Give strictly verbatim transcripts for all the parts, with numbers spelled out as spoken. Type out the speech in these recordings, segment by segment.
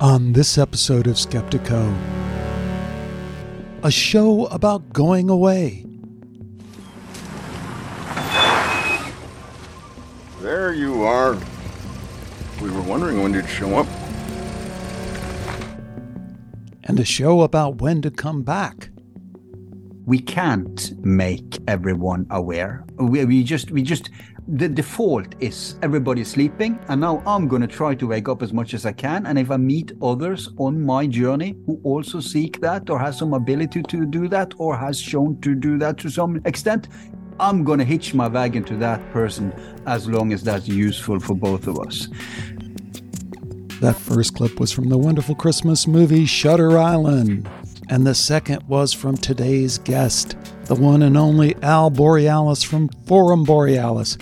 On this episode of Skeptico, a show about going away. There you are. We were wondering when you'd show up. And a show about when to come back. We can't make everyone aware. We, we just, we just. The default is everybody's sleeping, and now I'm going to try to wake up as much as I can. And if I meet others on my journey who also seek that or has some ability to do that or has shown to do that to some extent, I'm going to hitch my wagon to that person as long as that's useful for both of us. That first clip was from the wonderful Christmas movie Shutter Island. And the second was from today's guest, the one and only Al Borealis from Forum Borealis,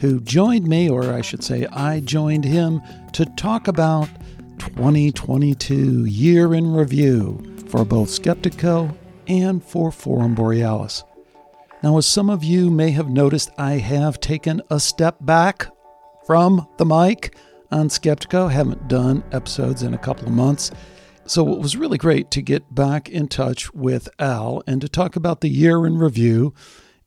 who joined me, or I should say I joined him, to talk about twenty twenty-two Year in Review for both Skeptico and for Forum Borealis. Now, as some of you may have noticed, I have taken a step back from the mic on Skeptico. I haven't done episodes in a couple of months. So it was really great to get back in touch with Al and to talk about the year in review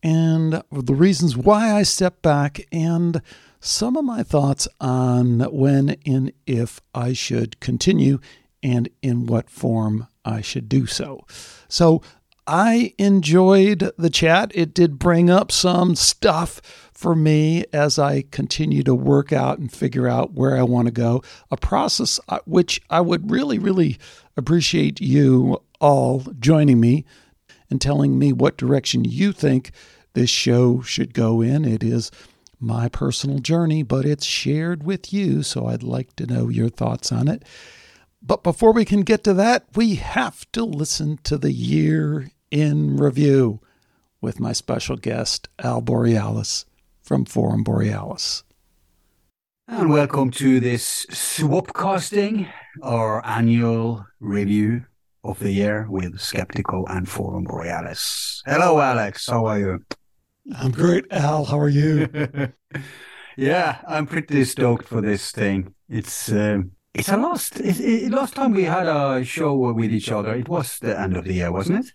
and the reasons why I stepped back and some of my thoughts on when and if I should continue and in what form I should do so. So I enjoyed the chat. It did bring up some stuff for me as I continue to work out and figure out where I want to go, a process which I would really, really appreciate you all joining me and telling me what direction you think this show should go in. It is my personal journey, but it's shared with you, so I'd like to know your thoughts on it. But before we can get to that, we have to listen to the year in review with my special guest, Al Borealis from Forum Borealis. And welcome to this swapcasting, our annual review of the year with Skeptico and Forum Borealis. Hello, Alex. How are you? I'm great, Al. How are you? Yeah, I'm pretty stoked for this thing. It's... Um, It's a last, it, it, last time we had a show with each other, it was the end of the year, wasn't it?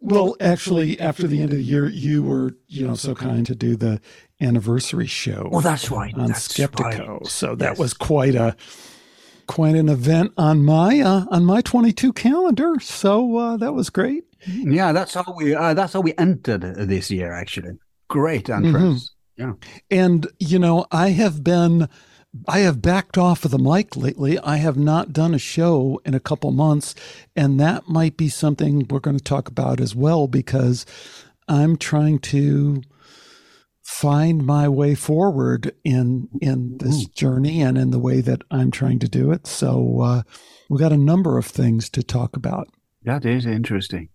Well, actually, after the end of the year, you were, you know, so kind to do the anniversary show. Oh, that's right. On that's Skeptico. Right. So that yes. was quite a, quite an event on my, uh, on my twenty-two calendar. So uh, that was great. Yeah, that's how we, uh, that's how we entered this year, actually. Great entrance. Mm-hmm. Yeah. And, you know, I have been... I have backed off of the mic lately. I have not done a show in a couple months, and that might be something we're going to talk about as well, because I'm trying to find my way forward in in this Ooh. journey and in the way that I'm trying to do it. So uh, we've got a number of things to talk about. That is interesting.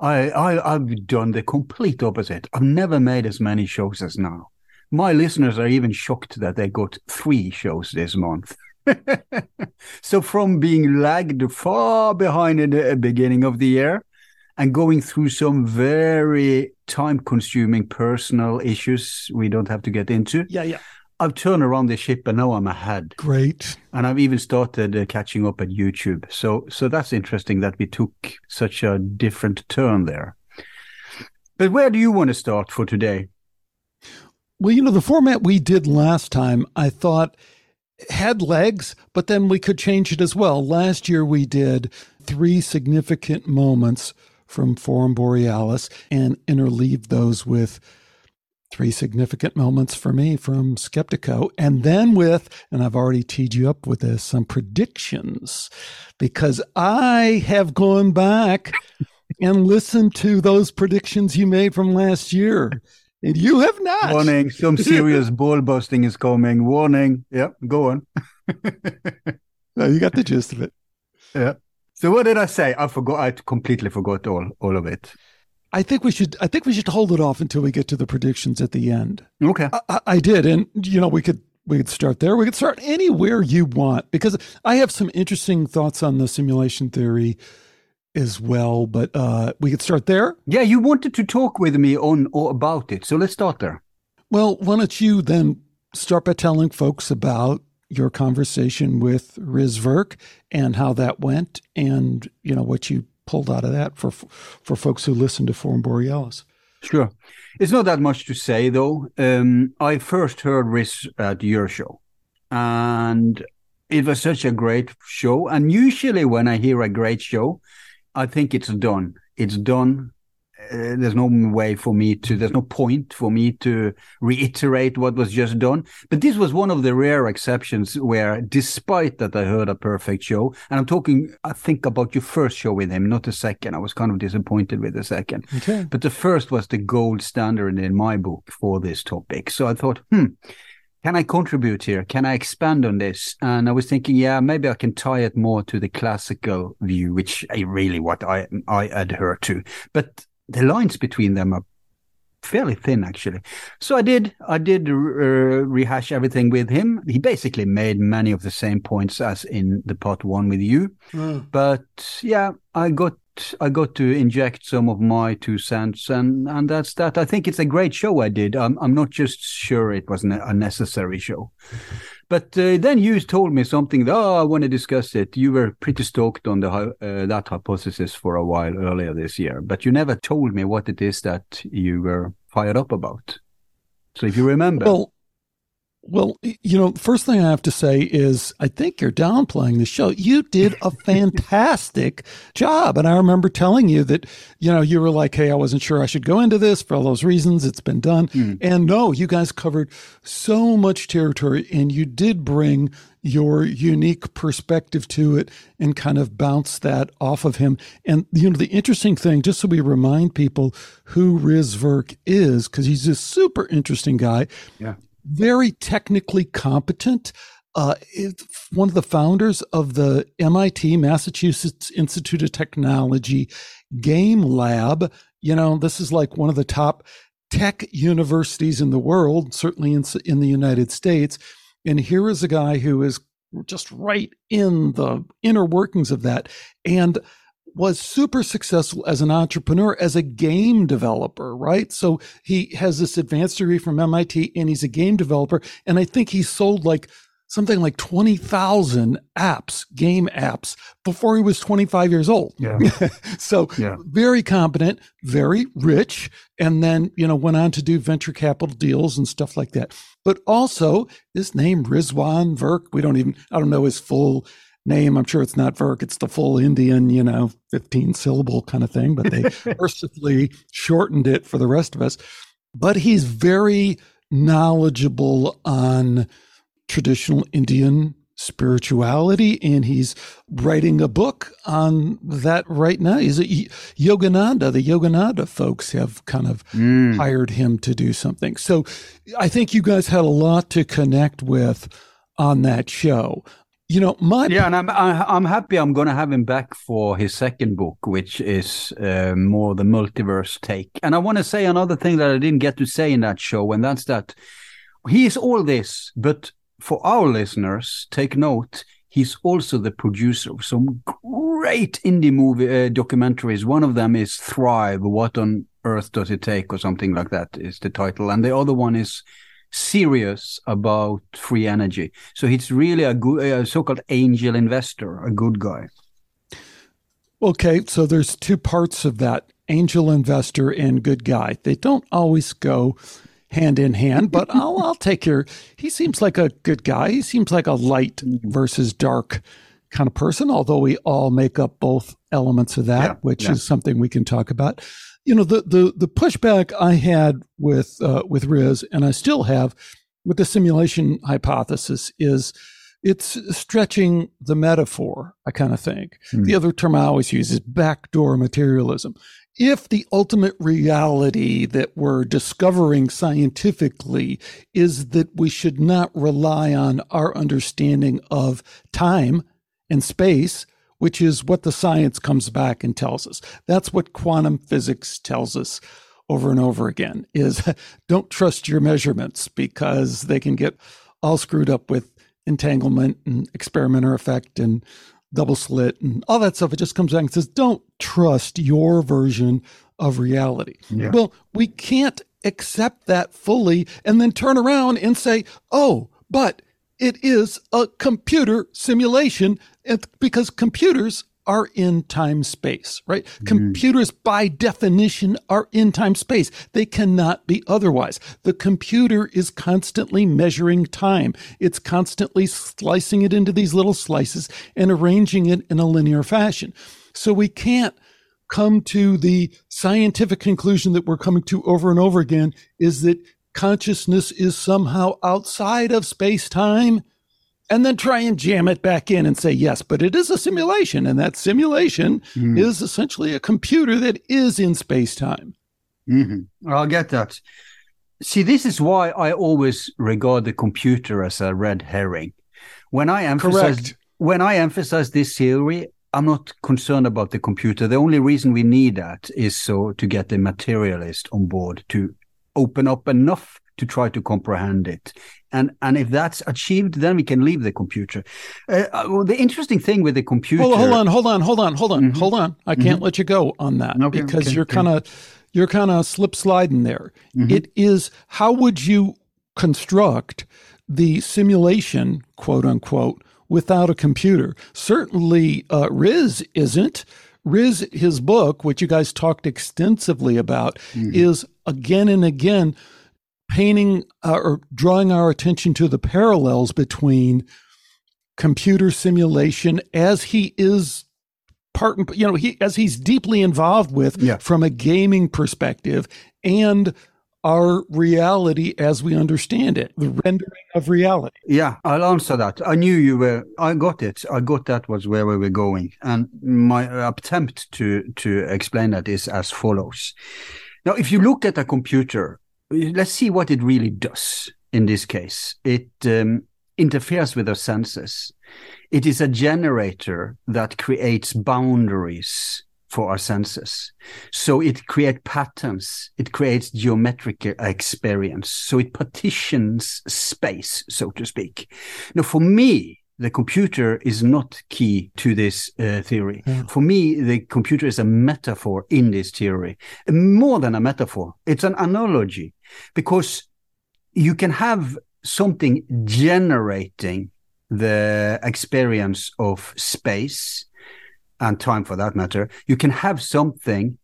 I, I, I've done the complete opposite. I've never made as many shows as now. My listeners are even shocked that they got three shows this month. So from being lagged far behind in the beginning of the year and going through some very time-consuming personal issues we don't have to get into, yeah, yeah. I've turned around the ship and now I'm ahead. Great. And I've even started catching up at YouTube. So, so that's interesting that we took such a different turn there. But where do you want to start for today? Well, you know, the format we did last time, I thought, had legs, but then we could change it as well. Last year, we did three significant moments from Forum Borealis and interleave those with three significant moments for me from Skeptico. And then with, and I've already teed you up with this, some predictions, because I have gone back and listened to those predictions you made from last year. And you have not. Warning, some serious ball busting is coming. Warning. Yeah, go on. No, you got the gist of it. Yeah. So what did I say? I forgot. I completely forgot all, all of it. I think we should I think we should hold it off until we get to the predictions at the end. Okay. I, I, I did. And, you know, we could we could start there. We could start anywhere you want, because I have some interesting thoughts on the simulation theory as well, but uh, we could start there. Yeah, you wanted to talk with me on or about it, so let's start there. Well, why don't you then start by telling folks about your conversation with Riz Virk and how that went, and you know what you pulled out of that for for folks who listen to Forum Borealis. Sure. It's not that much to say, though. Um, I first heard Riz at your show, and it was such a great show. And usually when I hear a great show, I think it's done. It's done. Uh, there's no way for me to, there's no point for me to reiterate what was just done. But this was one of the rare exceptions where, despite that I heard a perfect show, and I'm talking, I think about your first show with him, not the second. I was kind of disappointed with the second. Okay. But the first was the gold standard in my book for this topic. So I thought, hmm, can I contribute here? Can I expand on this? And I was thinking, yeah, maybe I can tie it more to the classical view, which is really what I, I adhere to. But the lines between them are fairly thin, actually. So I did I did uh, rehash everything with him. He basically made many of the same points as in the part one with you. Mm. But yeah, I got I got to inject some of my two cents, and, and that's that. I think it's a great show I did. I'm, I'm not just sure it was a necessary show. But uh, then you told me something that, oh, I want to discuss it. You were pretty stoked on the uh, that hypothesis for a while earlier this year, but you never told me what it is that you were fired up about. So if you remember. Well, well, you know, first thing I have to say is I think you're downplaying the show. You did a fantastic job. And I remember telling you that, you know, you were like, hey, I wasn't sure I should go into this for all those reasons. It's been done. Mm. And no, you guys covered so much territory, and you did bring your unique perspective to it and kind of bounce that off of him. And, you know, the interesting thing, just so we remind people who Riz Virk is, because he's a super interesting guy. Yeah. Very technically competent. Uh, one of the founders of the M I T, Massachusetts Institute of Technology, Game Lab. You know, this is like one of the top tech universities in the world, certainly in, in the United States. And here is a guy who is just right in the inner workings of that, and was super successful as an entrepreneur, as a game developer, right? So he has this advanced degree from M I T, and he's a game developer. And I think he sold like something like twenty thousand apps, game apps, before he was twenty-five years old. Yeah. So yeah. Very competent, very rich, and then, you know, went on to do venture capital deals and stuff like that. But also this name, Rizwan Virk, we don't even, I don't know his full name. I'm sure it's not Virk. It's the full Indian, you know, fifteen syllable kind of thing, but they mercifully shortened it for the rest of us. But he's very knowledgeable on traditional Indian spirituality, and he's writing a book on that right now. He's a Yogananda. The Yogananda folks have kind of mm. hired him to do something. So I think you guys had a lot to connect with on that show. You know, my yeah, and I'm I'm happy I'm going to have him back for his second book, which is uh, more the multiverse take. And I want to say another thing that I didn't get to say in that show, and that's that he is all this, but for our listeners, take note, he's also the producer of some great indie movie uh, documentaries. One of them is Thrive, What on Earth Does It Take, or something like that is the title. And the other one is serious about free energy. So he's really a good a so-called angel investor, a good guy. Okay, so there's two parts of that, angel investor and good guy. They don't always go hand in hand, but I'll, I'll take your, he seems like a good guy. He seems like a light versus dark kind of person, although we all make up both elements of that, yeah, which yeah. is something we can talk about. You know, the the the pushback I had with uh, with Riz, and I still have with the simulation hypothesis, is it's stretching the metaphor, I kind of think. Mm. The other term I always use is backdoor materialism. If the ultimate reality that we're discovering scientifically is that we should not rely on our understanding of time and space, which is what the science comes back and tells us. That's what quantum physics tells us over and over again, is don't trust your measurements because they can get all screwed up with entanglement and experimenter effect and double slit and all that stuff. It just comes back and says, don't trust your version of reality. Yeah. Well, we can't accept that fully and then turn around and say, oh, but it is a computer simulation, and because computers are in time space, right? Mm-hmm. Computers by definition are in time space. They cannot be otherwise. The computer is constantly measuring time. It's constantly slicing it into these little slices and arranging it in a linear fashion. So we can't come to the scientific conclusion that we're coming to over and over again, is that consciousness is somehow outside of space-time, and then try and jam it back in and say, yes, but it is a simulation. And that simulation mm. is essentially a computer that is in space-time. Mm-hmm. I'll get that. See, this is why I always regard the computer as a red herring. When I emphasize, Correct. When I emphasize this theory, I'm not concerned about the computer. The only reason we need that is so to get the materialist on board, to open up enough to try to comprehend it. And and if that's achieved, then we can leave the computer. Uh, well, the interesting thing with the computer... Well, hold on, hold on, hold on, hold on, mm-hmm. hold on. I can't mm-hmm. let you go on that okay, because okay, you're okay. kind of you're kind of slip-sliding there. Mm-hmm. It is, how would you construct the simulation, quote-unquote, without a computer? Certainly uh, Riz isn't. Riz, his book, which you guys talked extensively about, mm-hmm. is again and again... painting uh, or drawing our attention to the parallels between computer simulation, as he is part, you know, he as he's deeply involved with yeah. from a gaming perspective, and our reality as we understand it, the rendering of reality. Yeah, I'll answer that. I knew you were, I got it. I got that was where we were going. And my attempt to, to explain that is as follows. Now, if you look at a computer, let's see what it really does in this case. It um, interferes with our senses. It is a generator that creates boundaries for our senses. So it creates patterns. It creates geometric experience. So it partitions space, so to speak. Now, for me, the computer is not key to this uh, theory. Yeah. For me, the computer is a metaphor in this theory. More than a metaphor, it's an analogy, because you can have something generating the experience of space and time, for that matter. You can have something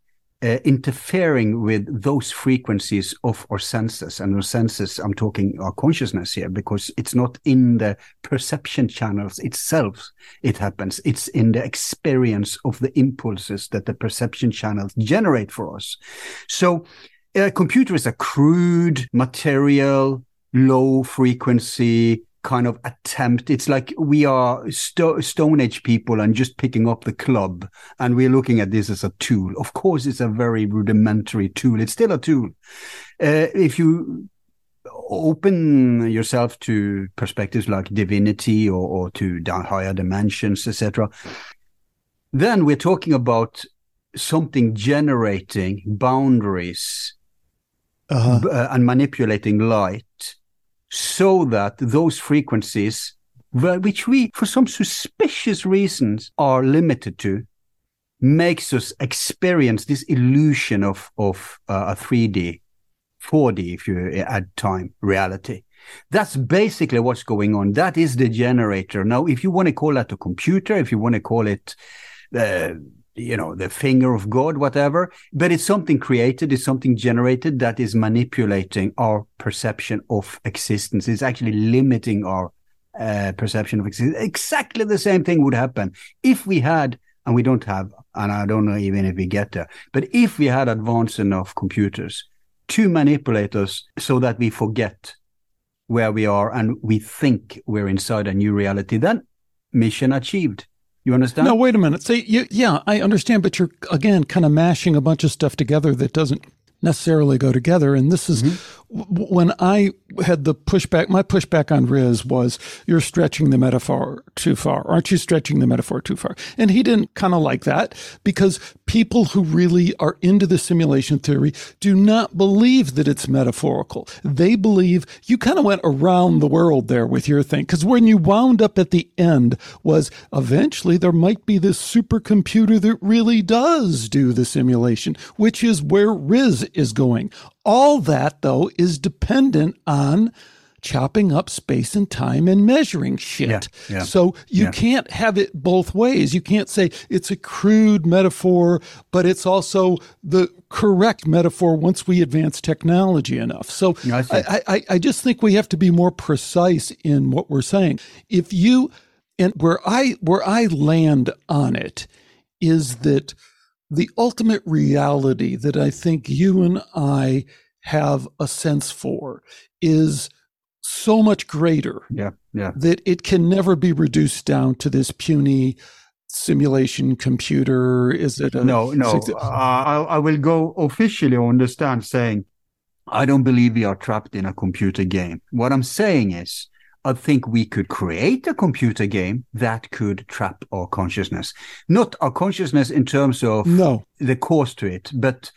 Uh, interfering with those frequencies of our senses. And our senses, I'm talking our consciousness here, because it's not in the perception channels itself it happens. It's in the experience of the impulses that the perception channels generate for us. So a computer is a crude, material, low frequency kind of attempt. It's like we are sto- Stone Age people and just picking up the club, and we're looking at this as a tool. Of course, it's a very rudimentary tool. It's still a tool. Uh, if you open yourself to perspectives like divinity or, or to higher dimensions, et cetera, then we're talking about something generating boundaries uh-huh. b- uh, and manipulating light, so that those frequencies, which we, for some suspicious reasons, are limited to, makes us experience this illusion of, of uh, a three D, four D, if you add time, reality. That's basically what's going on. That is the generator. Now, if you want to call that a computer, if you want to call it the... Uh, you know, the finger of God, whatever, but it's something created, it's something generated that is manipulating our perception of existence. It's actually limiting our uh, perception of existence. Exactly the same thing would happen if we had, and we don't have, and I don't know even if we get there, but if we had advanced enough computers to manipulate us so that we forget where we are and we think we're inside a new reality, then mission achieved. You understand? No, wait a minute. See, you, yeah, I understand, but you're, again, kind of mashing a bunch of stuff together that doesn't necessarily go together. And this is mm-hmm. w- when I had the pushback, my pushback on Riz was, you're stretching the metaphor too far. Aren't you stretching the metaphor too far? And he didn't kind of like that, because people who really are into the simulation theory do not believe that it's metaphorical. They believe you kind of went around the world there with your thing. Because when you wound up at the end was eventually there might be this supercomputer that really does do the simulation, which is where Riz is going. All that, though, is dependent on chopping up space and time and measuring shit. Yeah, yeah, so you yeah. can't have it both ways. You can't say it's a crude metaphor, but it's also the correct metaphor once we advance technology enough. So yeah, I, I, I, I just think we have to be more precise in what we're saying. If you, and where I where I land on it is that the ultimate reality that I think you and I have a sense for is so much greater yeah, yeah. that it can never be reduced down to this puny simulation computer. Is it a, no no six, uh, I, I will go officially on the stand saying I don't believe we are trapped in a computer game. What I'm saying is I think we could create a computer game that could trap our consciousness, not our consciousness in terms of no. the cause to it, but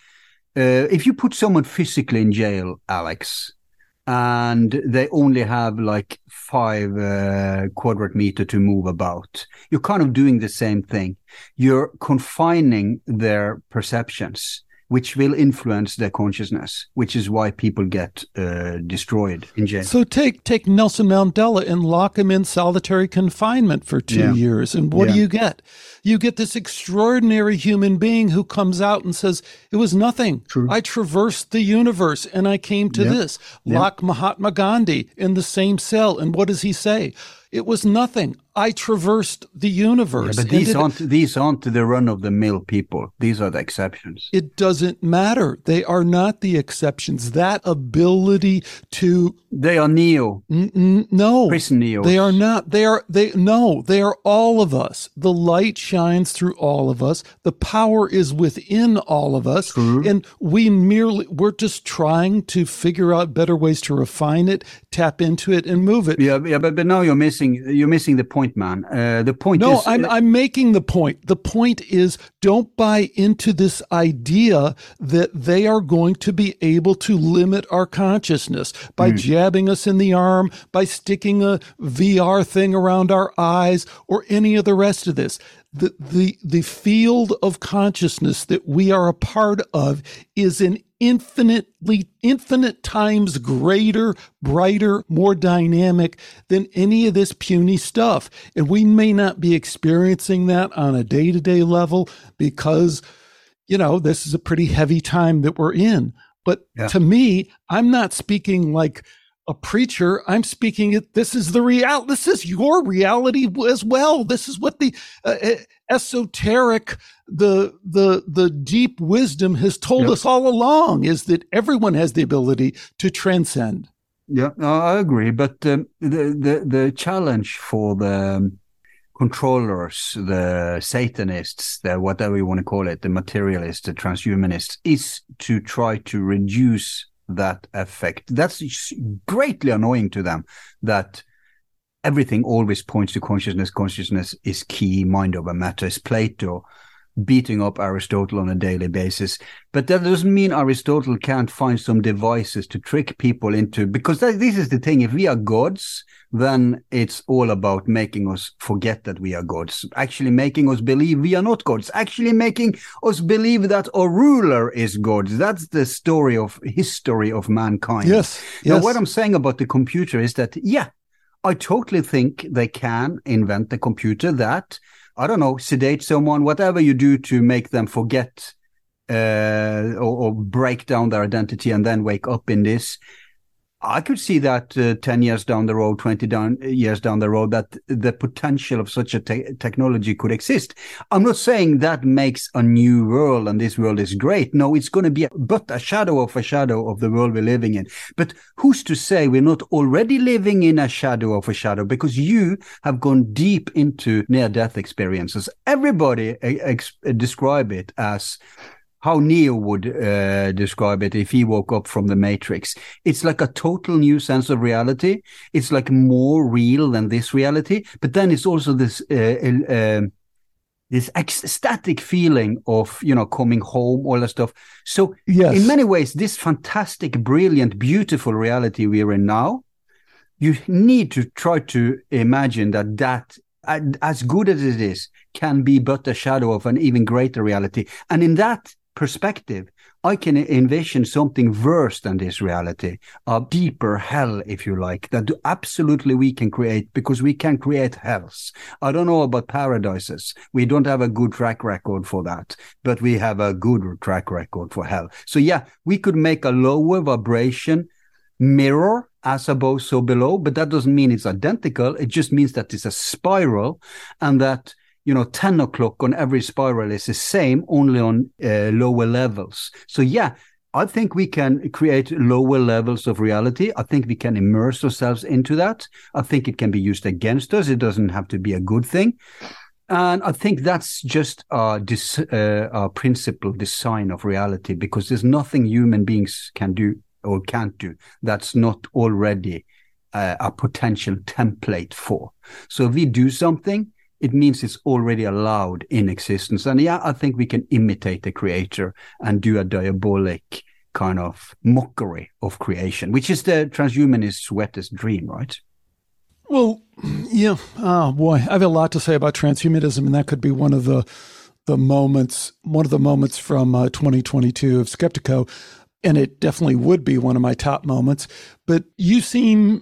uh, if you put someone physically in jail, Alex, and they only have like five uh, quadrat meter to move about, you're kind of doing the same thing. You're confining their perceptions, which will influence their consciousness, which is why people get uh, destroyed in jail. So take take Nelson Mandela and lock him in solitary confinement for two yeah. years. And what yeah. do you get? You get this extraordinary human being who comes out and says, it was nothing. True. I traversed the universe and I came to yeah. this. Yeah. Lock Mahatma Gandhi in the same cell. And what does he say? It was nothing. I traversed the universe. Yeah, but these it, aren't these aren't the run-of-the-mill people. These are the exceptions. It doesn't matter. They are not the exceptions. That ability to they are Neo. N- n- no, prison Neo. They are not. They are they. No, they are all of us. The light shines through all of us. The power is within all of us, True. and we merely we're just trying to figure out better ways to refine it, tap into it, and move it. Yeah, yeah. But, but now you're missing. You're missing the point, man. Uh, the point no, is... No, I'm, I'm making the point. The point is, don't buy into this idea that they are going to be able to limit our consciousness by mm. jabbing us in the arm, by sticking a V R thing around our eyes, or any of the rest of this. The, the, the field of consciousness that we are a part of is an infinitely, infinite times greater, brighter, more dynamic than any of this puny stuff. And we may not be experiencing that on a day-to-day level because, you know, this is a pretty heavy time that we're in. But yeah. to me, I'm not speaking like a preacher. I'm speaking it. This is the real. This is your reality as well. This is what the uh, esoteric, the the the deep wisdom has told yep. us all along: is that everyone has the ability to transcend. Yeah, no, I agree. But um, the the the challenge for the controllers, the Satanists, the whatever you want to call it, the materialists, the transhumanists, is to try to reduce that effect. That's greatly annoying to them, that everything always points to consciousness. Consciousness is key, mind over matter is Plato, beating up Aristotle on a daily basis. But that doesn't mean Aristotle can't find some devices to trick people into, because that, this is the thing, if we are gods, then it's all about making us forget that we are gods, actually making us believe we are not gods, actually making us believe that our ruler is God. That's the story of history of mankind. Yes. Now, yes. what I'm saying about the computer is that, yeah, I totally think they can invent a computer that, I don't know, sedate someone, whatever you do to make them forget uh, or, or break down their identity and then wake up in this. I could see that uh, ten years down the road, twenty down, years down the road, that the potential of such a te- technology could exist. I'm not saying that makes a new world and this world is great. No, it's going to be a, but a shadow of a shadow of the world we're living in. But who's to say we're not already living in a shadow of a shadow, because you have gone deep into near-death experiences. Everybody ex- describe it as... how Neo would uh, describe it if he woke up from the Matrix. It's like a total new sense of reality. It's like more real than this reality. But then it's also this uh, uh, this ecstatic feeling of, you know, coming home, all that stuff. So yes. in many ways, this fantastic, brilliant, beautiful reality we're in now, you need to try to imagine that that as good as it is, can be but a shadow of an even greater reality. And in that perspective, I can envision something worse than this reality, a deeper hell, if you like, that absolutely we can create, because we can create hells. I don't know about paradises. We don't have a good track record for that, but we have a good track record for hell. So yeah, we could make a lower vibration mirror, as above, so below, but that doesn't mean it's identical. It just means that it's a spiral, and that, you know, ten o'clock on every spiral is the same, only on uh, lower levels. So yeah, I think we can create lower levels of reality. I think we can immerse ourselves into that. I think it can be used against us. It doesn't have to be a good thing. And I think that's just our, dis- uh, our principle design of reality, because there's nothing human beings can do or can't do that's not already uh, a potential template for. So if we do something, it means it's already allowed in existence. And yeah, I think we can imitate the creator and do a diabolic kind of mockery of creation, which is the transhumanist's wettest dream, right? Well, yeah. Oh, boy. I have a lot to say about transhumanism, and that could be one of the the moments, one of the moments from uh, twenty twenty-two of Skeptico, and it definitely would be one of my top moments. But you seem,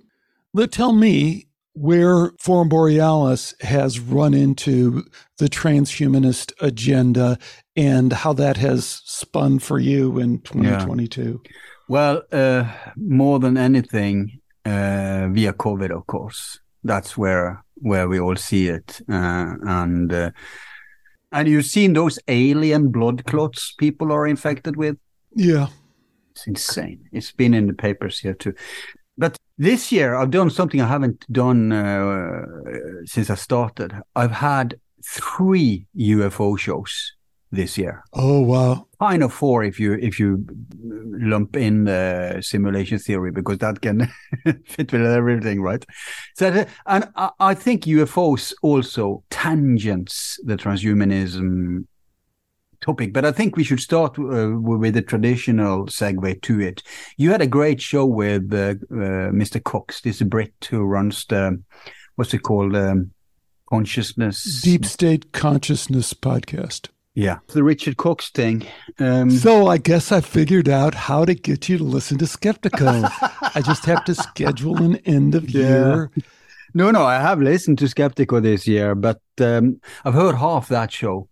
tell me, where Forum Borealis has run into the transhumanist agenda and how that has spun for you in twenty twenty-two. Yeah. Well, uh, more than anything, uh, via COVID, of course. That's where where we all see it. Uh, and uh, and you've seen those alien blood clots people are infected with? Yeah. It's insane. It's been in the papers here too. But this year, I've done something I haven't done uh, since I started. I've had three U F O shows this year. Oh, wow. Kind of four if you if you lump in the simulation theory, because that can fit with everything, right? So, and I, I think U F Os also tangents the transhumanism topic, but I think we should start uh, with the traditional segue to it. You had a great show with uh, uh, Mister Cox, this Brit who runs the, what's it called, um, consciousness? Deep State Consciousness podcast. Yeah, the Richard Cox thing. Um, so I guess I figured out how to get you to listen to Skeptico. I just have to schedule an end of year. Yeah. No, no, I have listened to Skeptico this year, but um, I've heard half that show.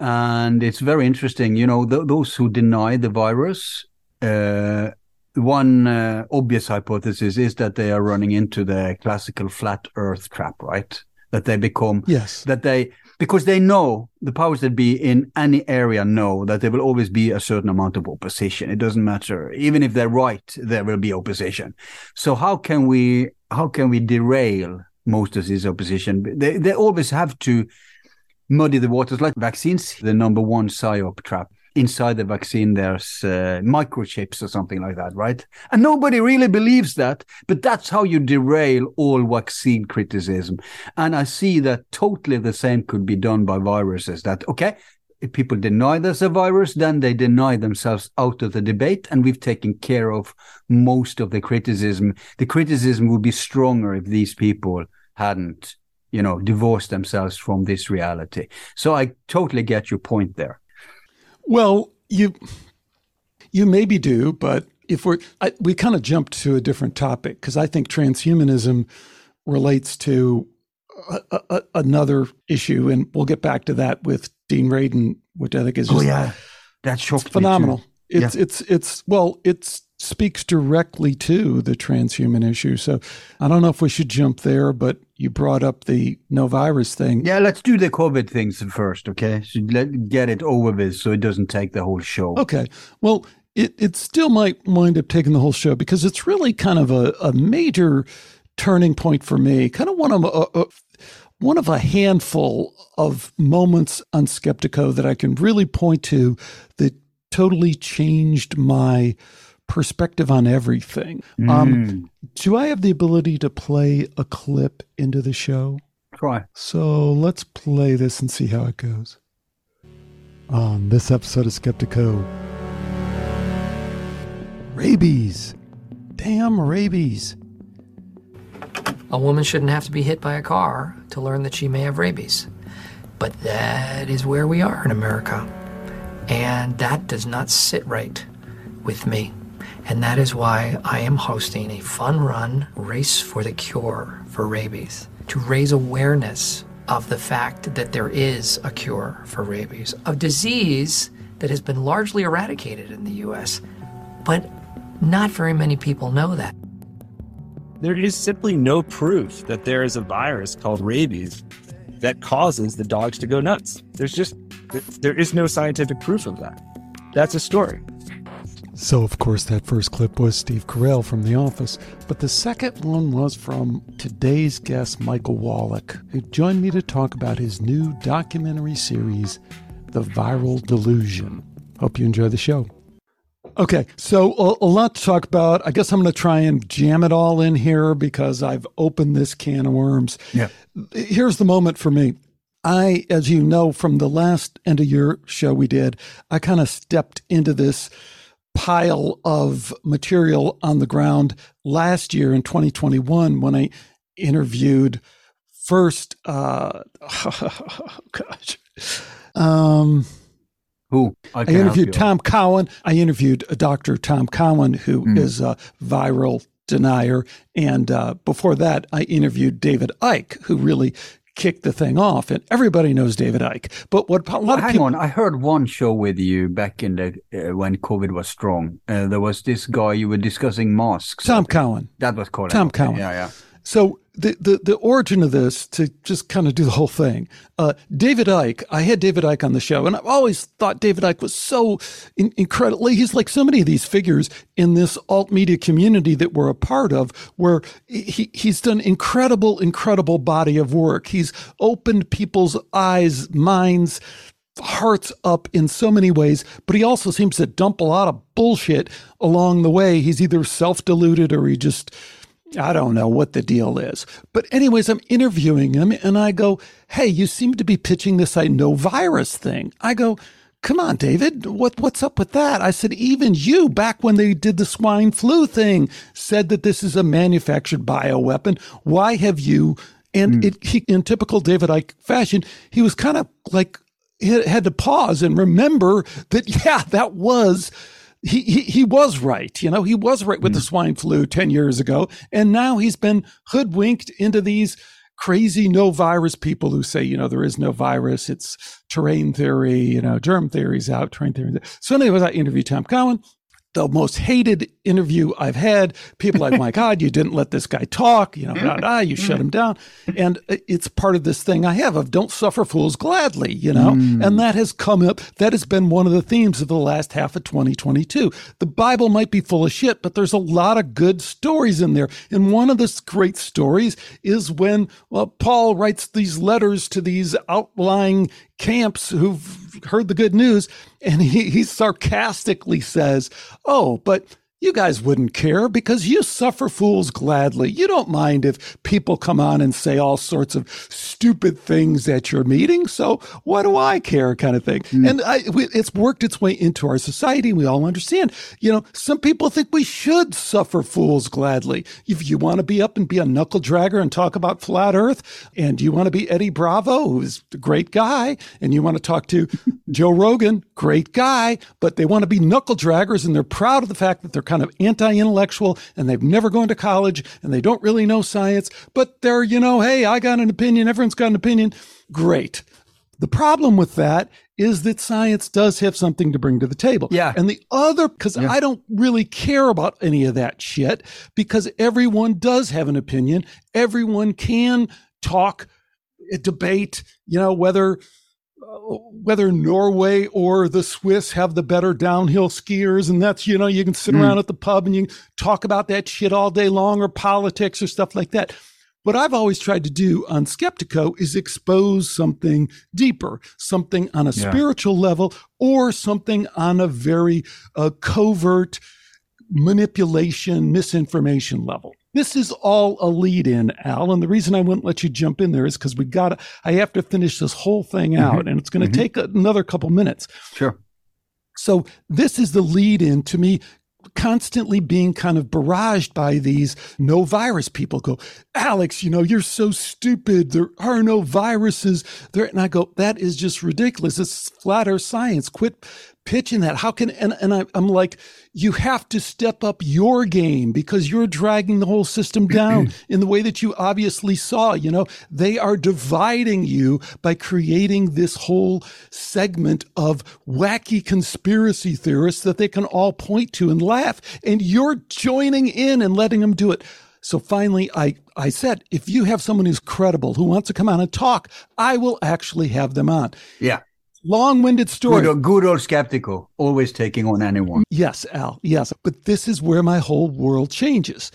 And it's very interesting, you know, th- those who deny the virus, uh, one uh, obvious hypothesis is that they are running into the classical flat earth trap, right? That they become, yes, that they, because they know, the powers that be in any area know that there will always be a certain amount of opposition. It doesn't matter. Even if they're right, there will be opposition. So how can we, how can we derail most of this opposition? They, they always have to muddy the waters, like vaccines, the number one psyop trap. Inside the vaccine, there's uh, microchips or something like that, right? And nobody really believes that, but that's how you derail all vaccine criticism. And I see that totally the same could be done by viruses, that, okay, if people deny there's a virus, then they deny themselves out of the debate, and we've taken care of most of the criticism. The criticism would be stronger if these people hadn't, you know, divorce themselves from this reality. So I totally get your point there. Well, you you maybe do, but if we're, I, we kind of jumped to a different topic, because I think transhumanism relates to a, a, a, another issue, and we'll get back to that with Dean Radin, which I think is just, oh yeah, that shocked me too. Phenomenal. It's yeah. it's it's well, it's speaks directly to the transhuman issue. So I don't know if we should jump there, but you brought up the no virus thing. Yeah, let's do the COVID things first, okay? So let get it over with so it doesn't take the whole show. Okay. Well, it, it still might wind up taking the whole show, because it's really kind of a, a major turning point for me, kind of one of a, a, one of a handful of moments on Skeptico that I can really point to that totally changed my perspective on everything. Mm. Um, do I have the ability to play a clip into the show? Try. So let's play this and see how it goes. On this episode of Skeptico, rabies. Damn rabies. A woman shouldn't have to be hit by a car to learn that she may have rabies. But that is where we are in America. And that does not sit right with me. And that is why I am hosting a fun run race for the cure for rabies, to raise awareness of the fact that there is a cure for rabies, a disease that has been largely eradicated in the U S, but not very many people know that. There is simply no proof that there is a virus called rabies that causes the dogs to go nuts. There's just, there is no scientific proof of that. That's a story. So, of course, that first clip was Steve Carell from The Office, but the second one was from today's guest, Michael Wallach, who joined me to talk about his new documentary series, The Viral Delusion. Hope you enjoy the show. Okay, so a, a lot to talk about. I guess I'm going to try and jam it all in here because I've opened this can of worms. Yeah. Here's the moment for me. I, as you know, from the last end of year show we did, I kind of stepped into this pile of material on the ground last year in twenty twenty-one when I interviewed first, uh, oh, gosh, um, who I, I interviewed Tom Cowan. I interviewed a Doctor Tom Cowan, who mm. is a viral denier. And uh, before that, I interviewed David Icke, who really kicked the thing off, and everybody knows David Icke. But what a lot of Hang people- on, I heard one show with you back in the uh, when COVID was strong. Uh, there was this guy you were discussing masks. Tom Cowan. That was called Tom Cowan. Yeah, yeah. So the, the the origin of this, to just kind of do the whole thing, uh, David Icke. I had David Icke on the show, and I've always thought David Icke was so in- incredibly. He's like so many of these figures in this alt media community that we're a part of, where he he's done incredible, incredible body of work. He's opened people's eyes, minds, hearts up in so many ways, but he also seems to dump a lot of bullshit along the way. He's either self-deluded or he just. I don't know what the deal is. But anyways, I'm interviewing him and I go, hey, you seem to be pitching this I no virus thing. I go, come on, David, what what's up with that? I said, even you, back when they did the swine flu thing, said that this is a manufactured bioweapon. Why have you? And mm. it, he, in typical David Icke fashion, he was kind of like, he had to pause and remember that, yeah, that was... He, he he was right. You know, he was right with mm. the swine flu ten years ago. And now he's been hoodwinked into these crazy no virus people who say, you know, there is no virus. It's terrain theory, you know, germ theory's out, terrain theory. So anyways, I interviewed Tom Cowan, the most hated interview I've had. People like, my God, you didn't let this guy talk, you know, blah, blah, you shut him down. And it's part of this thing I have of don't suffer fools gladly, you know, mm. and that has come up. That has been one of the themes of the last half of twenty twenty-two. The Bible might be full of shit, but there's a lot of good stories in there. And one of the great stories is when well, Paul writes these letters to these outlying camps who've heard the good news, and he, he sarcastically says, oh, but you guys wouldn't care because you suffer fools gladly. You don't mind if people come on and say all sorts of stupid things at your meeting. So what do I care kind of thing? Mm. And I, it's worked its way into our society. We all understand, you know, some people think we should suffer fools gladly. If you want to be up and be a knuckle dragger and talk about flat earth, and you want to be Eddie Bravo, who's a great guy, and you want to talk to Joe Rogan, great guy, but they want to be knuckle draggers and they're proud of the fact that they're kind of anti-intellectual and they've never gone to college and they don't really know science, but they're, you know, hey, I got an opinion. Everyone's got an opinion. Great. The problem with that is that science does have something to bring to the table. Yeah. And the other, because yeah. I don't really care about any of that shit because everyone does have an opinion. Everyone can talk, debate, you know, whether whether Norway or the Swiss have the better downhill skiers. And that's, you know, you can sit mm. around at the pub and you can talk about that shit all day long or politics or stuff like that. What I've always tried to do on Skeptico is expose something deeper, something on a yeah. spiritual level or something on a very uh, covert manipulation, misinformation level. This is all a lead-in, Al, and the reason I wouldn't let you jump in there is because we got. I have to finish this whole thing out, mm-hmm. and it's going to mm-hmm. take another couple minutes. Sure. So this is the lead-in to me constantly being kind of barraged by these no virus people. Go, Alex, you know, you're so stupid. There are no viruses there, and I go, that is just ridiculous. It's flat earth science. Quit pitching that? How can, and, and I, I'm like, you have to step up your game because you're dragging the whole system down in the way that you obviously saw. You know, they are dividing you by creating this whole segment of wacky conspiracy theorists that they can all point to and laugh, and you're joining in and letting them do it. So finally, I, I said, if you have someone who's credible, who wants to come on and talk, I will actually have them on. Yeah. Long-winded story. Good, good old Skeptico, always taking on anyone. Yes, Al, yes. But this is where my whole world changes.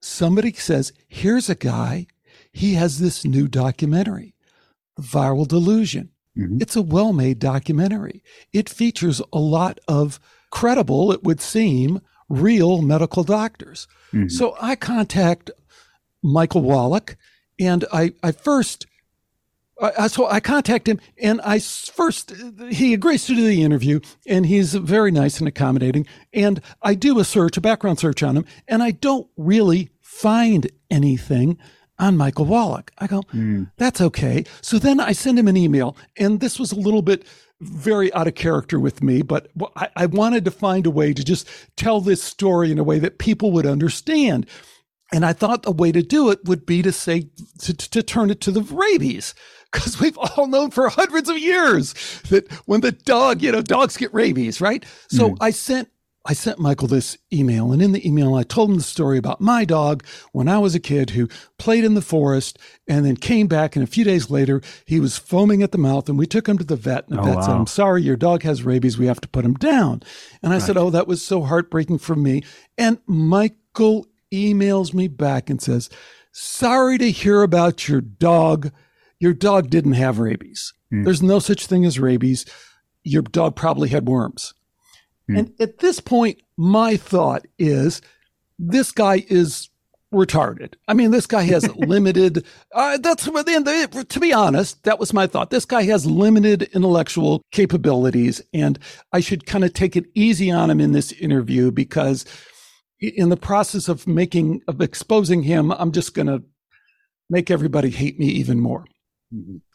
Somebody says, here's a guy. He has this new documentary, The Viral Delusion. Mm-hmm. It's a well-made documentary. It features a lot of credible, it would seem, real medical doctors. Mm-hmm. So I contact Michael Wallach, and I, I first, I, so I contact him, and I first, he agrees to do the interview, and he's very nice and accommodating. And I do a search, a background search on him, and I don't really find anything on Michael Wallach. I go, mm. that's okay. So then I send him an email, and this was a little bit very out of character with me, but I, I wanted to find a way to just tell this story in a way that people would understand. And I thought the way to do it would be to say, to, to turn it to the rabies, because we've all known for hundreds of years that when the dog, you know, dogs get rabies, right? So mm-hmm. I sent I sent Michael this email, and in the email, I told him the story about my dog when I was a kid who played in the forest and then came back, and a few days later, he was foaming at the mouth, and we took him to the vet, and the oh, vet wow. said, I'm sorry, your dog has rabies. We have to put him down. And I right. said, oh, that was so heartbreaking for me. And Michael emails me back and says, sorry to hear about your dog. Your dog didn't have rabies. Mm. There's no such thing as rabies. Your dog probably had worms. And at this point, my thought is, this guy is retarded. I mean, this guy has limited, uh, that's within the, to be honest, that was my thought. This guy has limited intellectual capabilities, and I should kind of take it easy on him in this interview, because in the process of making, of exposing him, I'm just going to make everybody hate me even more.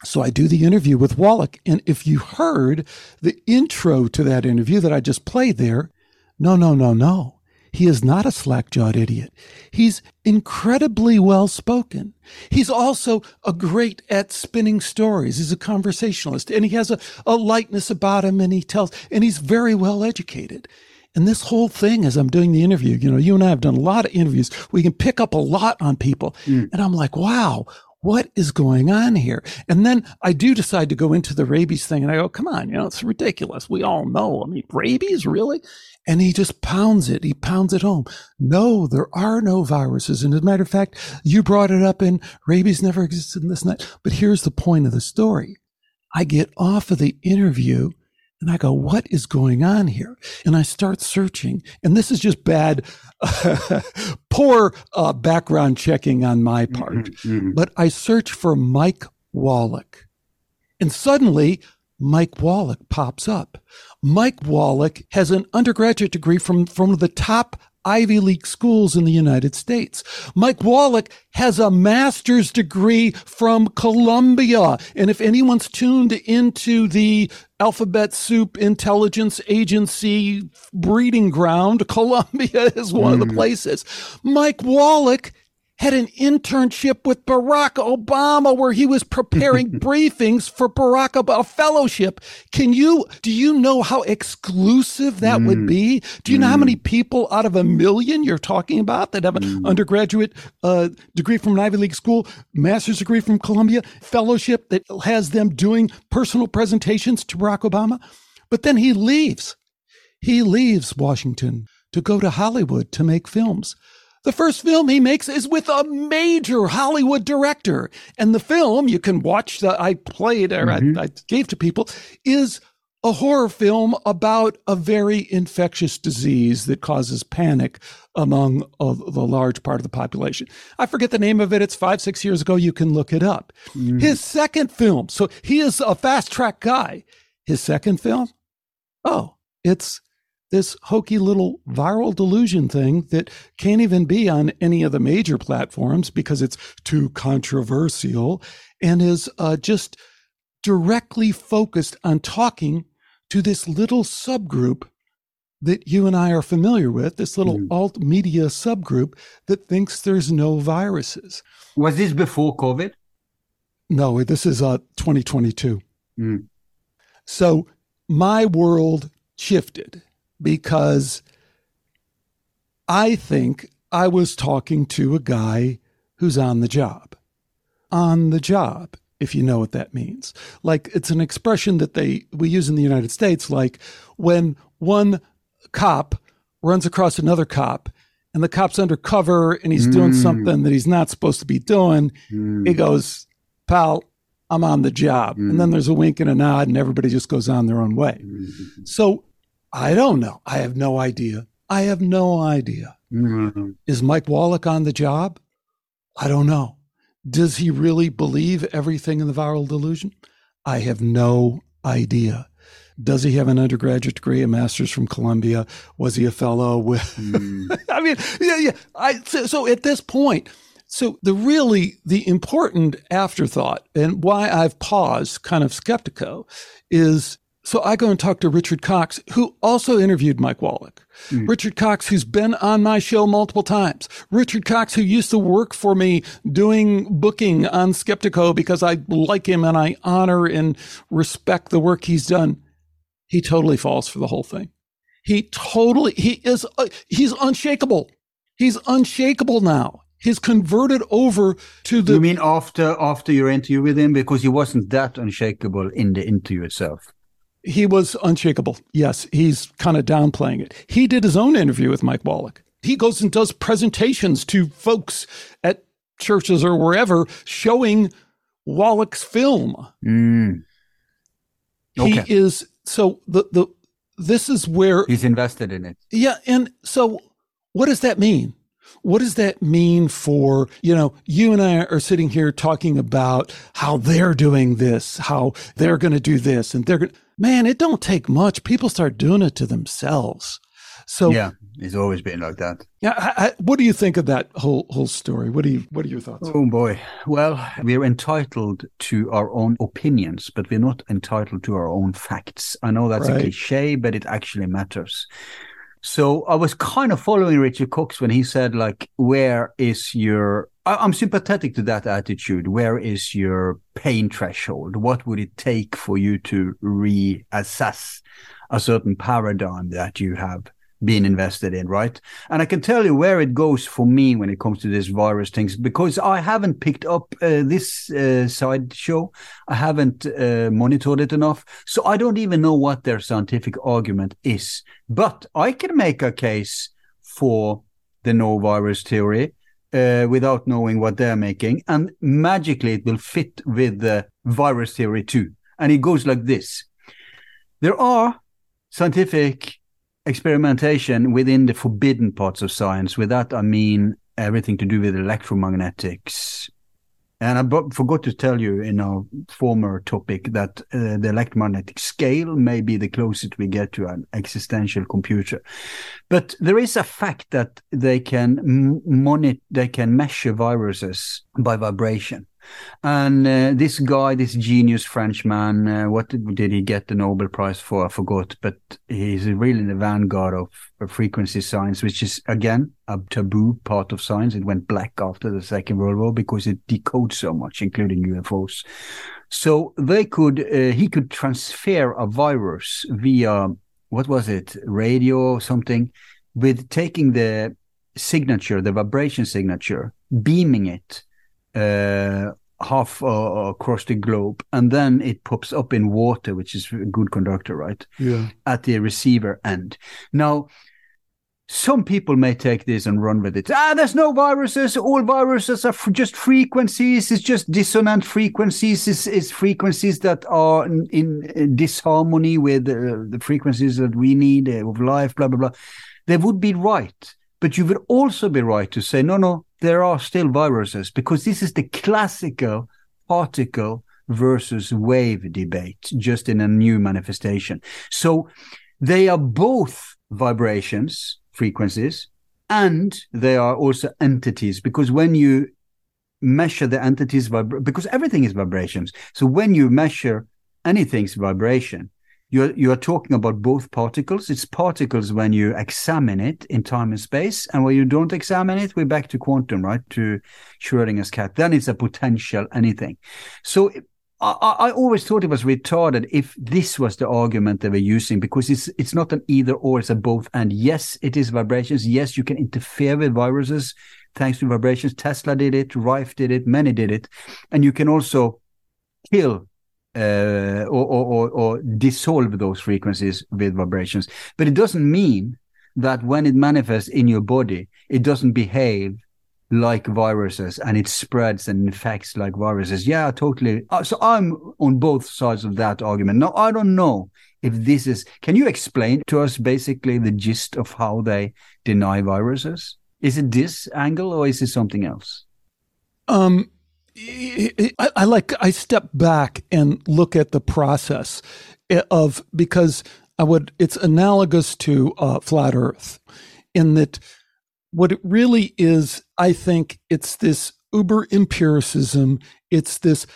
So I do the interview with Wallach, and if you heard the intro to that interview that I just played there, no, no, no, no. He is not a slack-jawed idiot. He's incredibly well-spoken. He's also a great at spinning stories. He's a conversationalist, and he has a, a lightness about him, and he tells, and he's very well-educated. And this whole thing, as I'm doing the interview, you know, you and I have done a lot of interviews. We can pick up a lot on people, mm. and I'm like, wow. What is going on here? And then I do decide to go into the rabies thing, and I go, come on, you know, it's ridiculous. We all know. I mean, rabies, really? And he just pounds it. He pounds it home. No, there are no viruses. And as a matter of fact, you brought it up, and rabies never existed in this night. But here's the point of the story. I get off of the interview, and I go, what is going on here? And I start searching. And this is just bad, poor uh, background checking on my part. Mm-hmm, mm-hmm. But I search for Mike Wallach. And suddenly, Mike Wallach pops up. Mike Wallach has an undergraduate degree from, from the top Ivy League schools in the United States. Mike Wallach has a master's degree from Columbia. And if anyone's tuned into the Alphabet Soup Intelligence Agency breeding ground, Columbia is one mm. of the places. Mike Wallach had an internship with Barack Obama where he was preparing briefings for Barack Obama, a fellowship. Can you, do you know how exclusive that mm. would be? Do you mm. know how many people out of a million you're talking about that have an mm. undergraduate uh, degree from an Ivy League school, master's degree from Columbia, fellowship that has them doing personal presentations to Barack Obama? But then he leaves. He leaves Washington to go to Hollywood to make films. The first film he makes is with a major Hollywood director. And the film, you can watch that I played or mm-hmm. I, I gave to people, is a horror film about a very infectious disease that causes panic among a, the large part of the population. I forget the name of it. It's five, six years ago. You can look it up. Mm-hmm. His second film. So he is a fast track guy. His second film. Oh, it's this hokey little viral delusion thing that can't even be on any of the major platforms because it's too controversial, and is uh, just directly focused on talking to this little subgroup that you and I are familiar with, this little mm. alt media subgroup that thinks there's no viruses. Was this before COVID? No, this is uh, twenty twenty-two. Mm. So my world shifted because I think I was talking to a guy who's on the job. On the job, if you know what that means. Like, it's an expression that they we use in the United States, like when one cop runs across another cop and the cop's undercover and he's mm. doing something that he's not supposed to be doing. Mm. He goes, pal, I'm on the job. Mm. And then there's a wink and a nod and everybody just goes on their own way. Mm. So I don't know. I have no idea. I have no idea. Mm. Is Mike Wallach on the job? I don't know. Does he really believe everything in the viral delusion? I have no idea. Does he have an undergraduate degree, a master's from Columbia? Was he a fellow with, mm. I mean, yeah, yeah. I, so, so at this point, so the really, the important afterthought and why I've paused kind of Skeptico is, so I go and talk to Richard Cox, who also interviewed Mike Wallach. Mm. Richard Cox, who's been on my show multiple times. Richard Cox, who used to work for me doing booking on Skeptico because I like him and I honor and respect the work he's done. He totally falls for the whole thing. He totally, he is, uh, he's unshakable. He's unshakable now. He's converted over to the... You mean after after your interview with him? Because he wasn't that unshakable in the interview itself. He was unshakable. Yes, he's kind of downplaying it. He did his own interview with Mike Wallach. He goes and does presentations to folks at churches or wherever showing Wallach's film. Mm. Okay. He is... So the the this is where he's invested in it. Yeah, and so what does that mean? What does that mean for, you know, you and I are sitting here talking about how they're doing this, how they're going to do this, and they're going. Man, it don't take much. People start doing it to themselves. So yeah, it's always been like that. Yeah, I, I, what do you think of that whole whole story? What do you what are your thoughts? Oh boy, well, we're entitled to our own opinions, but we're not entitled to our own facts. I know that's right. A cliche, but it actually matters. So I was kind of following Richard Cox when he said, like, where is your? I, I'm sympathetic to that attitude. Where is your pain threshold? What would it take for you to reassess a certain paradigm that you have been invested in, right? And I can tell you where it goes for me when it comes to this virus things, because I haven't picked up uh, this uh, sideshow. I haven't uh, monitored it enough. So I don't even know what their scientific argument is. But I can make a case for the no virus theory uh, without knowing what they're making. And magically, it will fit with the virus theory too. And it goes like this. There are scientific experimentation within the forbidden parts of science. With that, I mean everything to do with electromagnetics. And I b- forgot to tell you in our former topic that uh, the electromagnetic scale may be the closest we get to an existential computer. But there is a fact that they can m- monitor, they can measure viruses by vibration. And uh, this guy, this genius Frenchman, uh, what did, did he get the Nobel Prize for? I forgot, but he's really in the vanguard of frequency science, which is, again, a taboo part of science. It went black after the Second World War because it decodes so much, including U F Os. So they could, uh, he could transfer a virus via, what was it, radio or something, with taking the signature, the vibration signature, beaming it Uh, half uh, across the globe, and then it pops up in water, which is a good conductor, right? Yeah. At the receiver end. Now, some people may take this and run with it. Ah, there's no viruses. All viruses are f- just frequencies. It's just dissonant frequencies. It's, it's frequencies that are in, in disharmony with uh, the frequencies that we need uh, of life, blah, blah, blah. They would be right. But you would also be right to say, no, no, there are still viruses, because this is the classical particle versus wave debate, just in a new manifestation. So they are both vibrations, frequencies, and they are also entities, because when you measure the entities, vibra- because everything is vibrations. So when you measure anything's vibration, You're, you're talking about both particles. It's particles when you examine it in time and space. And when you don't examine it, we're back to quantum, right? To Schrödinger's cat. Then it's a potential anything. So I, I always thought it was retarded if this was the argument they were using, because it's it's not an either or, it's a both. And yes, it is vibrations. Yes, you can interfere with viruses thanks to vibrations. Tesla did it. Rife did it. Many did it. And you can also kill Uh, or, or, or dissolve those frequencies with vibrations. But it doesn't mean that when it manifests in your body, it doesn't behave like viruses and it spreads and infects like viruses. Yeah, totally. So I'm on both sides of that argument. Now, I don't know if this is... Can you explain to us basically the gist of how they deny viruses? Is it this angle or is it something else? Um. I, I like, I step back and look at the process of, because I would, it's analogous to uh, flat Earth in that what it really is, I think it's this uber empiricism. It's this,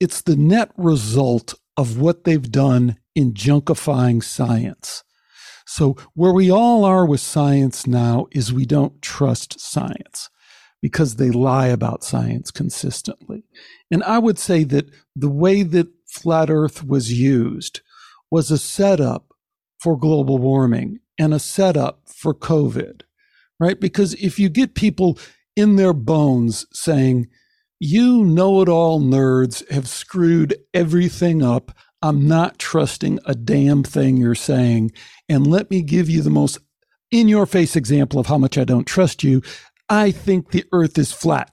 it's the net result of what they've done in junkifying science. So where we all are with science now is we don't trust science, because they lie about science consistently. And I would say that the way that flat Earth was used was a setup for global warming and a setup for COVID, right? Because if you get people in their bones saying, you know-it-all nerds have screwed everything up, I'm not trusting a damn thing you're saying, and let me give you the most in-your-face example of how much I don't trust you, I think the earth is flat.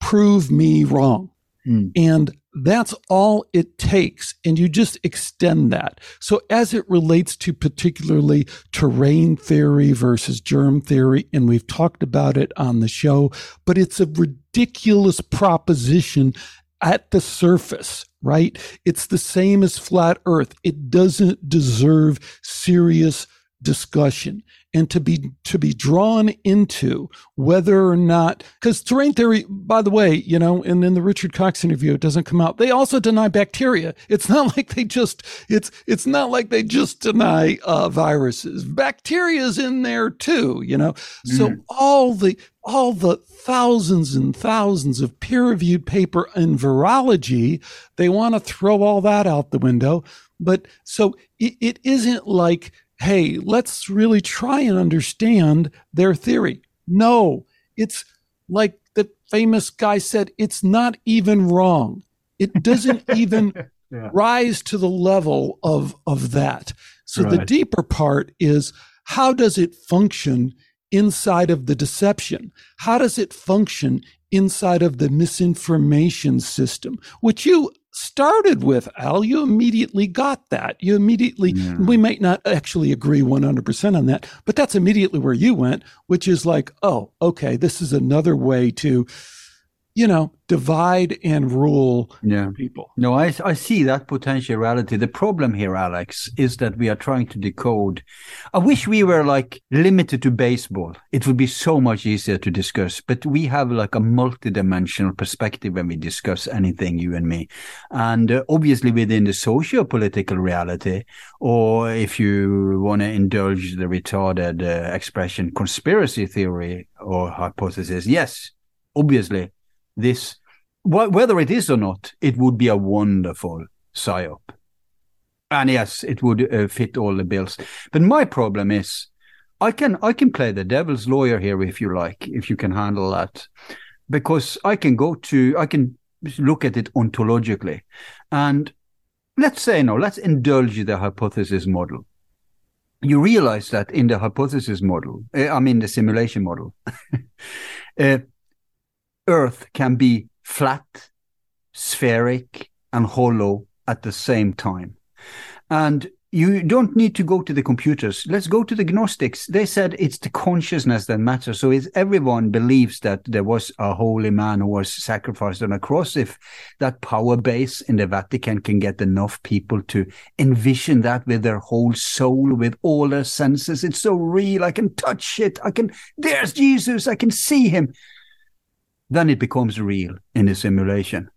Prove me wrong. Mm. And that's all it takes. And you just extend that. So as it relates to particularly terrain theory versus germ theory, and we've talked about it on the show, but it's a ridiculous proposition at the surface, right? It's the same as flat earth. It doesn't deserve serious discussion. And to be to be drawn into whether or not, because terrain theory, by the way, you know, and in the Richard Cox interview, it doesn't come out. They also deny bacteria. It's not like they just it's it's not like they just deny uh, viruses. Bacteria's in there too, you know. Mm-hmm. So all the all the thousands and thousands of peer-reviewed paper in virology, they want to throw all that out the window. But so it, it isn't like, hey, let's really try and understand their theory. No, it's like the famous guy said, it's not even wrong. It doesn't even yeah. rise to the level of, of that. So right. The deeper part is, how does it function inside of the deception? How does it function inside of the misinformation system, which you started with, Al? You immediately got that. You immediately, yeah. We might not actually agree one hundred percent on that, but that's immediately where you went, which is like, oh, okay, this is another way to, you know, divide and rule yeah. people. No, I, I see that potentiality. The problem here, Alex, is that we are trying to decode. I wish we were like limited to baseball. It would be so much easier to discuss, but we have like a multidimensional perspective when we discuss anything, you and me. And uh, obviously within the socio-political reality, or if you want to indulge the retarded uh, expression, conspiracy theory or hypothesis, yes, obviously. This, whether it is or not, it would be a wonderful psyop. And yes, it would uh, fit all the bills. But my problem is, I can I can play the devil's lawyer here, if you like, if you can handle that. Because I can go to, I can look at it ontologically. And let's say, no, let's indulge the hypothesis model. You realize that in the hypothesis model, I mean the simulation model, uh, Earth can be flat, spheric, and hollow at the same time. And you don't need to go to the computers. Let's go to the Gnostics. They said it's the consciousness that matters. So it's everyone believes that there was a holy man who was sacrificed on a cross. If that power base in the Vatican can get enough people to envision that with their whole soul, with all their senses, it's so real. I can touch it. I can, there's Jesus. I can see him. Then it becomes real in the simulation.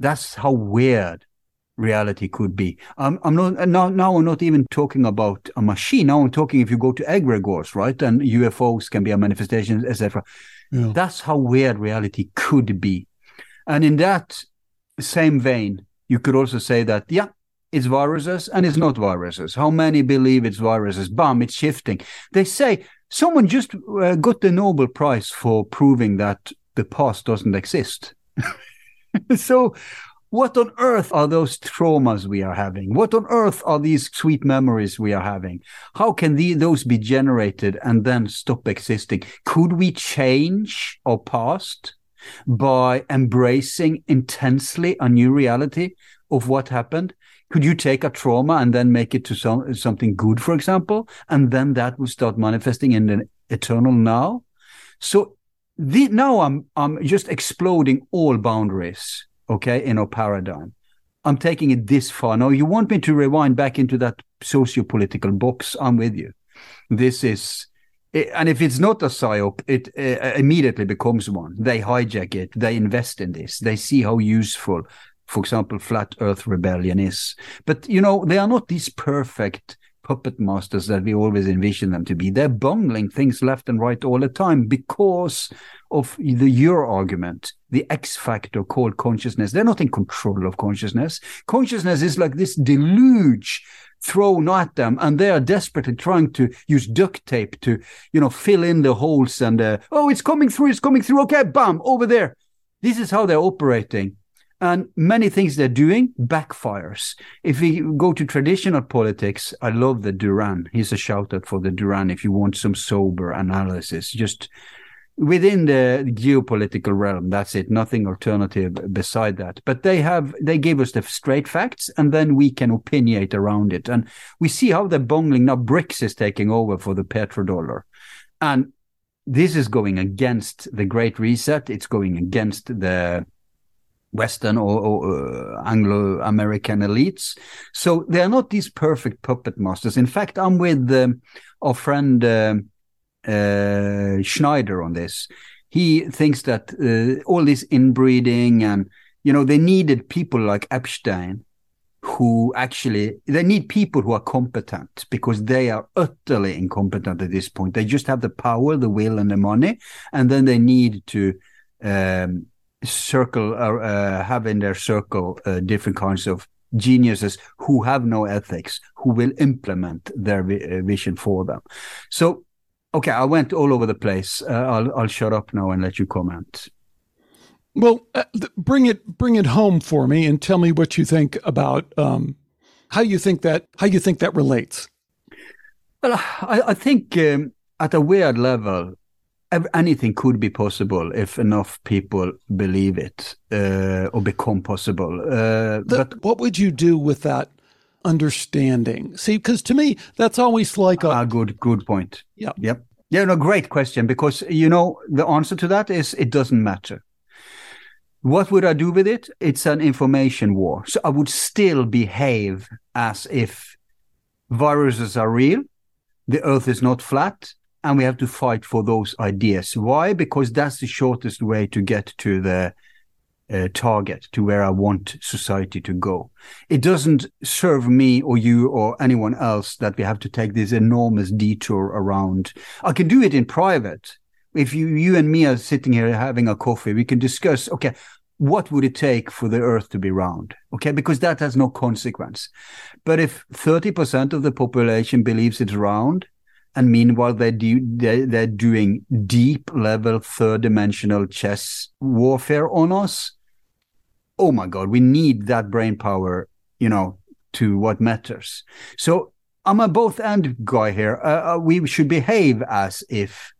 That's how weird reality could be. Um, I'm not now. Now I'm not even talking about a machine. Now I'm talking if you go to egregores, right? And U F Os can be a manifestation, et cetera. Yeah. That's how weird reality could be. And in that same vein, you could also say that yeah, it's viruses and it's not viruses. How many believe it's viruses? Bam! It's shifting. They say someone just uh, got the Nobel Prize for proving that the past doesn't exist. So. What on earth are those traumas we are having? What on earth are these sweet memories we are having? How can the, those be generated and then stop existing? Could we change our past by embracing intensely a new reality of what happened? Could you take a trauma and then make it to some, something good, for example, and then that would start manifesting in the eternal now? So the, now I'm, I'm just exploding all boundaries. Okay, in our paradigm. I'm taking it this far. Now, you want me to rewind back into that socio-political box? I'm with you. This is, and if it's not a psyop, it uh, immediately becomes one. They hijack it. They invest in this. They see how useful, for example, Flat Earth Rebellion is. But, you know, they are not these perfect puppet masters that we always envision them to be. They're bungling things left and right all the time because of the your argument, the X factor called consciousness. They're not in control of consciousness. Consciousness is like this deluge thrown at them, and they are desperately trying to use duct tape to, you know, fill in the holes and, uh, oh, it's coming through, it's coming through. Okay, bam, over there. This is how they're operating. And many things they're doing backfires. If we go to traditional politics, I love the Duran. Here's a shout out for the Duran if you want some sober analysis. Just within the geopolitical realm, that's it. Nothing alternative beside that. But they have they gave us the straight facts, and then we can opinionate around it. And we see how they're bungling now. BRICS is taking over for the petrodollar, and this is going against the Great Reset. It's going against the Western or, or uh, Anglo-American elites. So they are not these perfect puppet masters. In fact, I'm with um, our friend uh, uh, Schneider on this. He thinks that uh, all this inbreeding and, you know, they needed people like Epstein who actually, they need people who are competent because they are utterly incompetent at this point. They just have the power, the will and the money. And then they need to... Um, circle uh, uh, have in their circle uh, different kinds of geniuses who have no ethics, who will implement their vi- vision for them. So, okay, I went all over the place. Uh, I'll I'll shut up now and let you comment. Well, uh, th- bring it bring it home for me and tell me what you think about um, how you think that how you think that relates. Well, I, I think um, at a weird level, anything could be possible if enough people believe it uh, or become possible. Uh, the, but what would you do with that understanding? See, because to me, that's always like a ah, good, good point. Yeah, yep, yeah. No, great question. Because you know, the answer to that is it doesn't matter. What would I do with it? It's an information war. So I would still behave as if viruses are real, the Earth is not flat. And we have to fight for those ideas. Why? Because that's the shortest way to get to the uh, target, to where I want society to go. It doesn't serve me or you or anyone else that we have to take this enormous detour around. I can do it in private. If you, you and me are sitting here having a coffee, we can discuss, okay, what would it take for the Earth to be round? Okay, because that has no consequence. But if thirty percent of the population believes it's round, and meanwhile, they do, they, they're doing deep-level, third-dimensional chess warfare on us. Oh, my God, we need that brain power, you know, to what matters. So I'm a both-end guy here. Uh, we should behave as if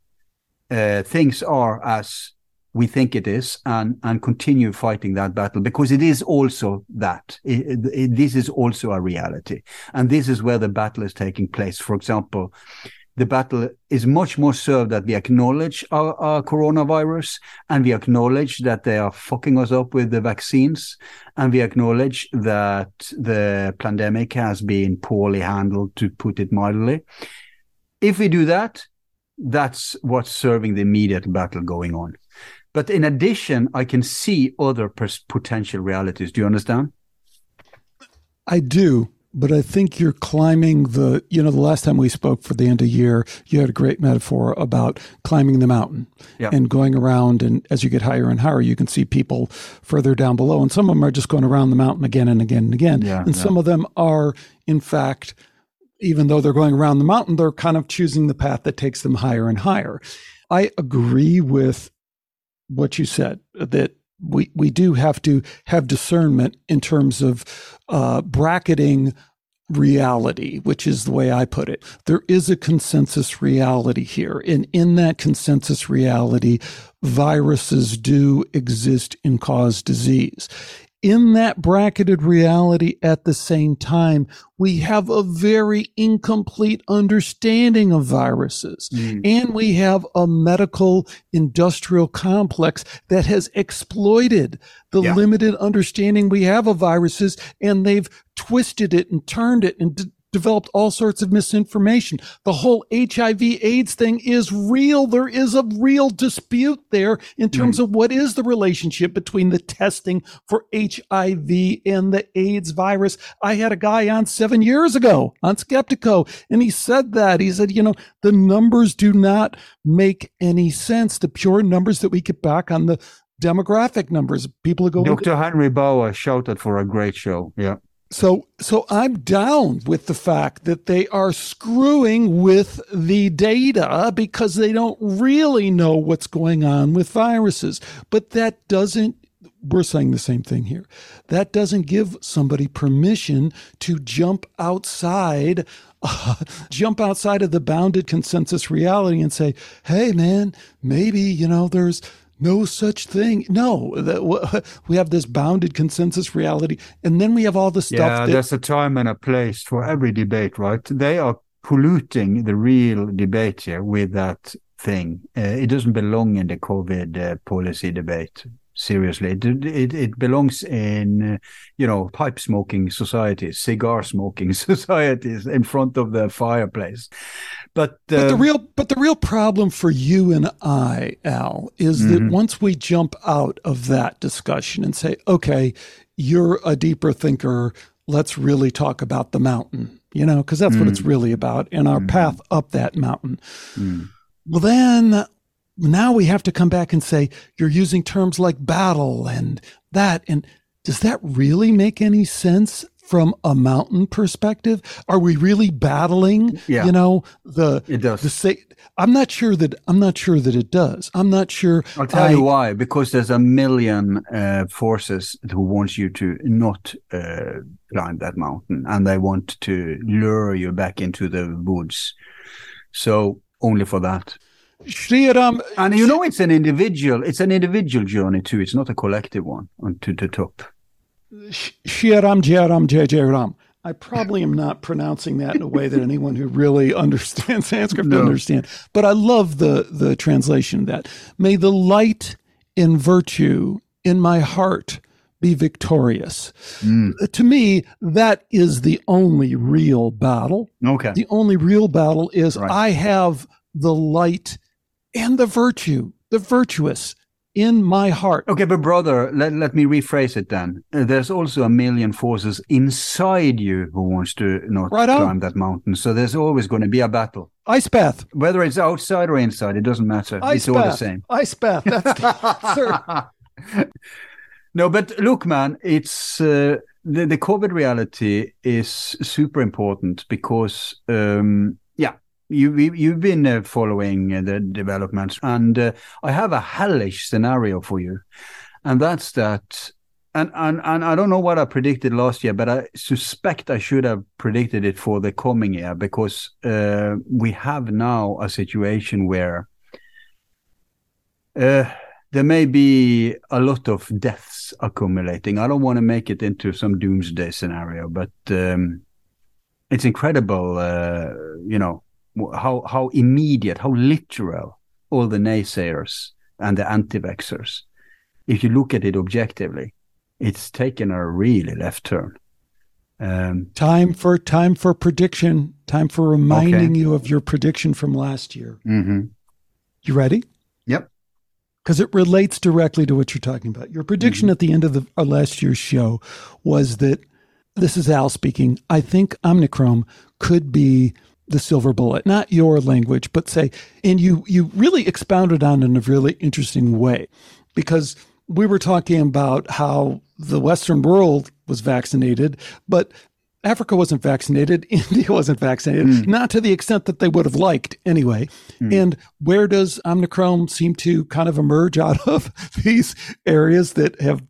uh, things are as we think it is and, and continue fighting that battle because it is also that. It, it, it, this is also a reality. And this is where the battle is taking place. For example... the battle is much more served that we acknowledge our, our coronavirus and we acknowledge that they are fucking us up with the vaccines and we acknowledge that the pandemic has been poorly handled, to put it mildly. If we do that, that's what's serving the immediate battle going on. But in addition, I can see other pers- potential realities. Do you understand? I do. But I think you're climbing the, you know, the last time we spoke for the end of year, you had a great metaphor about climbing the mountain yeah. and going around. And as you get higher and higher, you can see people further down below. And some of them are just going around the mountain again and again and again. Yeah, and yeah. some of them are, in fact, even though they're going around the mountain, they're kind of choosing the path that takes them higher and higher. I agree with what you said, that we we do have to have discernment in terms of uh, bracketing reality, which is the way I put it. There is a consensus reality here. And in that consensus reality, viruses do exist and cause disease. In that bracketed reality, at the same time, we have a very incomplete understanding of viruses. Mm. And we have a medical industrial complex that has exploited the yeah. limited understanding we have of viruses, and they've twisted it and turned it and d- developed all sorts of misinformation. The whole H I V AIDS thing is real. There is a real dispute there in terms mm. of what is the relationship between the testing for H I V and the AIDS virus. I had a guy on seven years ago on Skeptico, and he said that. He said, you know, the numbers do not make any sense. The pure numbers that we get back on the demographic numbers, people who go- Doctor Henry Bower shouted for a great show, yeah. So so I'm down with the fact that they are screwing with the data because they don't really know what's going on with viruses. But that doesn't, we're saying the same thing here, that doesn't give somebody permission to jump outside, uh, jump outside of the bounded consensus reality and say, hey, man, maybe, you know, there's no such thing. No, that we have this bounded consensus reality, and then we have all the stuff. Yeah, that- there's a time and a place for every debate, right? They are polluting the real debate here with that thing. Uh, it doesn't belong in the COVID uh, policy debate. Seriously, it, it it belongs in, you know, pipe smoking societies, cigar smoking societies, in front of the fireplace. But, uh, but the real but the real problem for you and I, Al, is mm-hmm. that once we jump out of that discussion and say, okay, you're a deeper thinker, let's really talk about the mountain, you know, because that's mm-hmm. what it's really about, and our mm-hmm. path up that mountain. Mm-hmm. Well, then. Now we have to come back and say, you're using terms like battle and that. And does that really make any sense from a mountain perspective? Are we really battling? Yeah. You know, the, it does. the say, I'm not sure that, I'm not sure that it does. I'm not sure. I'll tell I, you why, because there's a million uh, forces who wants you to not uh, climb that mountain, and they want to lure you back into the woods. So only for that. Shriram, and you know, it's an individual, it's an individual journey too. It's not a collective one on to the top. Shriram Jairam Jai Jai Ram. I probably am not pronouncing that in a way that anyone who really understands Sanskrit no. understands. But I love the the translation of that. May the light and virtue in my heart be victorious. Mm. To me, that is the only real battle. Okay. The only real battle is right. I have the light and the virtue, the virtuous in my heart. Okay, but brother, let, let me rephrase it then. Uh, there's also a million forces inside you who wants to not right climb that mountain. So there's always going to be a battle. Ice bath. Whether it's outside or inside, it doesn't matter. Ice it's bath. all the same. Ice bath. That's the answer. No, but look, man, it's uh, the, the COVID reality is super important because, um, yeah, You, you've been uh, following uh, the developments, and uh, I have a hellish scenario for you, and that's that. And, and and I don't know what I predicted last year, but I suspect I should have predicted it for the coming year, because uh, we have now a situation where uh, there may be a lot of deaths accumulating. I don't want to make it into some doomsday scenario, but um, it's incredible, uh, you know, How how immediate, how literal all the naysayers and the anti-vaxxers. If you look at it objectively, it's taken a really left turn. Um, time for time for prediction. Time for reminding okay. you of your prediction from last year. Mm-hmm. You ready? Yep. Because it relates directly to what you're talking about. Your prediction mm-hmm. at the end of the, our last year's show was that This is Al speaking. I think Omicron could be the silver bullet, not your language, but say, and you you really expounded on in a really interesting way, because we were talking about how the Western world was vaccinated, but Africa wasn't vaccinated, India wasn't vaccinated, mm. not to the extent that they would have liked anyway. Mm. And where does Omicron seem to kind of emerge out of these areas that have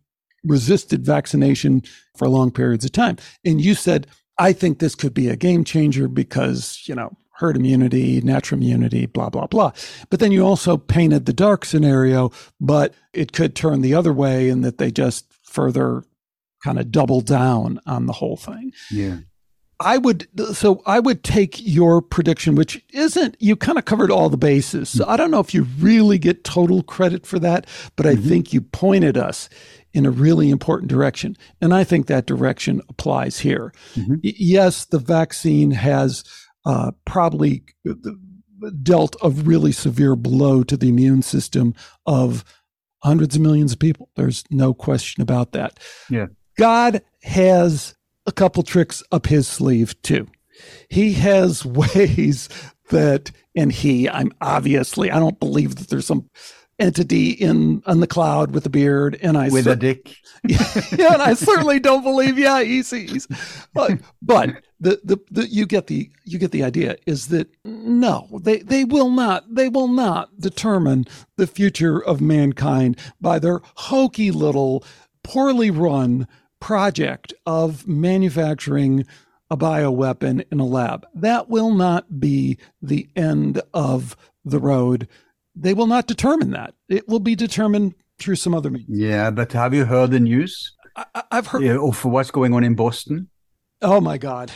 resisted vaccination for long periods of time? And you said, I think this could be a game changer because, you know, herd immunity, natural immunity, blah, blah, blah. But then you also painted the dark scenario, but it could turn the other way and that they just further kind of double down on the whole thing. Yeah. I would, so I would take your prediction, which isn't, you kind of covered all the bases. So I don't know if you really get total credit for that, but I mm-hmm. think you pointed us in a really important direction. And I think that direction applies here. Mm-hmm. Y- yes, the vaccine has uh, probably dealt a really severe blow to the immune system of hundreds of millions of people. There's no question about that. Yeah. God has a couple tricks up his sleeve too. He has ways that, and he, I'm obviously, I don't believe that there's some entity in on the cloud with a beard and I with cer- a dick. Yeah, and I certainly don't believe. Yeah, he sees. But, but the, the the you get the you get the idea is that no, they they will not they will not determine the future of mankind by their hokey little, poorly run project of manufacturing a bioweapon in a lab. That will not be the end of the road. They will not determine that. It will be determined through some other means. Yeah, but have you heard the news? I, I've heard. Yeah, of what's going on in Boston? Oh, my God.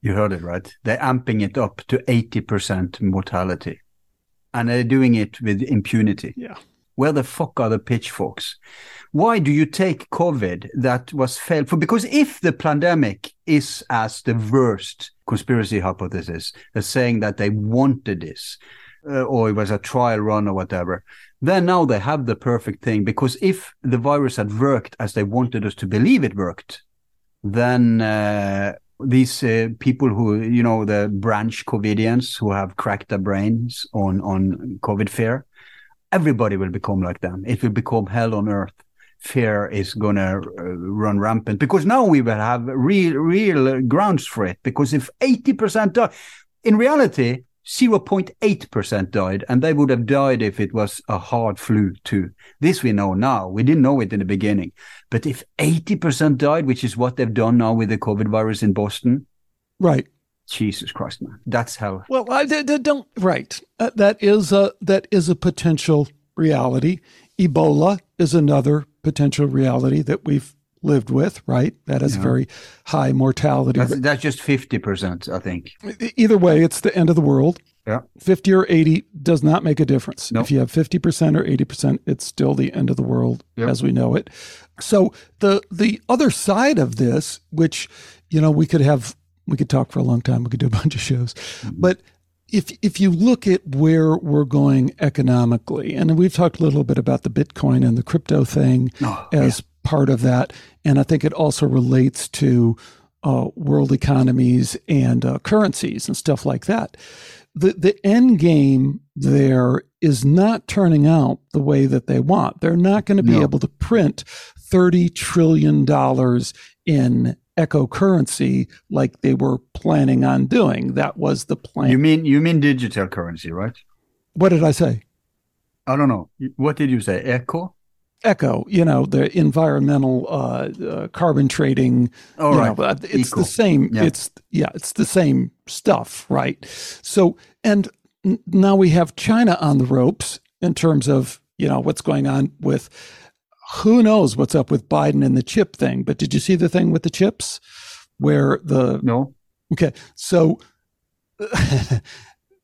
You heard it, right? They're amping it up to eighty percent mortality. And they're doing it with impunity. Yeah. Where the fuck are the pitchforks? Why do you take COVID that was failed for? Because if the pandemic is as the worst conspiracy hypothesis, they're saying that they wanted this, uh, or it was a trial run or whatever, then now they have the perfect thing. Because if the virus had worked as they wanted us to believe it worked, then uh, these uh, people who, you know, the branch COVIDians who have cracked their brains on, on COVID fear, everybody will become like them. It will become hell on earth. Fear is going to uh, run rampant, because now we will have real, real grounds for it. Because if eighty percent die, in reality, zero point eight percent died, and they would have died if it was a hard flu too. This we know now. We didn't know it in the beginning. But if eighty percent died, which is what they've done now with the COVID virus in Boston. Right. Jesus Christ, man. That's how. Well, I, I don't. Right. Uh, that is a that is a potential reality. Ebola is another potential reality that we've lived with, right? That is yeah. very high mortality. That's, that's just fifty percent, I think. Either way, it's the end of the world. Yeah. fifty or eighty does not make a difference. Nope. If you have fifty percent or eighty percent, it's still the end of the world yep. as we know it. So the the other side of this, which, you know, we could have We could talk for a long time. We could do a bunch of shows. But if if you look at where we're going economically, and we've talked a little bit about the Bitcoin and the crypto thing oh, as yeah. part of that. And I think it also relates to uh, world economies and uh, currencies and stuff like that. The, the end game there is not turning out the way that they want. They're not going to be no. able to print thirty trillion dollars in echo currency like they were planning on doing. That was the plan. You mean you mean digital currency, right? What did I say? I don't know. What did you say? Echo? Echo, you know, the environmental uh, uh, carbon trading. Oh, right. Know, it's Eco. The same. Yeah. It's yeah, it's the same stuff, right? So, and n- now we have China on the ropes in terms of, you know, what's going on with. Who knows what's up with Biden and the chip thing? But did you see the thing with the chips where the... No. Okay. So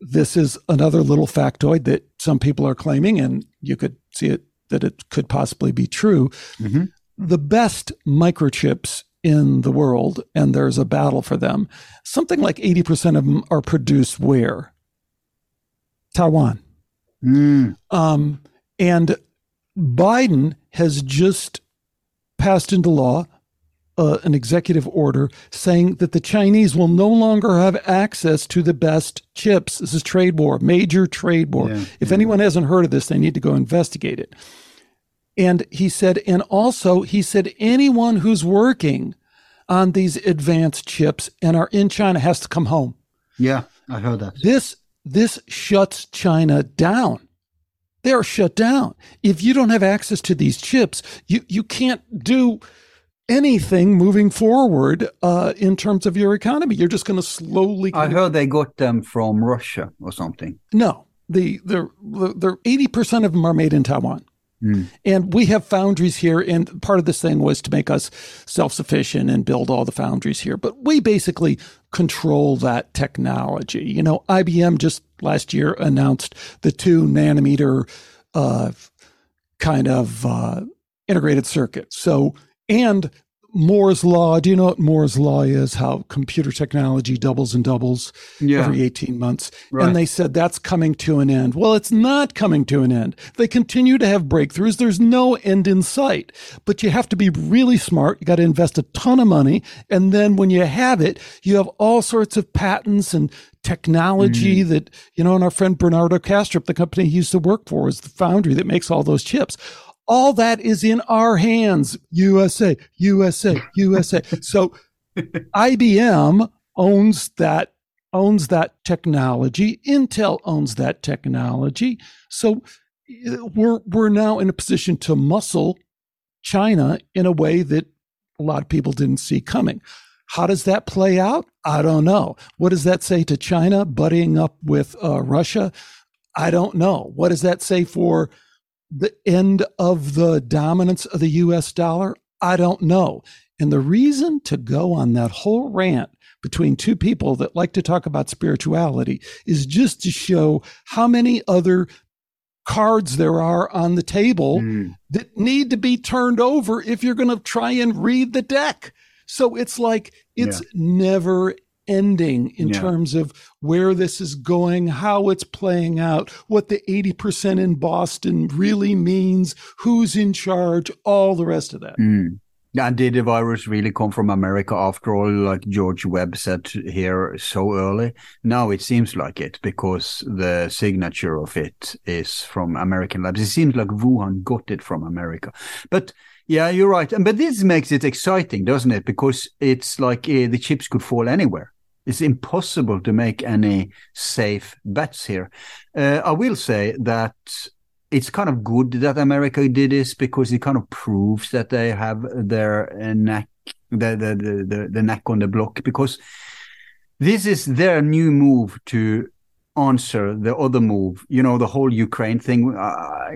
this is another little factoid that some people are claiming, and you could see it that it could possibly be true. Mm-hmm. The best microchips in the world, and there's a battle for them, something like eighty percent of them are produced where? Taiwan. Mm. Um, and Biden has just passed into law uh, an executive order saying that the Chinese will no longer have access to the best chips. This is trade war, major trade war. Yeah, if yeah. anyone hasn't heard of this, they need to go investigate it. And he said, and also he said, anyone who's working on these advanced chips and are in China has to come home. Yeah, I heard that. This, this shuts China down. They're shut down. If you don't have access to these chips, you, you can't do anything moving forward uh, in terms of your economy. You're just going to slowly... I heard they got them from Russia or something. No, the they're, they're eighty percent of them are made in Taiwan. Mm. And we have foundries here. And part of this thing was to make us self-sufficient and build all the foundries here. But we basically control that technology. You know, I B M just last year announced the two nanometer uh, kind of uh, integrated circuit. So, and Moore's Law, do you know what Moore's Law is? How computer technology doubles and doubles yeah. every eighteen months. Right. And they said that's coming to an end. Well, it's not coming to an end. They continue to have breakthroughs. There's no end in sight. But you have to be really smart. You got to invest a ton of money. And then when you have it, you have all sorts of patents and technology mm. that, you know, and our friend Bernardo Kastrup, the company he used to work for, is the foundry that makes all those chips. All that is in our hands, U S A, U S A, U S A. So I B M owns that, owns that technology. Intel owns that technology. So we're, we're now in a position to muscle China in a way that a lot of people didn't see coming. How does that play out? I don't know. What does that say to China buddying up with uh, Russia? I don't know. What does that say for the end of the dominance of the U S dollar? I don't know. And the reason to go on that whole rant between two people that like to talk about spirituality is just to show how many other cards there are on the table mm. that need to be turned over if you're going to try and read the deck. So it's like, it's yeah. never ending in yeah. terms of where this is going, how it's playing out, what the eighty percent in Boston really means, who's in charge, all the rest of that. Mm. And did the virus really come from America after all, like George Webb said here so early? Now it seems like it, because the signature of it is from American labs. It seems like Wuhan got it from America. But yeah, you're right. But this makes it exciting, doesn't it? Because it's like uh, the chips could fall anywhere. It's impossible to make any safe bets here. Uh, I will say that it's kind of good that America did this, because it kind of proves that they have their uh, neck, the, the, the, the, the neck on the block, because this is their new move to answer the other move. You know, the whole Ukraine thing, uh,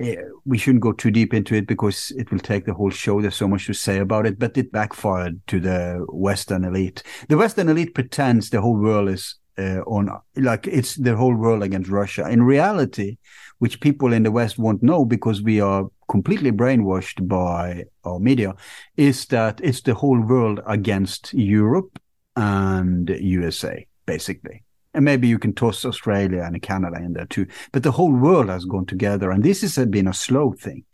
we shouldn't go too deep into it because it will take the whole show. There's so much to say about it, but it backfired to the Western elite. The Western elite pretends the whole world is uh, on, like it's the whole world against Russia. In reality, which people in the West won't know because we are completely brainwashed by our media, is that it's the whole world against Europe and U S A, basically. And maybe you can toss Australia and Canada in there too. But the whole world has gone together. And this has been a slow thing.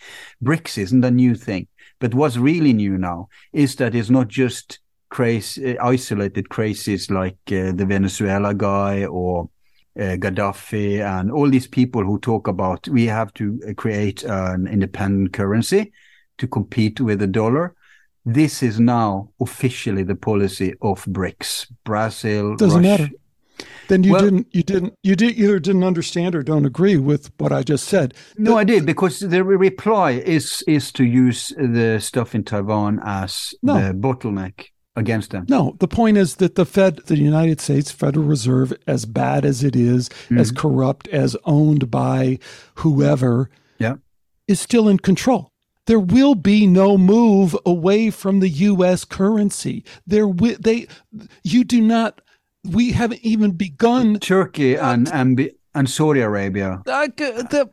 BRICS isn't a new thing. But what's really new now is that it's not just crazy, isolated crazies like uh, the Venezuela guy or uh, Gaddafi and all these people who talk about we have to create an independent currency to compete with the dollar. This is now officially the policy of BRICS. Brazil, doesn't Russia. Matter. Then you well, didn't, you didn't, you did, either didn't understand or don't agree with what I just said. No, the, I did, because the reply is is to use the stuff in Taiwan as no. the bottleneck against them. No, the point is that the Fed, the United States Federal Reserve, as bad as it is, mm-hmm. as corrupt, as owned by whoever, yeah. is still in control. There will be no move away from the U S currency. There, wi- they, you do not. We haven't even begun. Turkey and and, and Saudi Arabia. Uh,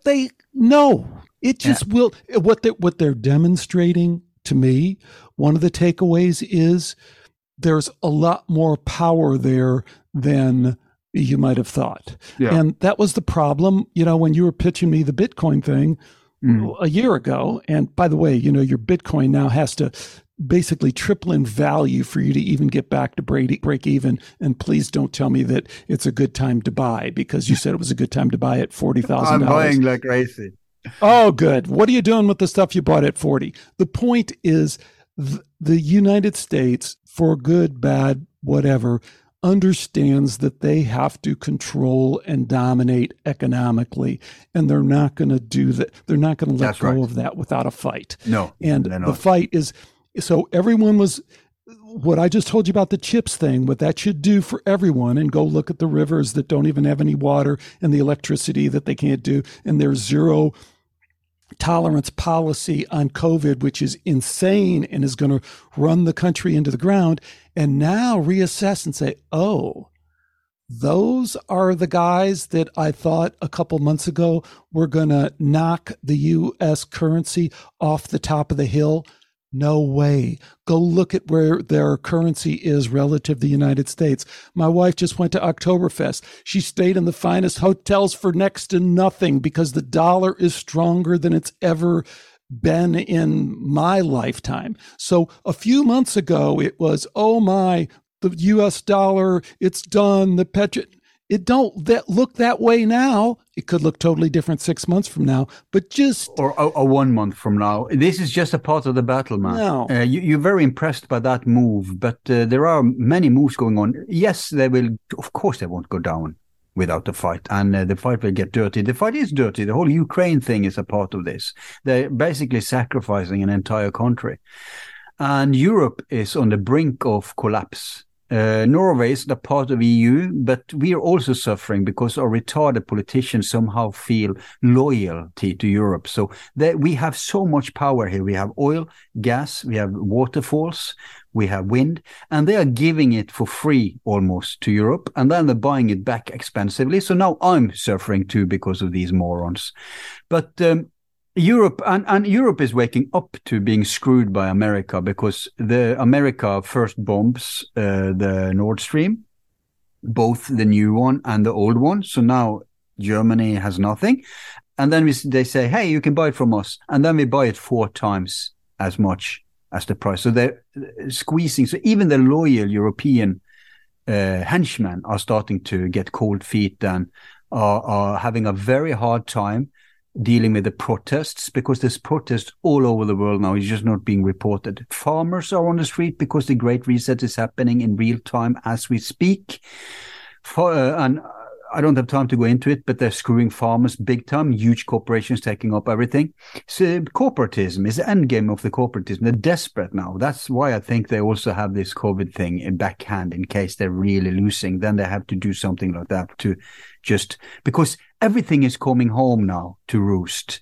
they no, it just yeah. will. What they what they're demonstrating to me, one of the takeaways is there's a lot more power there than you might have thought, yeah. and that was the problem. You know, when you were pitching me the Bitcoin thing, mm. a year ago. And by the way, you know, your Bitcoin now has to basically triple in value for you to even get back to break even. And please don't tell me that it's a good time to buy, because you said it was a good time to buy at forty thousand dollars. I'm buying like crazy. Oh, good. What are you doing with the stuff you bought at forty? The point is th- the United States, for good, bad, whatever, understands that they have to control and dominate economically, and they're not going to do that. They're not going to let That's go right. of that without a fight. No. And the fight is, so everyone was, what I just told you about the chips thing, what that should do for everyone, and go look at the rivers that don't even have any water and the electricity that they can't do, and their zero tolerance policy on COVID, which is insane and is going to run the country into the ground, and now reassess and say, oh, those are the guys that I thought a couple months ago were going to knock the U S currency off the top of the hill. No way. Go look at where their currency is relative to the United States. My wife just went to Oktoberfest. She stayed in the finest hotels for next to nothing because the dollar is stronger than it's ever been in my lifetime. So a few months ago, it was, oh my, the U S dollar, it's done, the petro... It don't that look that way now. It could look totally different six months from now, but just or a one month from now. This is just a part of the battle, man. No. Uh, you, you're very impressed by that move, but uh, there are many moves going on. Yes, they will. Of course, they won't go down without the fight, and uh, the fight will get dirty. The fight is dirty. The whole Ukraine thing is a part of this. They're basically sacrificing an entire country, and Europe is on the brink of collapse. Uh, Norway is the part of E U, but we are also suffering because our retarded politicians somehow feel loyalty to Europe. So that we have so much power here. We have oil, gas, we have waterfalls, we have wind, and they are giving it for free almost to Europe, and then they're buying it back expensively. So now I'm suffering too because of these morons. But um, Europe and, and Europe is waking up to being screwed by America, because the America first bombs uh, the Nord Stream, both the new one and the old one. So now Germany has nothing. And then we, they say, hey, you can buy it from us. And then we buy it four times as much as the price. So they're squeezing. So even the loyal European uh, henchmen are starting to get cold feet and are, are having a very hard time dealing with the protests, because there's protests all over the world now. It's just not being reported. Farmers are on the street because the Great Reset is happening in real time as we speak. For, uh, and I don't have time to go into it, but they're screwing farmers big time, huge corporations taking up everything. So corporatism is the end game of the corporatism. They're desperate now. That's why I think they also have this COVID thing in backhand in case they're really losing. Then they have to do something like that to just, because everything is coming home now to roost.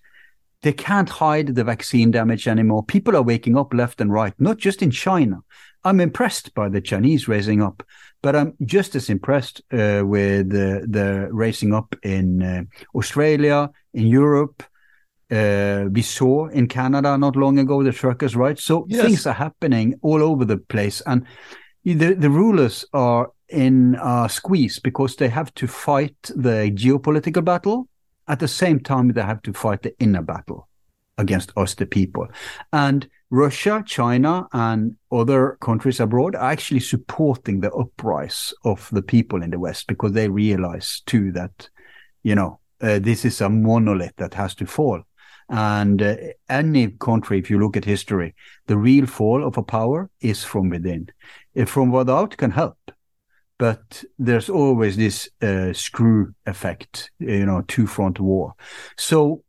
They can't hide the vaccine damage anymore. People are waking up left and right, not just in China. I'm impressed by the Chinese raising up, but I'm just as impressed uh, with the, the raising up in uh, Australia, in Europe. Uh, we saw in Canada not long ago the truckers' rights. So yes, things are happening all over the place. And the, the rulers are in a squeeze because they have to fight the geopolitical battle. At the same time, they have to fight the inner battle against us, the people. And Russia, China, and other countries abroad are actually supporting the uprise of the people in the West, because they realize, too, that, you know, uh, this is a monolith that has to fall. And uh, any country, if you look at history, the real fall of a power is from within. If from without can help. But there's always this uh, screw effect, you know, two-front war. So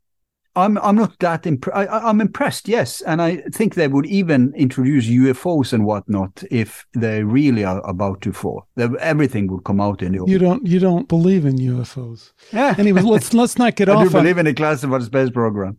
I'm I'm not that imp- I, I'm impressed, yes. And I think they would even introduce U F Os and whatnot if they really are about to fall. They, everything would come out in the open. You don't you don't believe in U F Os. Yeah. Anyway, let's let's not get I off. I do believe on... in a classified space program.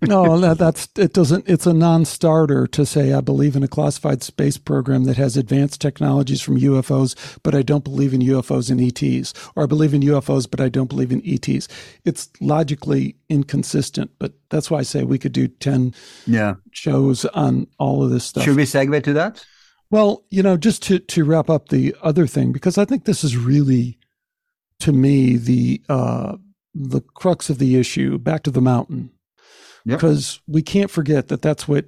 No, that, that's it. Doesn't it's a non-starter to say I believe in a classified space program that has advanced technologies from U F Os, but I don't believe in U F Os and E Ts, or I believe in U F Os, but I don't believe in E Ts. It's logically inconsistent. But that's why I say we could do ten yeah. shows on all of this stuff. Should we segue to that? Well, you know, just to, to wrap up the other thing, because I think this is really, to me, the uh, the crux of the issue, back to the mountain. because yep. we can't forget that that's what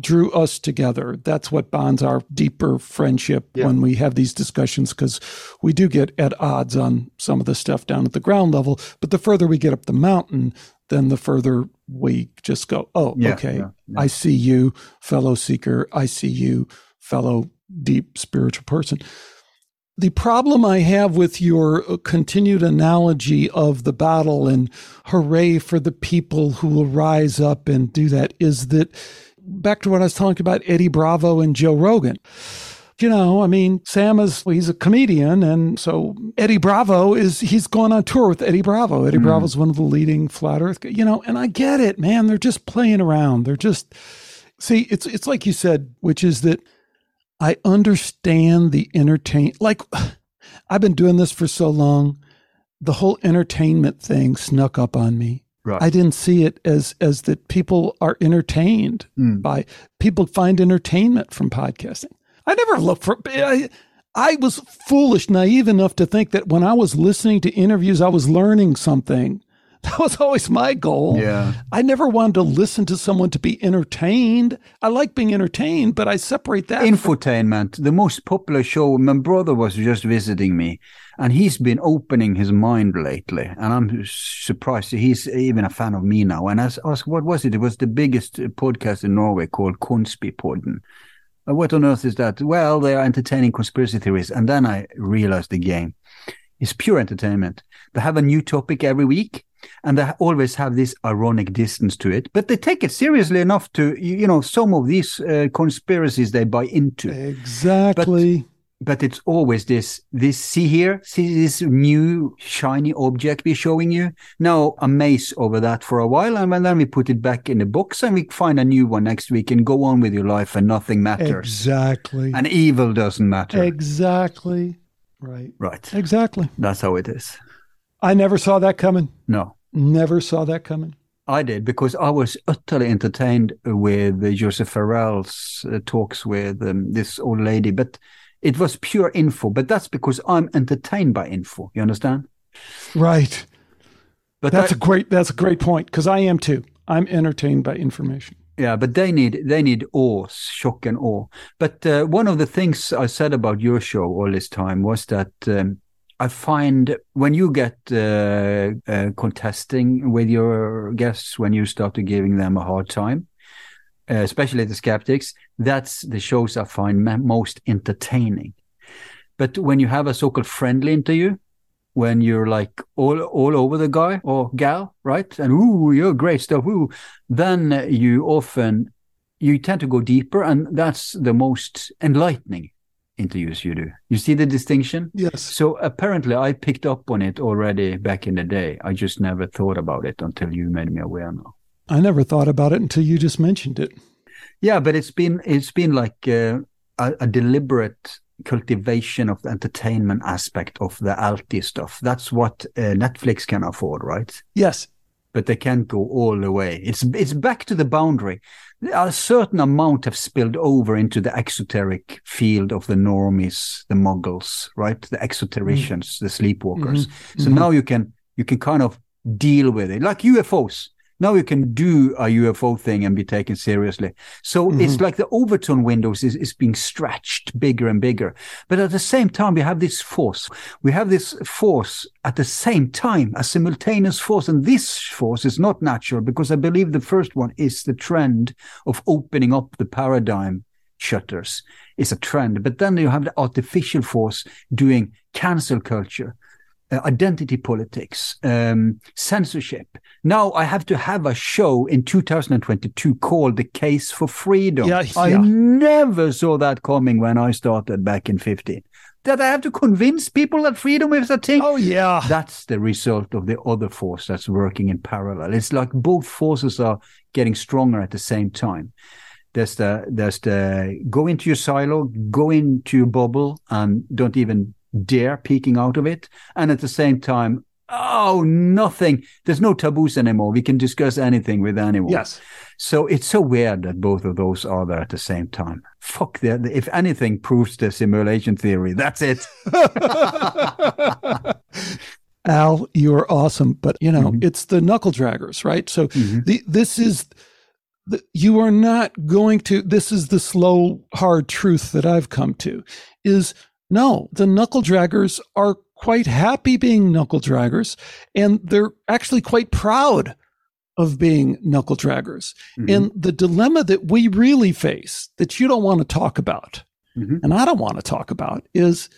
drew us together. That's what bonds our deeper friendship yeah. when we have these discussions, because we do get at odds on some of the stuff down at the ground level. But the further we get up the mountain, then the further we just go, oh, yeah, okay, yeah, yeah. I see you, fellow seeker. I see you, fellow deep spiritual person. The problem I have with your continued analogy of the battle and hooray for the people who will rise up and do that is that, back to what I was talking about, Eddie Bravo and Joe Rogan. You know, I mean, Sam is, well, he's a comedian. And so Eddie Bravo is, he's gone on tour with Eddie Bravo. Eddie mm. Bravo is one of the leading flat earth, you know, and I get it, man. They're just playing around. They're just, see, it's, it's like you said, which is that I understand the entertain, like I've been doing this for so long. The whole entertainment thing snuck up on me. Right. I didn't see it as as that people are entertained mm. by, people find entertainment from podcasting. I never looked for, I, I was foolish, naive enough to think that when I was listening to interviews, I was learning something. That was always my goal. Yeah. I never wanted to listen to someone to be entertained. I like being entertained, but I separate that. Infotainment, from- the most popular show. My brother was just visiting me, and he's been opening his mind lately. And I'm surprised he's even a fan of me now. And I asked, what was it? It was the biggest podcast in Norway called Konspipodden. What on earth is that? Well, they are entertaining conspiracy theories. And then I realized the game. It's pure entertainment. They have a new topic every week. And they always have this ironic distance to it, but they take it seriously enough to, you know, some of these uh, conspiracies they buy into. Exactly. But, but it's always this, this, see here, see this new shiny object we're showing you? Now amaze over that for a while, and then we put it back in the box and we find a new one next week and go on with your life, and nothing matters. Exactly. And evil doesn't matter. Exactly. Right. Right. Exactly. That's how it is. I never saw that coming. No. Never saw that coming. I did, because I was utterly entertained with Joseph Farrell's uh, talks with um, this old lady. But it was pure info. But that's because I'm entertained by info. You understand? Right. But that's I, a great that's a great point, because I am too. I'm entertained by information. Yeah, but they need they need awe, shock and awe. But uh, one of the things I said about your show all this time was that um, I find when you get uh, uh, contesting with your guests, when you start giving them a hard time, uh, especially the skeptics, that's the shows I find most entertaining. But when you have a so-called friendly interview, when you're like all all over the guy or gal, right? And ooh, you're great stuff. Ooh, then you often you tend to go deeper, and that's the most enlightening interviews you do. You see the distinction? Yes. So apparently I picked up on it already back in the day. I just never thought about it until you made me aware now. I never thought about it until you just mentioned it. Yeah, but it's been it's been like uh, a, a deliberate cultivation of the entertainment aspect of the Alti stuff. That's what uh, Netflix can afford, right? Yes. But they can't go all the way. It's it's back to the boundary. A certain amount have spilled over into the exoteric field of the normies, the muggles, right? The exotericians, mm-hmm. the sleepwalkers. Mm-hmm. So mm-hmm. now you can you can kind of deal with it. Like U F Os. Now you can do a U F O thing and be taken seriously. So mm-hmm. it's like the Overton windows is, is being stretched bigger and bigger. But at the same time, we have this force. We have this force at the same time, a simultaneous force. And this force is not natural, because I believe the first one is the trend of opening up the paradigm shutters. It's a trend. But then you have the artificial force doing cancel culture. Uh, identity politics, um, censorship. Now I have to have a show in two thousand twenty-two called The Case for Freedom. Yeah, I yeah. never saw that coming when I started back in fifteen. That I have to convince people that freedom is a thing. Oh, yeah. That's the result of the other force that's working in parallel. It's like both forces are getting stronger at the same time. There's the, there's the go into your silo, go into your bubble, and don't even dare peeking out of it, and at the same time, oh, nothing, there's no taboos anymore, we can discuss anything with anyone. Yes. So it's so weird that both of those are there at the same time. Fuck, that if anything proves the simulation theory, that's it. Al, you're awesome. But, you know, mm-hmm. it's the knuckle draggers, right? So mm-hmm. the, this is, the, you are not going to, this is the slow, hard truth that I've come to is, no, the knuckle draggers are quite happy being knuckle draggers, and they're actually quite proud of being knuckle draggers. Mm-hmm. And the dilemma that we really face, that you don't want to talk about, mm-hmm. and I don't want to talk about, is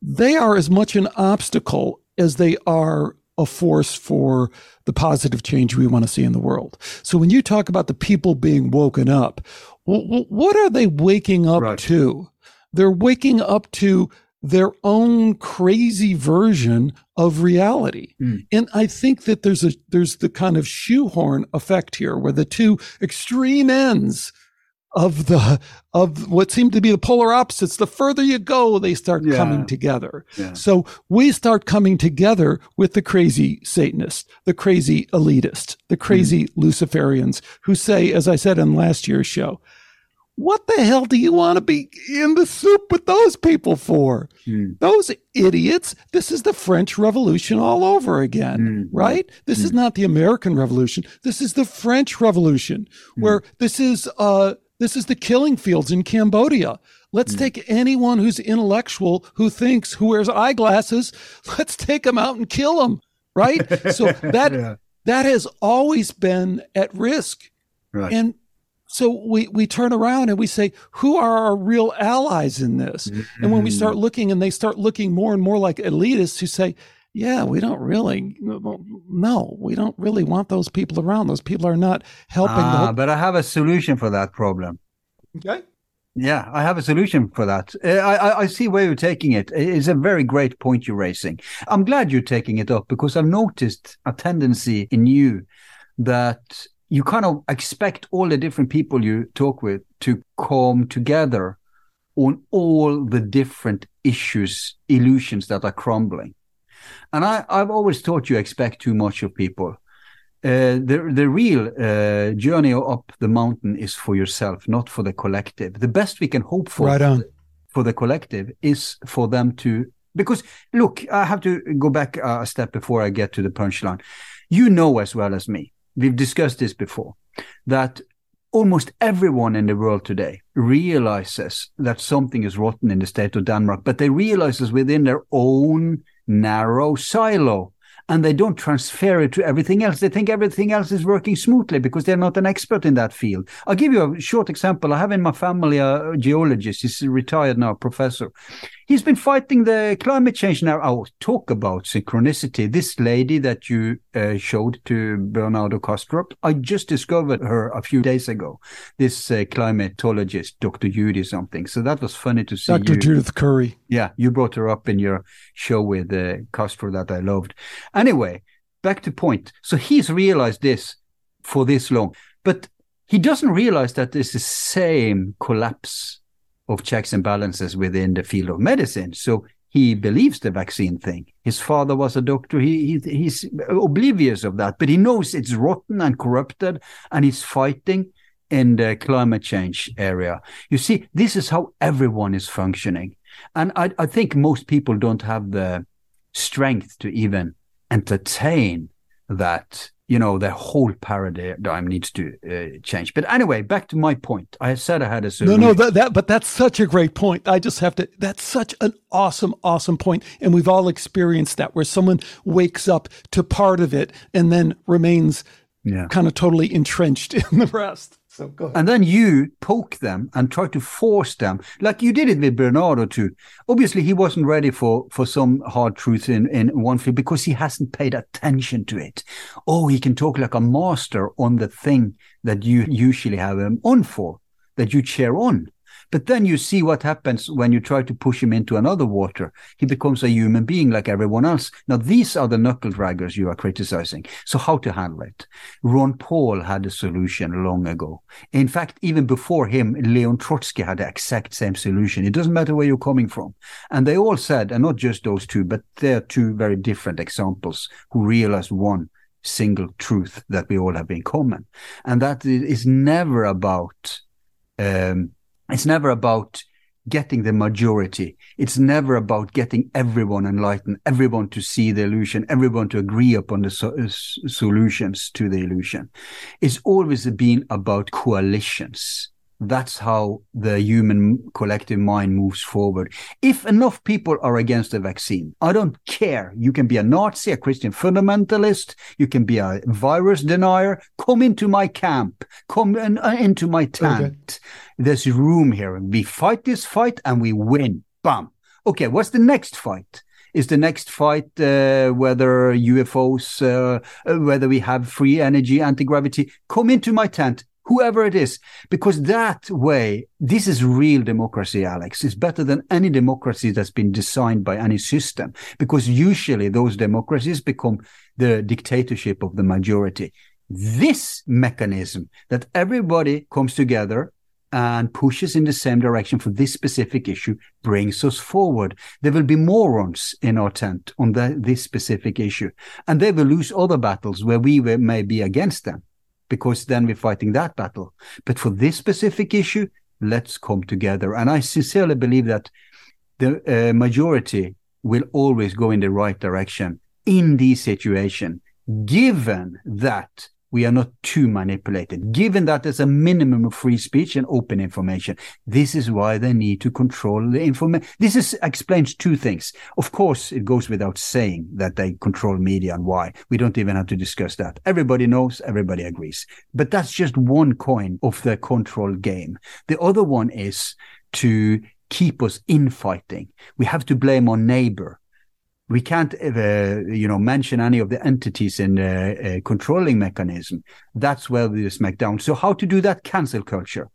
they are as much an obstacle as they are a force for the positive change we want to see in the world. So when you talk about the people being woken up, well, what are they waking up right. to? They're waking up to their own crazy version of reality. Mm. And I think that there's a there's the kind of shoehorn effect here, where the two extreme ends of the of what seem to be the polar opposites, the further you go, they start yeah. coming together. Yeah. So we start coming together with the crazy Satanists, the crazy elitists, the crazy mm. Luciferians, who say, as I said in last year's show, what the hell do you want to be in the soup with those people for? Mm. Those idiots. This is the French Revolution all over again, mm. right? This mm. is not the American Revolution. This is the French Revolution, mm. where this is uh, this is the killing fields in Cambodia. Let's mm. take anyone who's intellectual, who thinks, who wears eyeglasses. Let's take them out and kill them, right? So that yeah. that has always been at risk, right. and. So we, we turn around and we say, who are our real allies in this? Mm-hmm. And when we start looking, and they start looking more and more like elitists who say, yeah, we don't really, no, we don't really want those people around. Those people are not helping. Ah, the- but I have a solution for that problem. Okay. Yeah, I have a solution for that. I, I, I see where you're taking it. It's a very great point you're raising. I'm glad you're taking it up, because I've noticed a tendency in you that you kind of expect all the different people you talk with to come together on all the different issues, illusions that are crumbling. And I, I've always thought you expect too much of people. Uh, the, the real uh, journey up the mountain is for yourself, not for the collective. The best we can hope for, right on. for the collective is for them to... Because, look, I have to go back a step before I get to the punchline. You know as well as me, we've discussed this before, that almost everyone in the world today realizes that something is rotten in the state of Denmark, but they realize this within their own narrow silo, and they don't transfer it to everything else. They think everything else is working smoothly because they're not an expert in that field. I'll give you a short example. I have in my family a geologist. He's retired now, professor. He's been fighting the climate change now. I'll talk about synchronicity. This lady that you uh, showed to Bernardo Kastrup, I just discovered her a few days ago, this uh, climatologist, Doctor Judy something. So that was funny to see. Doctor You. Judith Curry. Yeah, you brought her up in your show with uh, Kastrup that I loved. Anyway, back to point. So he's realized this for this long, but he doesn't realize that it's the same collapse of checks and balances within the field of medicine. So he believes the vaccine thing. His father was a doctor. He, he he's oblivious of that, but he knows it's rotten and corrupted, and he's fighting in the climate change area. You see, this is how everyone is functioning. And I, I think most people don't have the strength to even entertain that, you know, the whole paradigm needs to uh, change. But anyway, back to my point. I said I had a solution. No, no, that, that, but that's such a great point. I just have to, that's such an awesome, awesome point. And we've all experienced that, where someone wakes up to part of it and then remains yeah. kind of totally entrenched in the rest. So go ahead. And then you poke them and try to force them, like you did it with Bernardo too. Obviously, he wasn't ready for, for some hard truth in, in one field because he hasn't paid attention to it. Oh, he can talk like a master on the thing that you usually have him on for, that you cheer on. But then you see what happens when you try to push him into another water. He becomes a human being like everyone else. Now, these are the knuckle draggers you are criticizing. So how to handle it? Ron Paul had a solution long ago. In fact, even before him, Leon Trotsky had the exact same solution. It doesn't matter where you're coming from. And they all said, and not just those two, but they're two very different examples who realized one single truth that we all have in common. And that is never about... Um, It's never about getting the majority. It's never about getting everyone enlightened, everyone to see the illusion, everyone to agree upon the so- solutions to the illusion. It's always been about coalitions. That's how the human collective mind moves forward. If enough people are against the vaccine, I don't care. You can be a Nazi, a Christian fundamentalist. You can be a virus denier. Come into my camp. Come in, uh, into my tent. Okay. There's room here. We fight this fight and we win. Bam. Okay, what's the next fight? Is the next fight uh, whether U F Os, uh, whether we have free energy, anti-gravity? Come into my tent. Whoever it is, because that way, this is real democracy, Alex. It's better than any democracy that's been designed by any system, because usually those democracies become the dictatorship of the majority. This mechanism that everybody comes together and pushes in the same direction for this specific issue brings us forward. There will be morons in our tent on the, this specific issue, and they will lose other battles where we may be against them, because then we're fighting that battle. But for this specific issue, let's come together. And I sincerely believe that the uh, majority will always go in the right direction in this situation, given that we are not too manipulated, given that there's a minimum of free speech and open information. This is why they need to control the information. This is, explains two things. Of course, it goes without saying that they control media and why. We don't even have to discuss that. Everybody knows, everybody agrees. But that's just one coin of the control game. The other one is to keep us infighting. We have to blame our neighbor. We can't, uh, you know, mention any of the entities in the uh, uh, controlling mechanism. That's where we smack down. So how to do that? Cancel culture.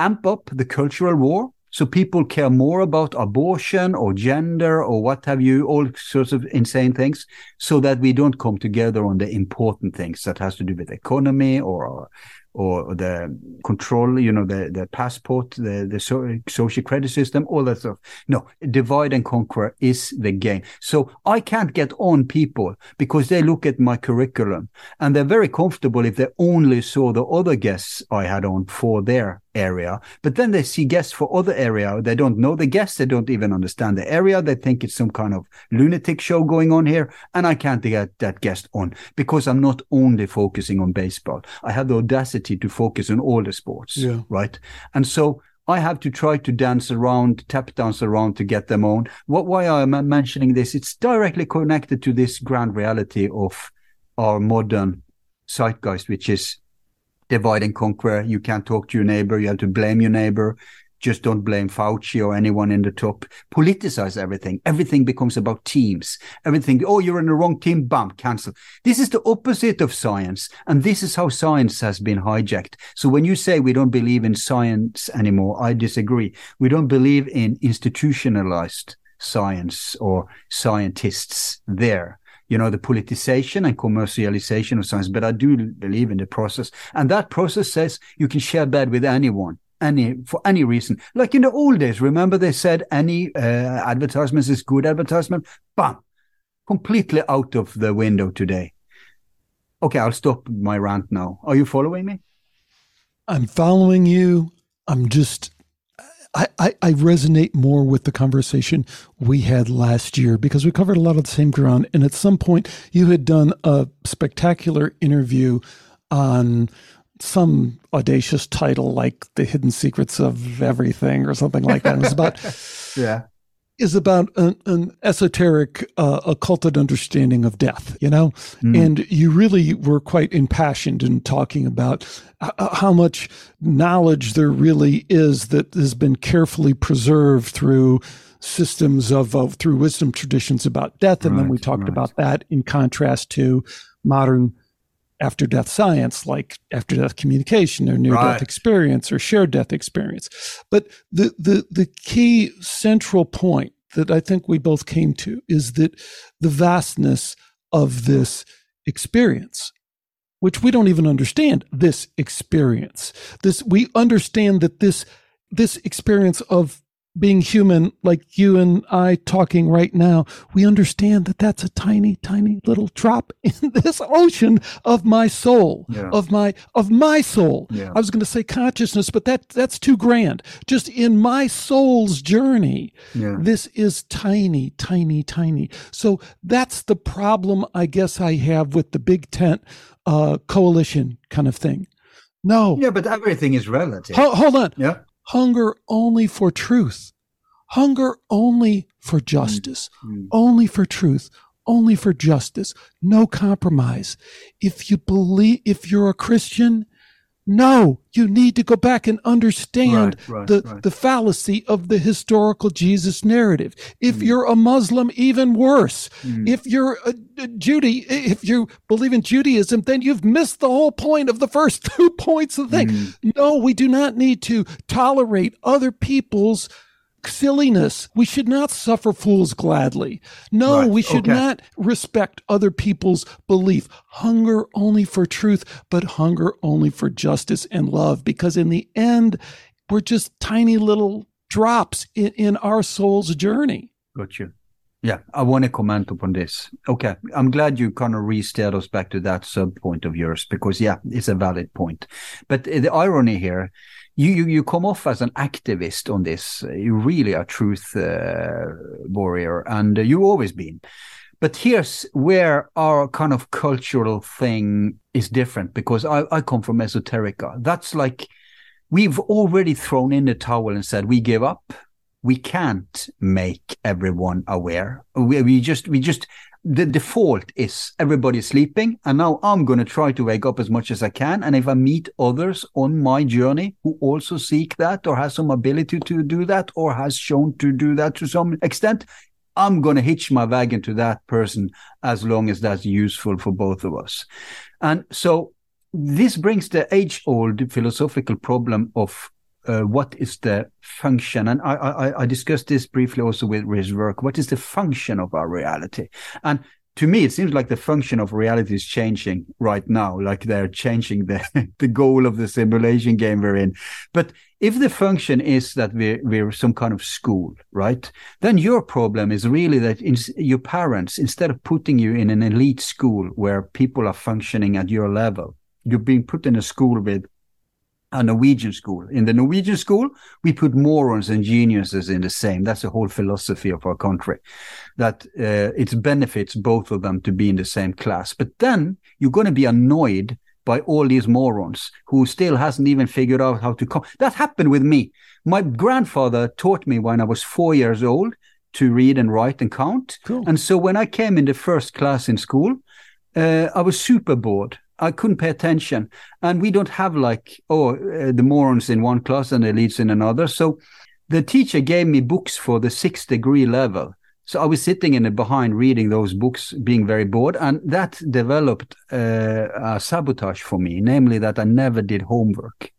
Amp up the cultural war so people care more about abortion or gender or what have you, all sorts of insane things, so that we don't come together on the important things that has to do with the economy or or the control, you know, the, the passport, the, the so, social credit system, all that stuff. No, divide and conquer is the game. So I can't get on people because they look at my curriculum and they're very comfortable if they only saw the other guests I had on for their area. But then they see guests for other area. They don't know the guests. They don't even understand the area. They think it's some kind of lunatic show going on here. And I can't get that guest on because I'm not only focusing on baseball. I have the audacity to focus on all the sports, yeah. Right? And so I have to try to dance around, tap dance around to get them on. What? Why I'm mentioning this? It's directly connected to this grand reality of our modern zeitgeist, which is divide and conquer. You can't talk to your neighbor. You have to blame your neighbor. Just don't blame Fauci or anyone in the top. Politicize everything. Everything becomes about teams. Everything, oh, you're in the wrong team, bam, cancel. This is the opposite of science. And this is how science has been hijacked. So when you say we don't believe in science anymore, I disagree. We don't believe in institutionalized science or scientists there. You know, the politicization and commercialization of science. But I do believe in the process. And that process says you can share bed with anyone. Any for any reason, like in the old days, remember they said any uh, advertisements is good advertisement. Bam, completely out of the window today. Okay, I'll stop my rant now. Are you following me? I'm following you. I'm just, I, I, I resonate more with the conversation we had last year because we covered a lot of the same ground. And at some point, you had done a spectacular interview on some audacious title like The Hidden Secrets of Everything or something like that. It was about yeah is about an, an esoteric uh, occulted understanding of death, you know mm. and you really were quite impassioned in talking about h- how much knowledge there really is that has been carefully preserved through systems of, of through wisdom traditions about death, and right, then we talked right. about that in contrast to modern after death science, like after death communication or near death right. experience or shared death experience. But the, the, the key central point that I think we both came to is that the vastness of this experience, which we don't even understand this experience, this, we understand that this, this experience of being human, like you and I talking right now, we understand that that's a tiny, tiny little drop in this ocean of my soul, yeah. of my of my soul. Yeah. I was going to say consciousness, but that that's too grand. Just in my soul's journey, yeah. this is tiny, tiny, tiny. So that's the problem I guess I have with the big tent uh, coalition kind of thing. No. Yeah, but everything is relative. Ho- hold on. Yeah. Hunger only for truth, hunger only for justice, mm-hmm. only for truth, only for justice, no compromise. If you believe, if you're a Christian, no, you need to go back and understand right, right, the, right. the fallacy of the historical Jesus narrative. If mm. you're a Muslim, even worse. Mm. If you're a, a Judy, if you believe in Judaism, then you've missed the whole point of the first two points of the thing. Mm. No, we do not need to tolerate other people's silliness. We should not suffer fools gladly. No, right. we should okay. not respect other people's belief. Hunger only for truth, but hunger only for justice and love, because in the end, we're just tiny little drops in, in our soul's journey. Gotcha. Yeah, I want to comment upon this. Okay, I'm glad you kind of re-steered us back to that sub-point of yours, because, yeah, it's a valid point. But the irony here, You, you you come off as an activist on this. You're really a truth uh, warrior, and uh, you've always been. But here's where our kind of cultural thing is different, because I, I come from esoterica. That's like we've already thrown in the towel and said we give up. We can't make everyone aware. We, we just we just the default is everybody's sleeping, and now I'm going to try to wake up as much as I can. And if I meet others on my journey who also seek that, or has some ability to do that, or has shown to do that to some extent, I'm going to hitch my wagon to that person as long as that's useful for both of us. And so this brings the age-old philosophical problem of Uh, what is the function? And I, I, I discussed this briefly also with his work. What is the function of our reality? And to me, it seems like the function of reality is changing right now, like they're changing the, the goal of the simulation game we're in. But if the function is that we're, we're some kind of school, right, then your problem is really that in, your parents, instead of putting you in an elite school where people are functioning at your level, you're being put in a school with a Norwegian school. In the Norwegian school, we put morons and geniuses in the same. That's the whole philosophy of our country, that uh, it benefits both of them to be in the same class. But then you're going to be annoyed by all these morons who still hasn't even figured out how to come. That happened with me. My grandfather taught me when I was four years old to read and write and count. Cool. And so when I came in the first class in school, uh, I was super bored. I couldn't pay attention. And we don't have like, oh, uh, the morons in one class and the elites in another. So the teacher gave me books for the sixth degree level. So I was sitting in the behind reading those books, being very bored. And that developed uh, a sabotage for me, namely that I never did homework.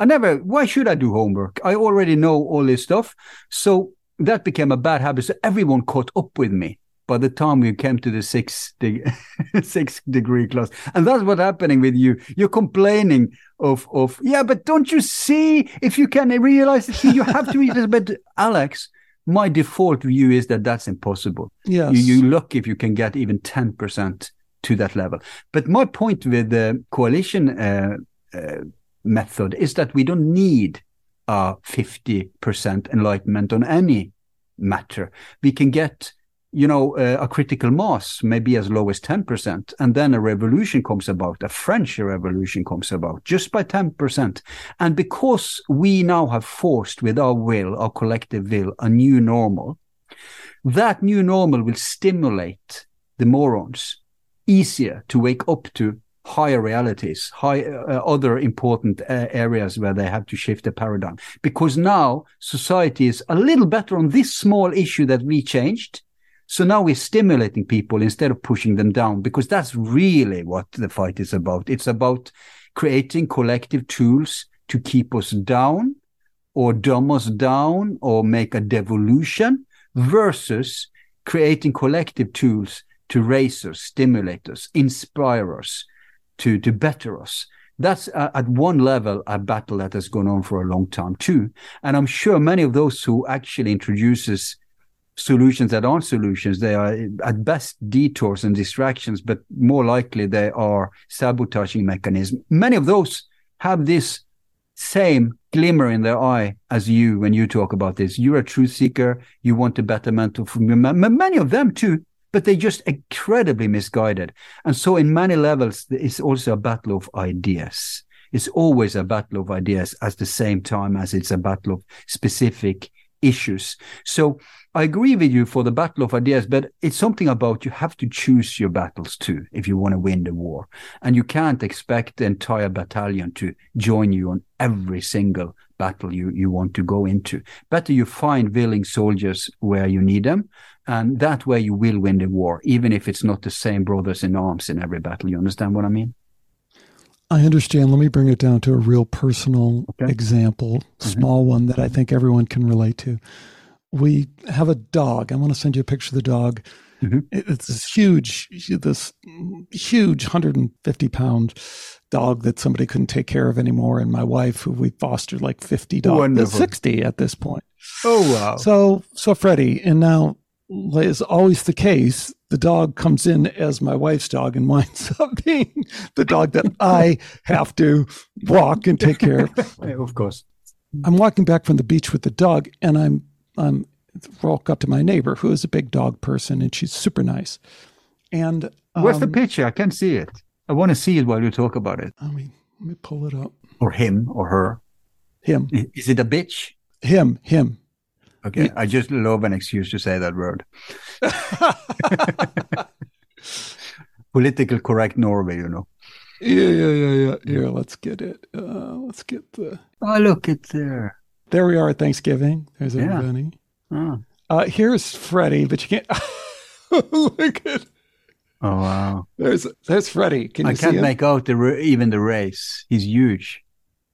I never, why should I do homework? I already know all this stuff. So that became a bad habit. So everyone caught up with me by the time we came to the sixth, de- sixth degree class. And that's what's happening with you. You're complaining of, of yeah, but don't you see? If you can realize it, you have to realize. But Alex, my default view is that that's impossible. Yes. You, you look if you can get even ten percent to that level. But my point with the coalition uh, uh, method is that we don't need uh, fifty percent enlightenment on any matter. We can get you know, uh, a critical mass may be as low as ten percent, and then a revolution comes about, a French revolution comes about, just by ten percent. And because we now have forced with our will, our collective will, a new normal, that new normal will stimulate the morons easier to wake up to higher realities, high, uh, other important uh, areas where they have to shift the paradigm. Because now society is a little better on this small issue that we changed. So now we're stimulating people instead of pushing them down, because that's really what the fight is about. It's about creating collective tools to keep us down or dumb us down or make a devolution, versus creating collective tools to raise us, stimulate us, inspire us, to, to better us, That's uh, at one level a battle that has gone on for a long time too. And I'm sure many of those who actually introduces solutions that aren't solutions, they are at best detours and distractions, but more likely they are sabotaging mechanisms. Many of those have this same glimmer in their eye as you when you talk about this. You're a truth seeker. You want the betterment of many of them too, but they're just incredibly misguided. And so in many levels, it's also a battle of ideas. It's always a battle of ideas at the same time as it's a battle of specific issues. So I agree with you for the battle of ideas, but it's something about you have to choose your battles too if you want to win the war. And you can't expect the entire battalion to join you on every single battle you, you want to go into. Better you find willing soldiers where you need them, and that way you will win the war, even if it's not the same brothers in arms in every battle. You understand what I mean? I understand. Let me bring it down to a real personal okay. example, small mm-hmm. one that I think everyone can relate to. We have a dog. I want to send you a picture of the dog. Mm-hmm. It's this huge, this huge one hundred fifty pound dog that somebody couldn't take care of anymore. And my wife, who we fostered like fifty dogs, sixty at this point. Oh, wow. So, so Freddie, and now is always the case, the dog comes in as my wife's dog and winds up being the dog that I have to walk and take care of. Of course. I'm walking back from the beach with the dog, and I'm I'm walk up to my neighbor, who is a big dog person, and she's super nice. And um, where's the picture? I can't see it. I want to see it while you talk about it. I mean, let me pull it up. Or him or her. Him. Is it a bitch? Him. Him. Okay, yeah. I just love an excuse to say that word. Political correct Norway, you know. Yeah, yeah, yeah, yeah. Here, let's get it. Uh, let's get the... Oh, look, it's there. There we are at Thanksgiving. There's everybody. Yeah. Oh. Uh, here's Freddie, but you can't... Look at... Oh, wow. There's there's Freddie. Can you I see I can't him? Make out the even the race. He's huge.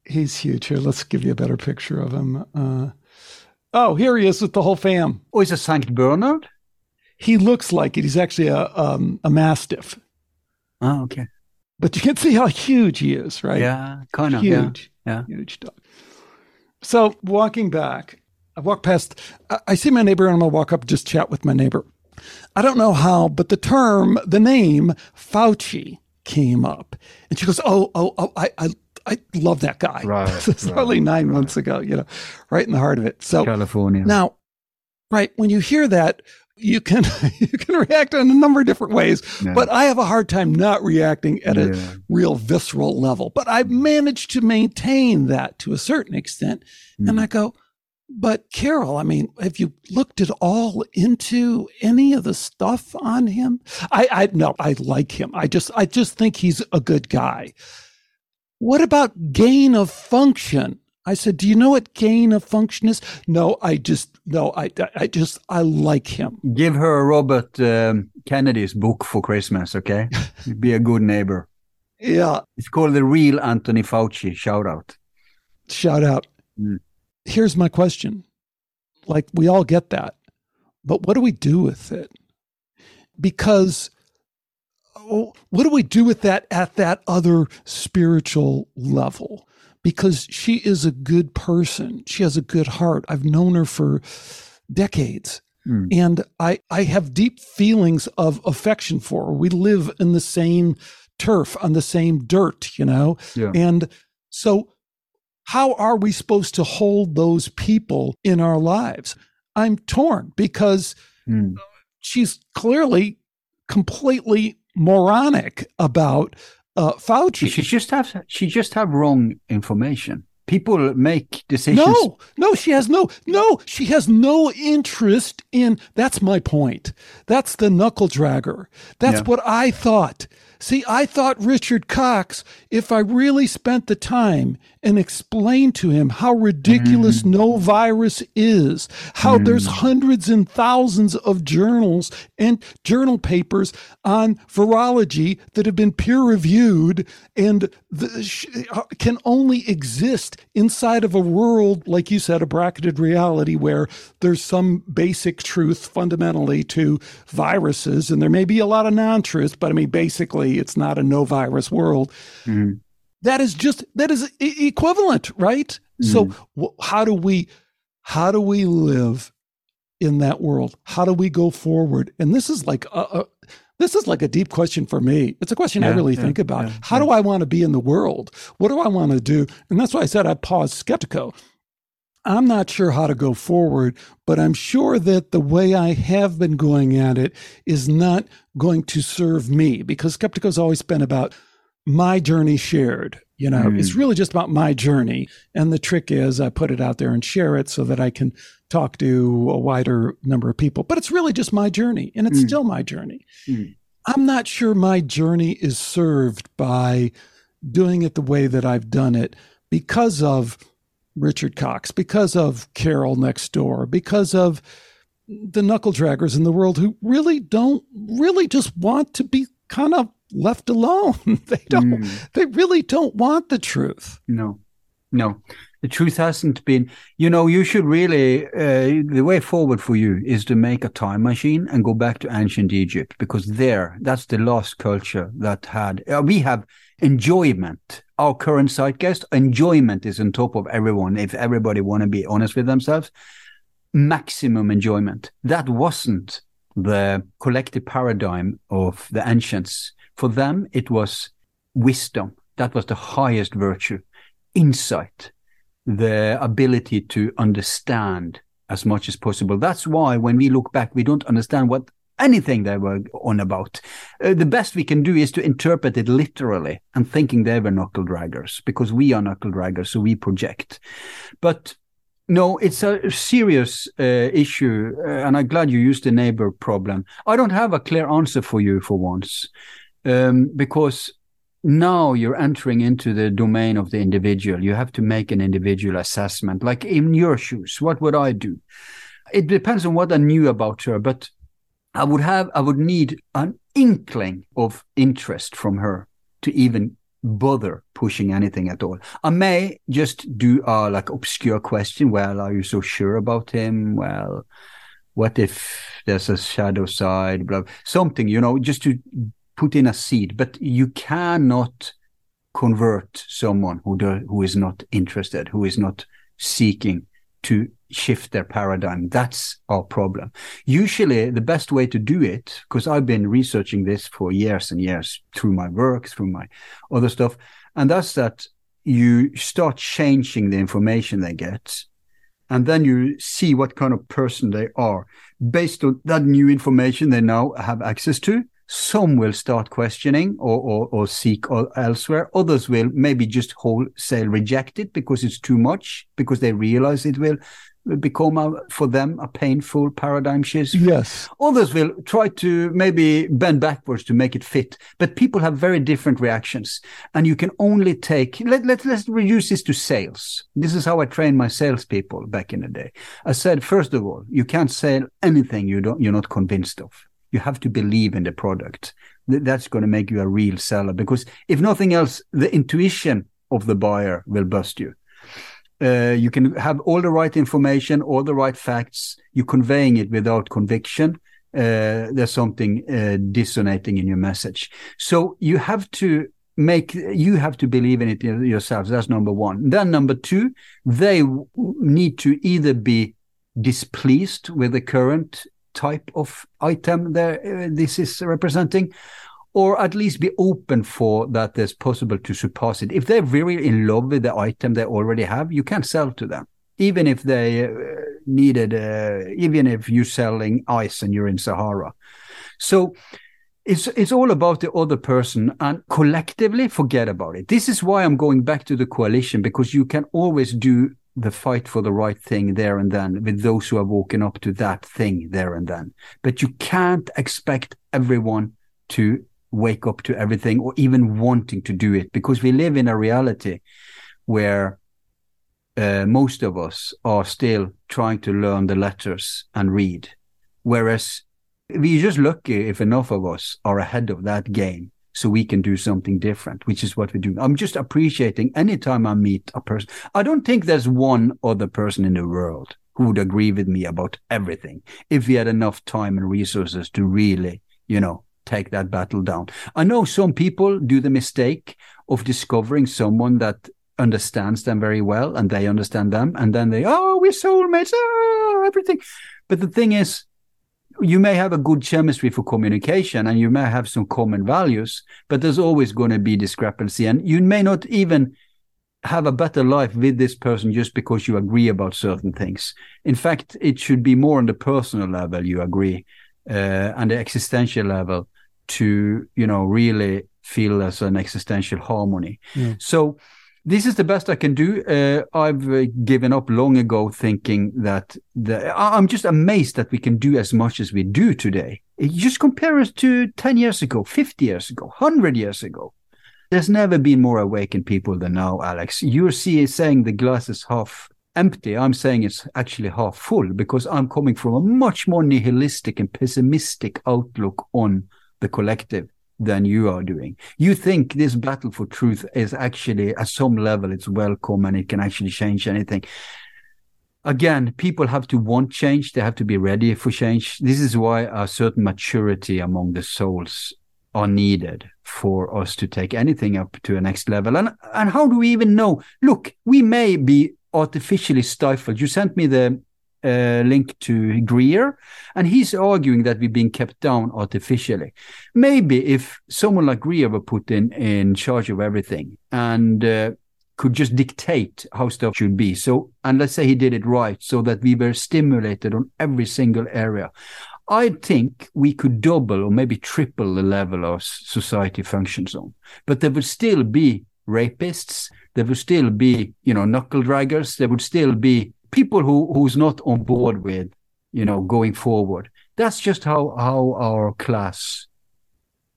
He's huge. Here, let's give you a better picture of him. Uh Oh, here he is with the whole fam. Oh, he's a Saint Bernard? He looks like it. He's actually a um, a Mastiff. Oh, okay. But you can see how huge he is, right? Yeah, kind of. Huge, yeah. yeah. Huge dog. So walking back, I walk past, I, I see my neighbor, and I'm going to walk up and just chat with my neighbor. I don't know how, but the term, the name Fauci came up. And she goes, oh, oh, oh, I, I I love that guy. Right, this is right, only nine right. months ago, you know, right in the heart of it. So California. Now, right, when you hear that, you can you can react in a number of different ways. Yeah. But I have a hard time not reacting at yeah. a real visceral level. But I've managed to maintain that to a certain extent. Mm. And I go, but Carol, I mean, have you looked at all into any of the stuff on him? I, I no, I like him. I just I just think he's a good guy. What about gain of function? I said, do you know what gain of function is? No, I just, no, I I just, I like him. Give her Robert um, Kennedy's book for Christmas, okay? Be a good neighbor. Yeah. It's called The Real Anthony Fauci. Shout out. Shout out. Mm. Here's my question. Like, we all get that, but what do we do with it? Because... what do we do with that at that other spiritual level? Because she is a good person. She has a good heart. I've known her for decades. Mm. And I, I have deep feelings of affection for her. We live in the same turf, on the same dirt, you know? Yeah. And so how are we supposed to hold those people in our lives? I'm torn because mm. she's clearly completely moronic about uh, Fauci. She just has she just have wrong information. People make decisions. No, no, she has no, no, she has no interest in. That's my point. That's the knuckle dragger. That's yeah. what I thought. See, I thought Richard Cox, if I really spent the time and explained to him how ridiculous mm. no virus is, how mm. there's hundreds and thousands of journals and journal papers on virology that have been peer reviewed and the, can only exist inside of a world, like you said, a bracketed reality where there's some basic truth fundamentally to viruses, and there may be a lot of non-truth, but I mean, basically, it's not a no virus world. Mm. that is just, that is e- equivalent, right? Mm. So w- how do we, how do we live in that world? How do we go forward? And this is like a, a this is like a deep question for me. It's a question yeah, I really yeah, think about. Yeah, how yeah. do I want to be in the world? What do I want to do? And that's why I said I paused Skeptico. I'm not sure how to go forward, but I'm sure that the way I have been going at it is not going to serve me, because Skeptico's always been about my journey shared. You know, mm. it's really just about my journey. And the trick is I put it out there and share it so that I can talk to a wider number of people. But it's really just my journey, and it's mm. still my journey. Mm. I'm not sure my journey is served by doing it the way that I've done it, because of Richard Cox, because of Carol next door, because of the knuckle draggers in the world who really don't really just want to be kind of left alone. They don't, mm. they really don't want the truth. No, no, the truth hasn't been, you know, you should really, uh, the way forward for you is to make a time machine and go back to ancient Egypt, because there, that's the last culture that had, uh, we have enjoyment. Our current zeitgeist, enjoyment is on top of everyone. If everybody want to be honest with themselves, maximum enjoyment. That wasn't the collective paradigm of the ancients. For them, it was wisdom. That was the highest virtue, insight, the ability to understand as much as possible. That's why when we look back, we don't understand what anything they were on about. Uh, the best we can do is to interpret it literally and thinking they were knuckle draggers, because we are knuckle draggers, so we project. But no, it's a serious uh, issue, uh, and I'm glad you used the neighbor problem. I don't have a clear answer for you for once, um, because now you're entering into the domain of the individual. You have to make an individual assessment. Like in your shoes, what would I do? It depends on what I knew about her, but I would have, I would need an inkling of interest from her to even bother pushing anything at all. I may just do a like obscure question. Well, are you so sure about him? Well, what if there's a shadow side? Blah, something, you know, just to put in a seed. But you cannot convert someone who do, who is not interested, who is not seeking to shift their paradigm. That's our problem. Usually the best way to do it, because I've been researching this for years and years through my work, through my other stuff, and that's that you start changing the information they get, and then you see what kind of person they are. Based on that new information they now have access to, some will start questioning or, or, or seek elsewhere. Others will maybe just wholesale reject it because it's too much, because they realize it will become a, for them a painful paradigm shift. Yes. Others will try to maybe bend backwards to make it fit. But people have very different reactions. And you can only take, let, let, let's reduce this to sales. This is how I trained my salespeople back in the day. I said, first of all, you can't sell anything you don't, you're not convinced of. You have to believe in the product. That's going to make you a real seller, because if nothing else, the intuition of the buyer will bust you. Uh, you can have all the right information, all the right facts. You're conveying it without conviction. Uh, there's something uh, dissonating in your message. So you have to make, you have to believe in it yourself. That's number one. Then number two, they w- need to either be displeased with the current type of item there, uh, this is representing, or at least be open for that there's possible to surpass it. If they're really in love with the item they already have, you can't sell to them. Even if they uh, needed, uh, even if you're selling ice and you're in Sahara. So it's it's all about the other person, and collectively forget about it. This is why I'm going back to the coalition, because you can always do the fight for the right thing there and then with those who have woken up to that thing there and then. But you can't expect everyone to wake up to everything or even wanting to do it, because we live in a reality where uh, most of us are still trying to learn the letters and read. Whereas we're just lucky if enough of us are ahead of that game, so we can do something different, which is what we do. I'm just appreciating any time I meet a person. I don't think there's one other person in the world who would agree with me about everything if we had enough time and resources to really, you know, take that battle down. I know some people do the mistake of discovering someone that understands them very well and they understand them, and then they, oh, we're soulmates, oh, everything. But the thing is, you may have a good chemistry for communication and you may have some common values, but there's always going to be discrepancy, and you may not even have a better life with this person just because you agree about certain things. In fact, it should be more on the personal level you agree, uh, and the existential level, to, you know, really feel as an existential harmony. Yeah. So this is the best I can do. Uh, I've given up long ago thinking that the, I'm just amazed that we can do as much as we do today. You just compare us to ten years ago, fifty years ago, one hundred years ago. There's never been more awakened people than now, Alex. You're saying the glass is half empty. I'm saying it's actually half full, because I'm coming from a much more nihilistic and pessimistic outlook on the collective than you are doing. You think this battle for truth is actually, at some level, it's welcome and it can actually change anything. Again, people have to want change. They have to be ready for change. This is why a certain maturity among the souls are needed for us to take anything up to a next level. And and how do we even know? Look, we may be artificially stifled. You sent me the uh, link to Greer, and he's arguing that we're being kept down artificially. Maybe if someone like Greer were put in, in charge of everything and uh, could just dictate how stuff should be. So, and let's say he did it right, so that we were stimulated on every single area. I think we could double or maybe triple the level our society functions on. But there would still be rapists. There would still be, you know, knuckle draggers. There would still be people who who's not on board with, you know, going forward. That's just how, how our class,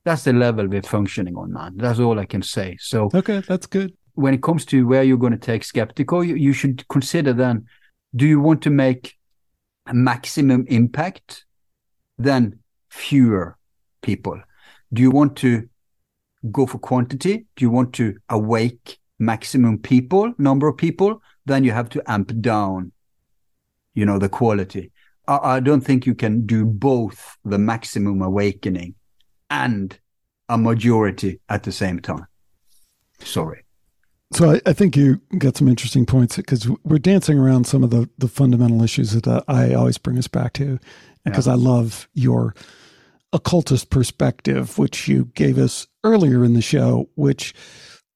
that's the level we're functioning on, man. That's all I can say. So okay, that's good. When it comes to where you're going to take Skeptico, you, you should consider then, do you want to make a maximum impact? Then fewer people. Do you want to go for quantity? Do you want to awake maximum people, number of people? Then you have to amp down, you know, the quality. I, I don't think you can do both the maximum awakening and a majority at the same time. Sorry. So I, I think you got some interesting points, because we're dancing around some of the, the fundamental issues that I always bring us back to, because yeah. I love your occultist perspective, which you gave us earlier in the show, which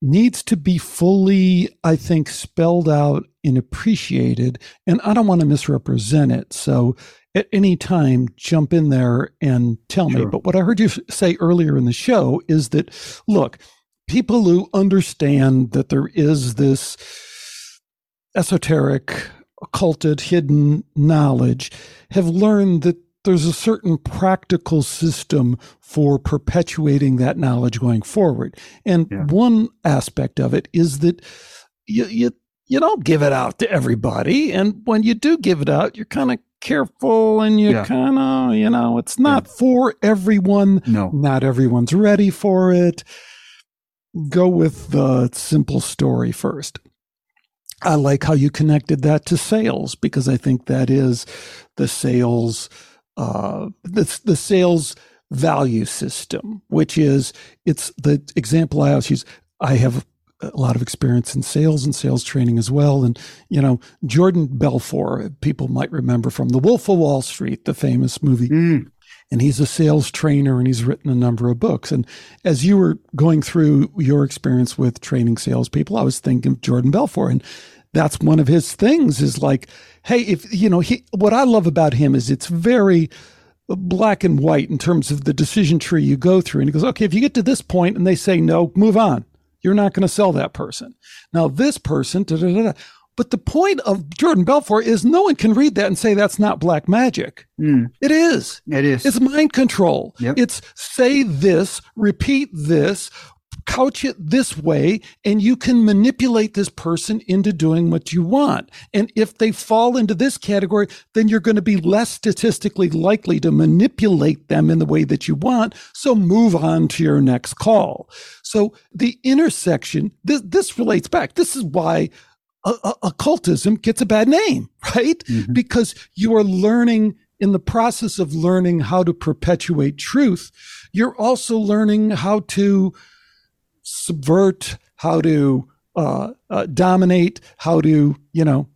needs to be fully, I think, spelled out and appreciated. And I don't want to misrepresent it. So at any time, jump in there and tell sure. me. But what I heard you say earlier in the show is that, look, people who understand that there is this esoteric, occulted, hidden knowledge have learned that there's a certain practical system for perpetuating that knowledge going forward. And yeah. one aspect of it is that you, you you don't give it out to everybody. And when you do give it out, you're kind of careful, and you yeah. kind of, you know, it's not yeah. for everyone. No. Not everyone's ready for it. Go with the simple story first. I like how you connected that to sales, because I think that is the sales, uh, the, the sales value system, which is, it's the example I always use. I have a lot of experience in sales and sales training as well. And, you know, Jordan Belfort, people might remember from The Wolf of Wall Street, the famous movie. Mm. And he's a sales trainer, and he's written a number of books. And as you were going through your experience with training salespeople, I was thinking of Jordan Belfort. And that's one of his things is like, hey, if you know, he, what I love about him is it's very black and white in terms of the decision tree you go through. And he goes, okay, if you get to this point and they say no, move on. You're not going to sell that person. Now, this person, da, da, da, da. But the point of Jordan Belfort is no one can read that and say that's not black magic. Mm. It is. It is. It's mind control. Yep. It's say this, repeat this, couch it this way, and you can manipulate this person into doing what you want. And if they fall into this category, then you're going to be less statistically likely to manipulate them in the way that you want. So move on to your next call. So the intersection, this, this relates back. This is why occultism gets a bad name, right? Mm-hmm. Because you are learning, in the process of learning how to perpetuate truth, you're also learning how to subvert, how to uh, uh, dominate, how to, you know,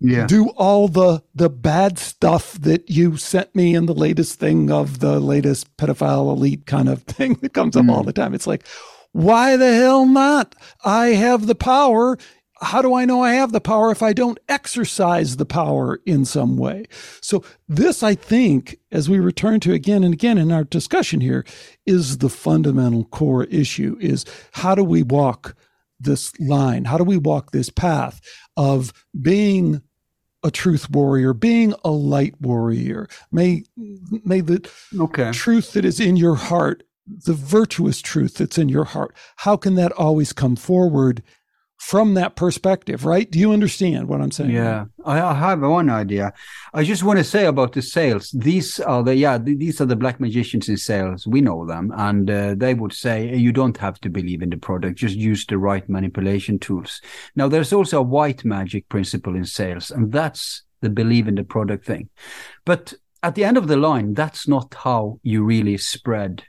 yeah. do all the, the bad stuff that you sent me in the latest thing of the latest pedophile elite kind of thing that comes up mm. all the time. It's like, why the hell not? I have the power. How do I know I have the power if I don't exercise the power in some way? So this, I think, as we return to again and again in our discussion here, is the fundamental core issue, is how do we walk this line? How do we walk this path of being a truth warrior, being a light warrior? May, may the okay. truth that is in your heart, the virtuous truth that's in your heart, how can that always come forward from that perspective, right? Do you understand what I'm saying? Yeah, I have one idea. I just want to say about the sales. These are the, yeah, these are the black magicians in sales. We know them. And uh, they would say, you don't have to believe in the product. Just use the right manipulation tools. Now, there's also a white magic principle in sales, and that's the believe in the product thing. But at the end of the line, that's not how you really spread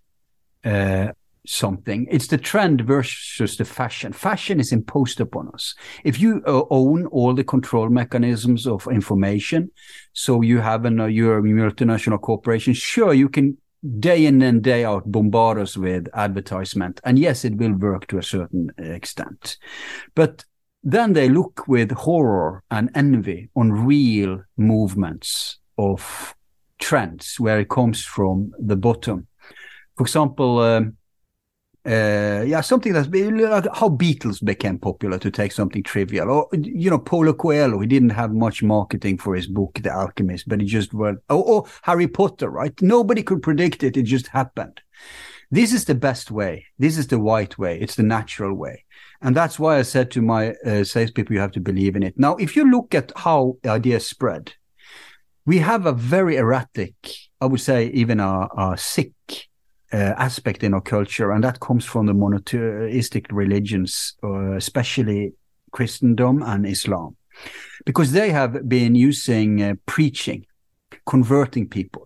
uh something. It's the trend versus the fashion. Fashion is imposed upon us. If you uh, own all the control mechanisms of information, so you have an, uh, you're a multinational corporation, sure, you can day in and day out bombard us with advertisement. And yes, it will work to a certain extent. But then they look with horror and envy on real movements of trends where it comes from the bottom. For example, um, Uh, yeah, something that's like how Beatles became popular, to take something trivial. Or, you know, Paulo Coelho, he didn't have much marketing for his book, The Alchemist, but he just went, or, or Harry Potter, right? Nobody could predict it. It just happened. This is the best way. This is the white way. It's the natural way. And that's why I said to my uh, salespeople, you have to believe in it. Now, if you look at how ideas spread, we have a very erratic, I would say even a, a sick, Uh, aspect in our culture, and that comes from the monotheistic religions, uh, especially Christendom and Islam, because they have been using uh, preaching, converting people.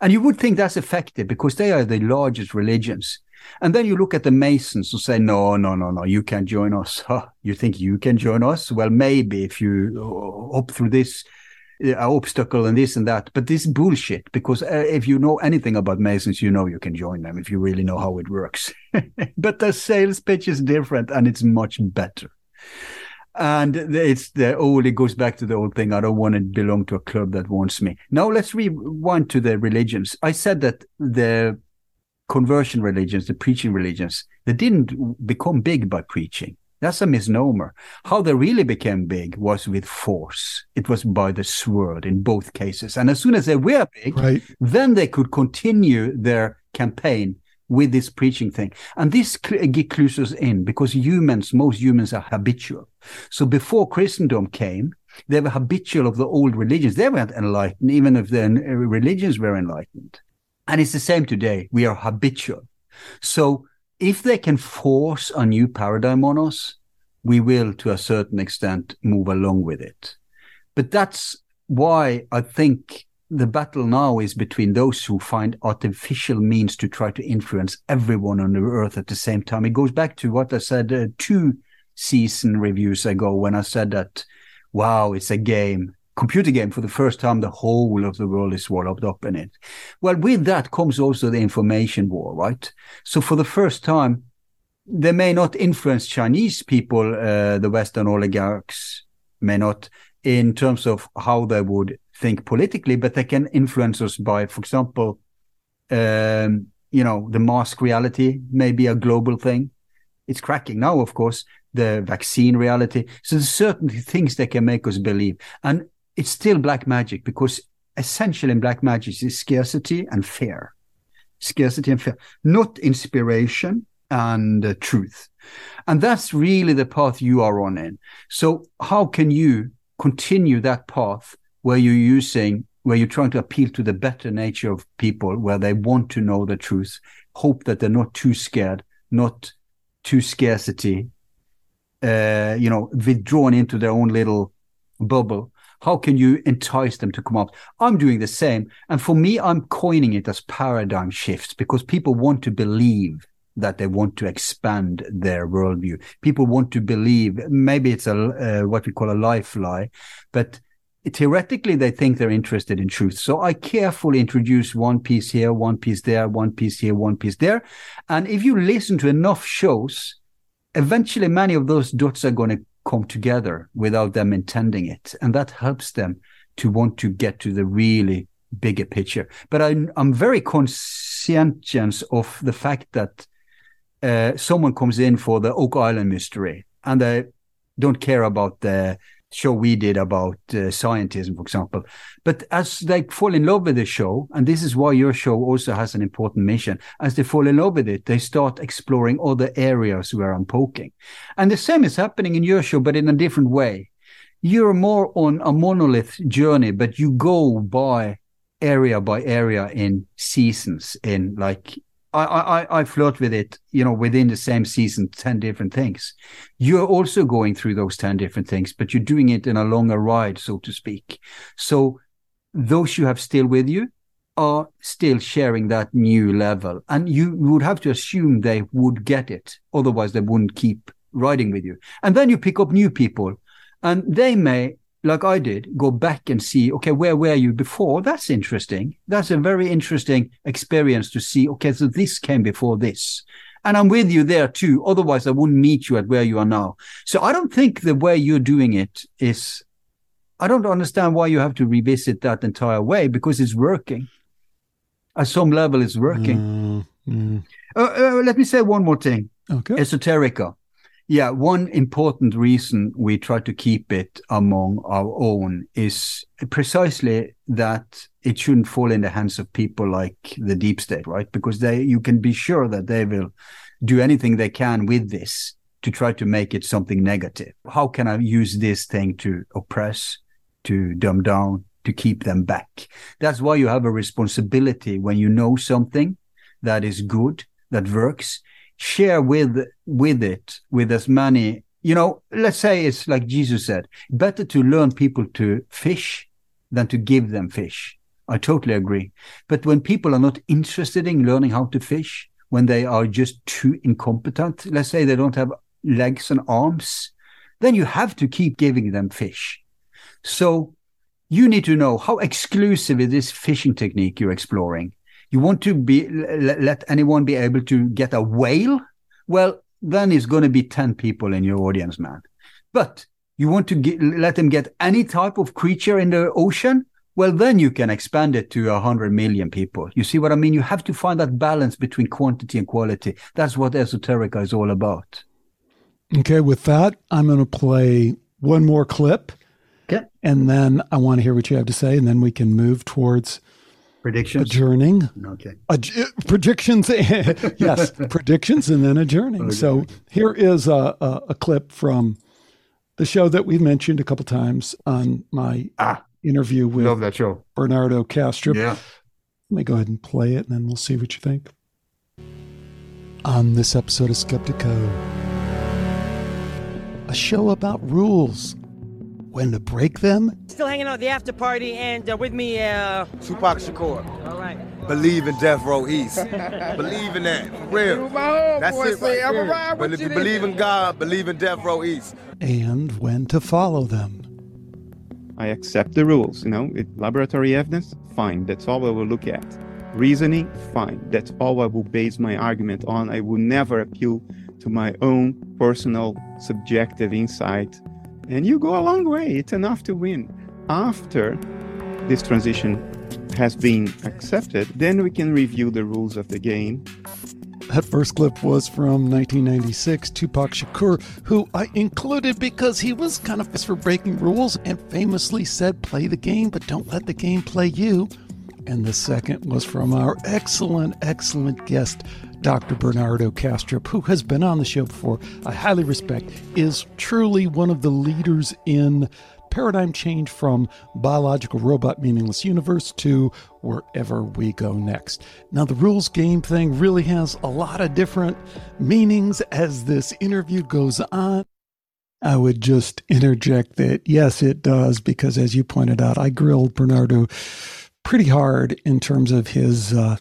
And you would think that's effective because they are the largest religions. And then you look at the Masons and say, no, no, no, no, you can't join us. Huh? You think you can join us? Well, maybe if you opt through this obstacle and this and that, but this bullshit, because uh, if you know anything about Masons, you know you can join them if you really know how it works. But the sales pitch is different, and it's much better. And it's the old, it goes back to the old thing, I don't want to belong to a club that wants me. Now let's rewind to the religions. I said that the conversion religions, the preaching religions, they didn't become big by preaching. That's a misnomer. How they really became big was with force. It was by the sword in both cases. And as soon as they were big, right, then they could continue their campaign with this preaching thing. And this clues us in, because humans, most humans are habitual. So before Christendom came, they were habitual of the old religions. They weren't enlightened, even if their religions were enlightened. And it's the same today. We are habitual. So if they can force a new paradigm on us, we will, to a certain extent, move along with it. But that's why I think the battle now is between those who find artificial means to try to influence everyone on the earth at the same time. It goes back to what I said uh, two season reviews ago when I said that, wow, it's a game. Computer game, for the first time, the whole of the world is swallowed up in it. Well, with that comes also the information war, right? So for the first time, they may not influence Chinese people, uh, the Western oligarchs may not, in terms of how they would think politically, but they can influence us by, for example, um, you know, the mask reality may be a global thing. It's cracking now, of course, the vaccine reality. So there's certain things they can make us believe. And it's still black magic, because essentially in black magic is scarcity and fear. Scarcity and fear, not inspiration and uh, truth. And that's really the path you are on in. So how can you continue that path where you're using, where you're trying to appeal to the better nature of people, where they want to know the truth, hope that they're not too scared, not too scarcity, uh, you know, withdrawn into their own little bubble? How can you entice them to come up? I'm doing the same. And for me, I'm coining it as paradigm shifts, because people want to believe that they want to expand their worldview. People want to believe, maybe it's a uh, what we call a life lie, but theoretically they think they're interested in truth. So I carefully introduce one piece here, one piece there, one piece here, one piece there. And if you listen to enough shows, eventually many of those dots are going to come together without them intending it. And that helps them to want to get to the really bigger picture. But I'm, I'm very conscientious of the fact that uh, someone comes in for the Oak Island mystery and they don't care about the show we did about uh, scientism, for example. But as they fall in love with the show, and this is why your show also has an important mission, as they fall in love with it, they start exploring other areas where I'm poking. And the same is happening in your show, but in a different way. You're more on a monolith journey, but you go by area by area in seasons. In like, I, I, I flirt with it, you know, within the same season, ten different things. You're also going through those ten different things, but you're doing it in a longer ride, so to speak. So those you have still with you are still sharing that new level. And you would have to assume they would get it. Otherwise, they wouldn't keep riding with you. And then you pick up new people and they may, like I did, go back and see, okay, where were you before? That's interesting. That's a very interesting experience to see, okay, so this came before this. And I'm with you there too. Otherwise, I wouldn't meet you at where you are now. So I don't think the way you're doing it is, I don't understand why you have to revisit that entire way, because it's working. At some level, it's working. Mm, mm. Uh, uh, let me say one more thing. Okay. Esoterica. Yeah, one important reason we try to keep it among our own is precisely that it shouldn't fall in the hands of people like the deep state, right? Because they, you can be sure that they will do anything they can with this to try to make it something negative. How can I use this thing to oppress, to dumb down, to keep them back? That's why you have a responsibility when you know something that is good, that works. Share with with it, with as many, you know, let's say it's like Jesus said, better to learn people to fish than to give them fish. I totally agree. But when people are not interested in learning how to fish, when they are just too incompetent, let's say they don't have legs and arms, then you have to keep giving them fish. So you need to know how exclusive is this fishing technique you're exploring. You want to be let anyone be able to get a whale? Well, then it's going to be ten people in your audience, man. But you want to get, let them get any type of creature in the ocean? Well, then you can expand it to one hundred million people. You see what I mean? You have to find that balance between quantity and quality. That's what Esoterica is all about. Okay, with that, I'm going to play one more clip. Okay. And then I want to hear what you have to say, and then we can move towards... Predictions? Adjourning. Okay. Ad- predictions. Yes. Predictions and then adjourning. Okay. So here is a, a, a clip from the show that we mentioned a couple times on my ah, interview with love that show. Bernardo Kastrup. Yeah. Let me go ahead and play it and then we'll see what you think. On this episode of Skeptico, a show about rules. When to break them? Still hanging out at the after party, and uh, with me, uh... Tupac Shakur. All right. Believe in Death Row East. Believe in that, for real. That's it. Right. I'm a ride with but if you believe in God, believe in Death Row East. And when to follow them. I accept the rules, you know. It, laboratory evidence, fine. That's all I will look at. Reasoning, fine. That's all I will base my argument on. I will never appeal to my own personal, subjective insight. And you go a long way. It's enough to win. After this transition has been accepted, then we can review the rules of the game. That first clip was from nineteen ninety-six, Tupac Shakur, who I included because he was kind of famous for breaking rules and famously said, play the game, but don't let the game play you. And the second was from our excellent, excellent guest, Doctor Bernardo Kastrup, who has been on the show before. I highly respect, is truly one of the leaders in paradigm change from biological robot meaningless universe to wherever we go next. Now, the rules game thing really has a lot of different meanings as this interview goes on. I would just interject that, yes, it does, because as you pointed out, I grilled Bernardo pretty hard in terms of his... Uh,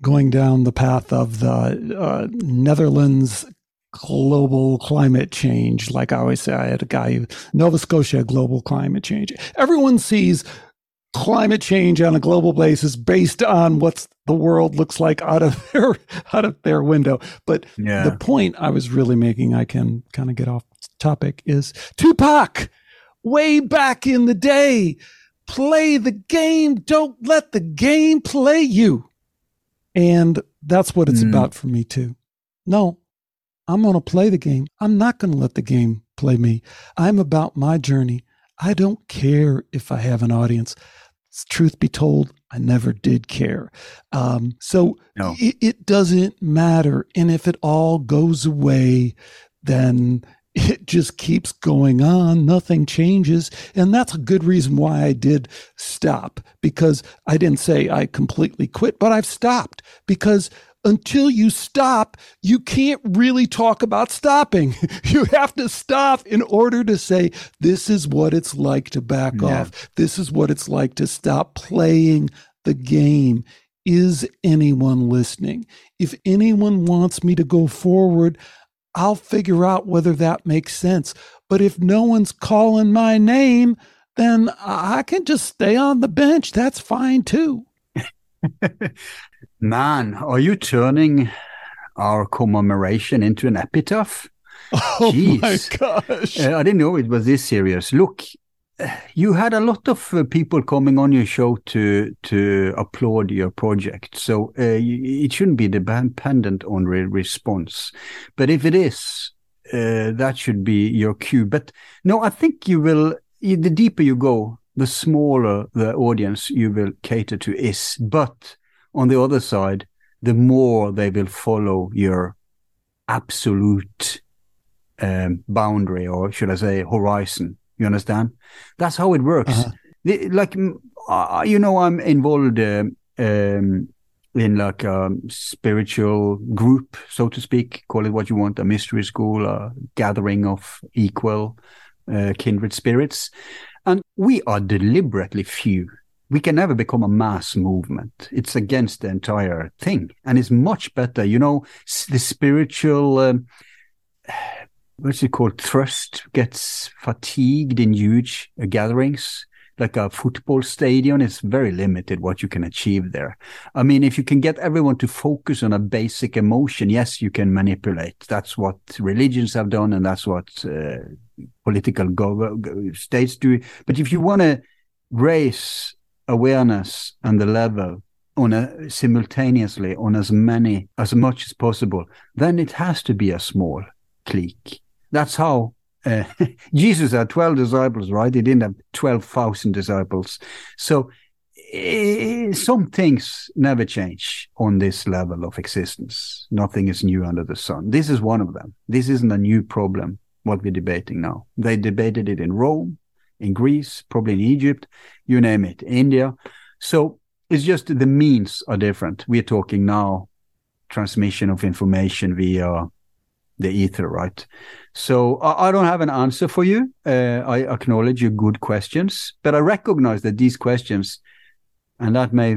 going down the path of the uh, Netherlands global climate change. Like I always say, I had a guy who, Nova Scotia global climate change. Everyone sees climate change on a global basis based on what's the world looks like out of their out of their window. But yeah. The point I was really making, I can kind of get off topic, is Tupac, way back in the day, play the game. Don't let the game play you. And that's what it's mm. about for me too. No, I'm going to play the game. I'm not going to let the game play me. I'm about my journey. I don't care if I have an audience. Truth be told, I never did care. Um, so no. it, it doesn't matter. And if it all goes away, then it just keeps going on. Nothing changes. And that's a good reason why I did stop, because I didn't say I completely quit, but I've stopped, because until you stop, you can't really talk about stopping. You have to stop in order to say, this is what it's like to back yeah. off. This is what it's like to stop playing the game. Is anyone listening? If anyone wants me to go forward, I'll figure out whether that makes sense. But if no one's calling my name, then I can just stay on the bench. That's fine too. Man, are you turning our commemoration into an epitaph? Oh, Jeez. My gosh. Uh, I didn't know it was this serious. Look, you had a lot of uh, people coming on your show to to applaud your project. So uh, it shouldn't be dependent on re- response. But if it is, uh, that should be your cue. But no, I think you will, the deeper you go, the smaller the audience you will cater to is. But on the other side, the more they will follow your absolute um, boundary, or should I say horizon. You understand? That's how it works. Uh-huh. The, like, uh, you know, I'm involved uh, um, in like a spiritual group, so to speak, call it what you want, a mystery school, a gathering of equal uh, kindred spirits. And we are deliberately few. We can never become a mass movement. It's against the entire thing. And it's much better, you know, the spiritual, um, what's it called, thrust gets fatigued in huge uh, gatherings. Like a football stadium, it's very limited what you can achieve there. I mean, if you can get everyone to focus on a basic emotion, yes, you can manipulate. That's what religions have done, and that's what uh, political go- states do. But if you want to raise awareness and the level on a simultaneously on as many, as much as possible, then it has to be a small clique. That's how uh, Jesus had twelve disciples, right? He didn't have twelve thousand disciples. So uh, some things never change on this level of existence. Nothing is new under the sun. This is one of them. This isn't a new problem, what we're debating now. They debated it in Rome, in Greece, probably in Egypt, you name it, India. So it's just the means are different. We're talking now transmission of information via the ether, right? So I, I don't have an answer for you. Uh, I acknowledge your good questions, but I recognize that these questions, and that may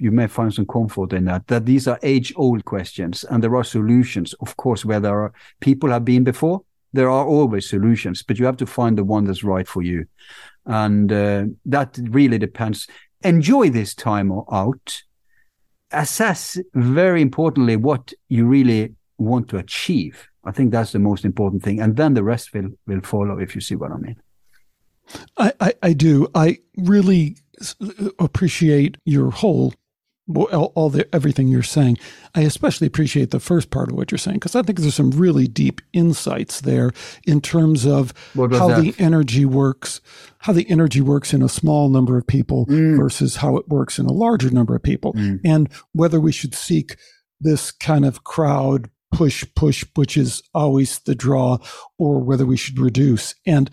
you may find some comfort in that, that these are age-old questions, and there are solutions, of course, where there are people have been before. There are always solutions, but you have to find the one that's right for you. And uh, that really depends. Enjoy this time out. Assess, very importantly, what you really want to achieve. I think that's the most important thing. And then the rest will, will follow, if you see what I mean. I, I, I do. I really appreciate your whole All, all the everything you're saying. I especially appreciate the first part of what you're saying, because I think there's some really deep insights there in terms of how that? the energy works, how the energy works in a small number of people mm. versus how it works in a larger number of people, mm. and whether we should seek this kind of crowd push, push, which is always the draw, or whether we should reduce. And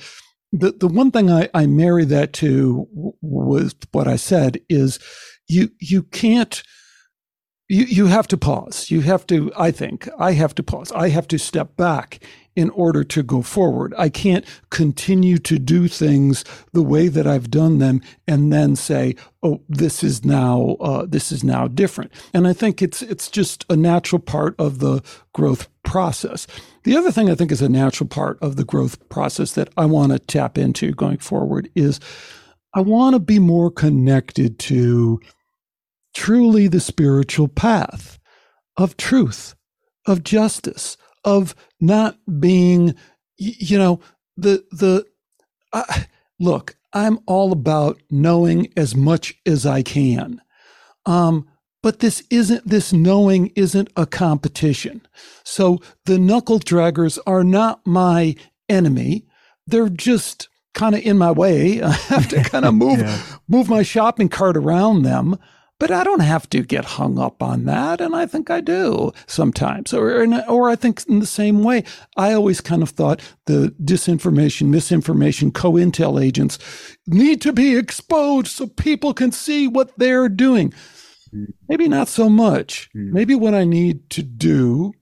the the one thing I, I marry that to was what I said is, You you can't, you, you have to pause. You have to, I think, I have to pause. I have to step back in order to go forward. I can't continue to do things the way that I've done them and then say, oh, this is now uh, this is now different. And I think it's it's just a natural part of the growth process. The other thing I think is a natural part of the growth process that I want to tap into going forward is I want to be more connected to truly the spiritual path of truth, of justice, of not being, you know, the, the, uh, look, I'm all about knowing as much as I can. Um, but this isn't, this knowing isn't a competition. So the knuckle draggers are not my enemy. They're just kind of in my way. I have to kind of move, yeah. move my shopping cart around them. But I don't have to get hung up on that, and I think I do sometimes. Or, or I think in the same way, I always kind of thought the disinformation, misinformation, co-intel agents need to be exposed so people can see what they're doing. Maybe not so much. Maybe what I need to do,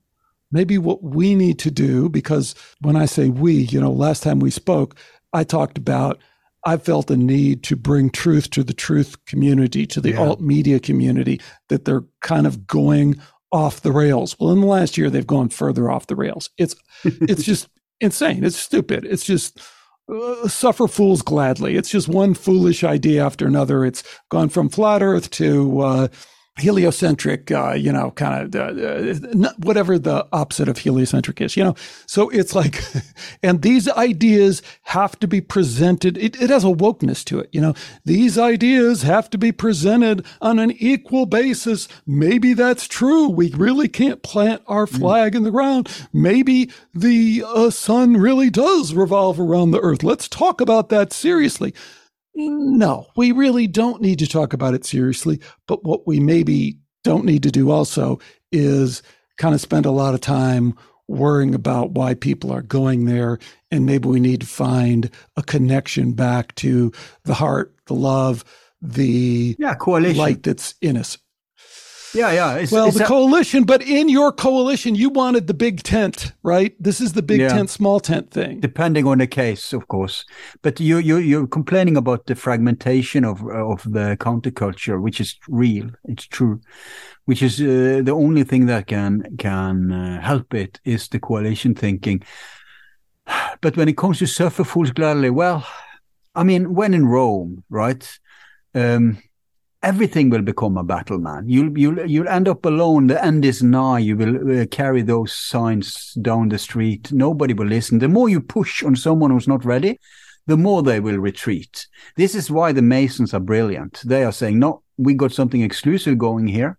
maybe what we need to do, because when I say we, you know, last time we spoke, I talked about I felt a need to bring truth to the truth community, to the yeah. alt media community, that they're kind of going off the rails. Well, in the last year, they've gone further off the rails. It's it's just insane. It's stupid. It's just uh, suffer fools gladly. It's just one foolish idea after another. It's gone from flat earth to uh, heliocentric, uh, you know, kind of uh, uh, whatever the opposite of heliocentric is, you know. So it's like, and these ideas have to be presented. It, it has a wokeness to it, you know. These ideas have to be presented on an equal basis. Maybe that's true. We really can't plant our flag mm. in the ground. Maybe the uh, sun really does revolve around the earth. Let's talk about that seriously. No, we really don't need to talk about it seriously. But what we maybe don't need to do also is kind of spend a lot of time worrying about why people are going there. And maybe we need to find a connection back to the heart, the love, the yeah, coalition. Light that's in us. Yeah, yeah. It's, well, it's the that- coalition, but in your coalition, you wanted the big tent, right? This is the big yeah. tent, small tent thing. Depending on the case, of course. But you, you, you're complaining about the fragmentation of of the counterculture, which is real. It's true. Which is uh, the only thing that can can uh, help it is the coalition thinking. But when it comes to suffer fools gladly, well, I mean, when in Rome, right? Um, Everything will become a battle, man. You'll, you'll, you'll end up alone. The end is nigh. You will uh, carry those signs down the street. Nobody will listen. The more you push on someone who's not ready, the more they will retreat. This is why the Masons are brilliant. They are saying, no, we got something exclusive going here.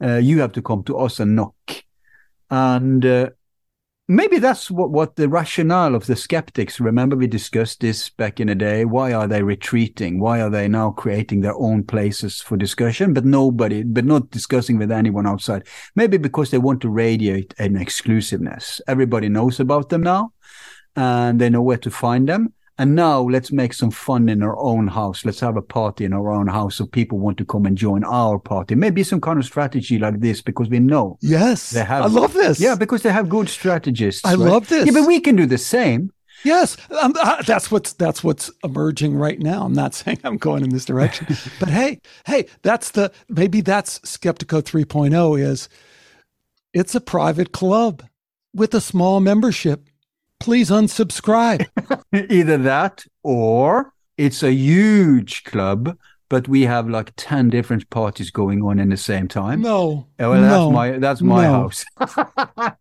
Uh, you have to come to us and knock. And uh, maybe that's what, what the rationale of the skeptics, remember we discussed this back in the day, why are they retreating? Why are they now creating their own places for discussion, but nobody, but not discussing with anyone outside? Maybe because they want to radiate an exclusiveness. Everybody knows about them now, and they know where to find them. And now let's make some fun in our own house. Let's have a party in our own house so people want to come and join our party. Maybe some kind of strategy like this because we know. Yes, they have, I love this. Yeah, because they have good strategists. I right? love this. Yeah, but we can do the same. Yes, um, uh, that's what's that's what's emerging right now. I'm not saying I'm going in this direction. But hey, hey, that's the maybe that's Skeptico three point oh is it's a private club with a small membership. Please unsubscribe. Either that or it's a huge club, but we have like ten different parties going on in the same time. No. Well, no, that's my that's my no. house.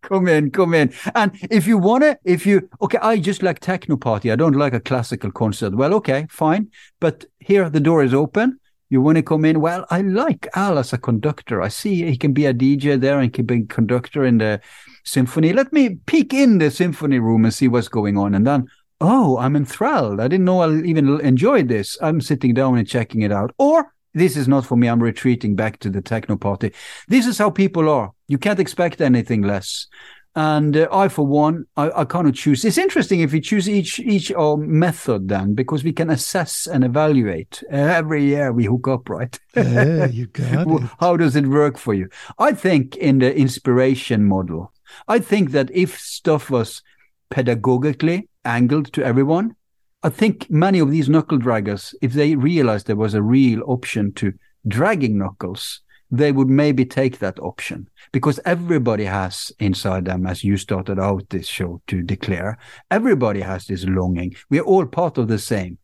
Come in, come in. And if you want to, if you, okay, I just like techno party. I don't like a classical concert. Well, okay, fine. But here the door is open. You want to come in? Well, I like Al as a conductor. I see he can be a D J there and can be a conductor in the symphony. Let me peek in the symphony room and see what's going on. And then, oh, I'm enthralled. I didn't know I even enjoyed this. I'm sitting down and checking it out. Or this is not for me. I'm retreating back to the techno party. This is how people are. You can't expect anything less. And uh, I, for one, I, I cannot choose. It's interesting if we choose each each our method then, because we can assess and evaluate. Uh, every year we hook up, right? Yeah, you got it. How does it work for you? I think in the inspiration model, I think that if stuff was pedagogically angled to everyone. I think many of these knuckle draggers, if they realized there was a real option to dragging knuckles, they would maybe take that option, because everybody has inside them, as you started out this show to declare, everybody has this longing. We are all part of the same.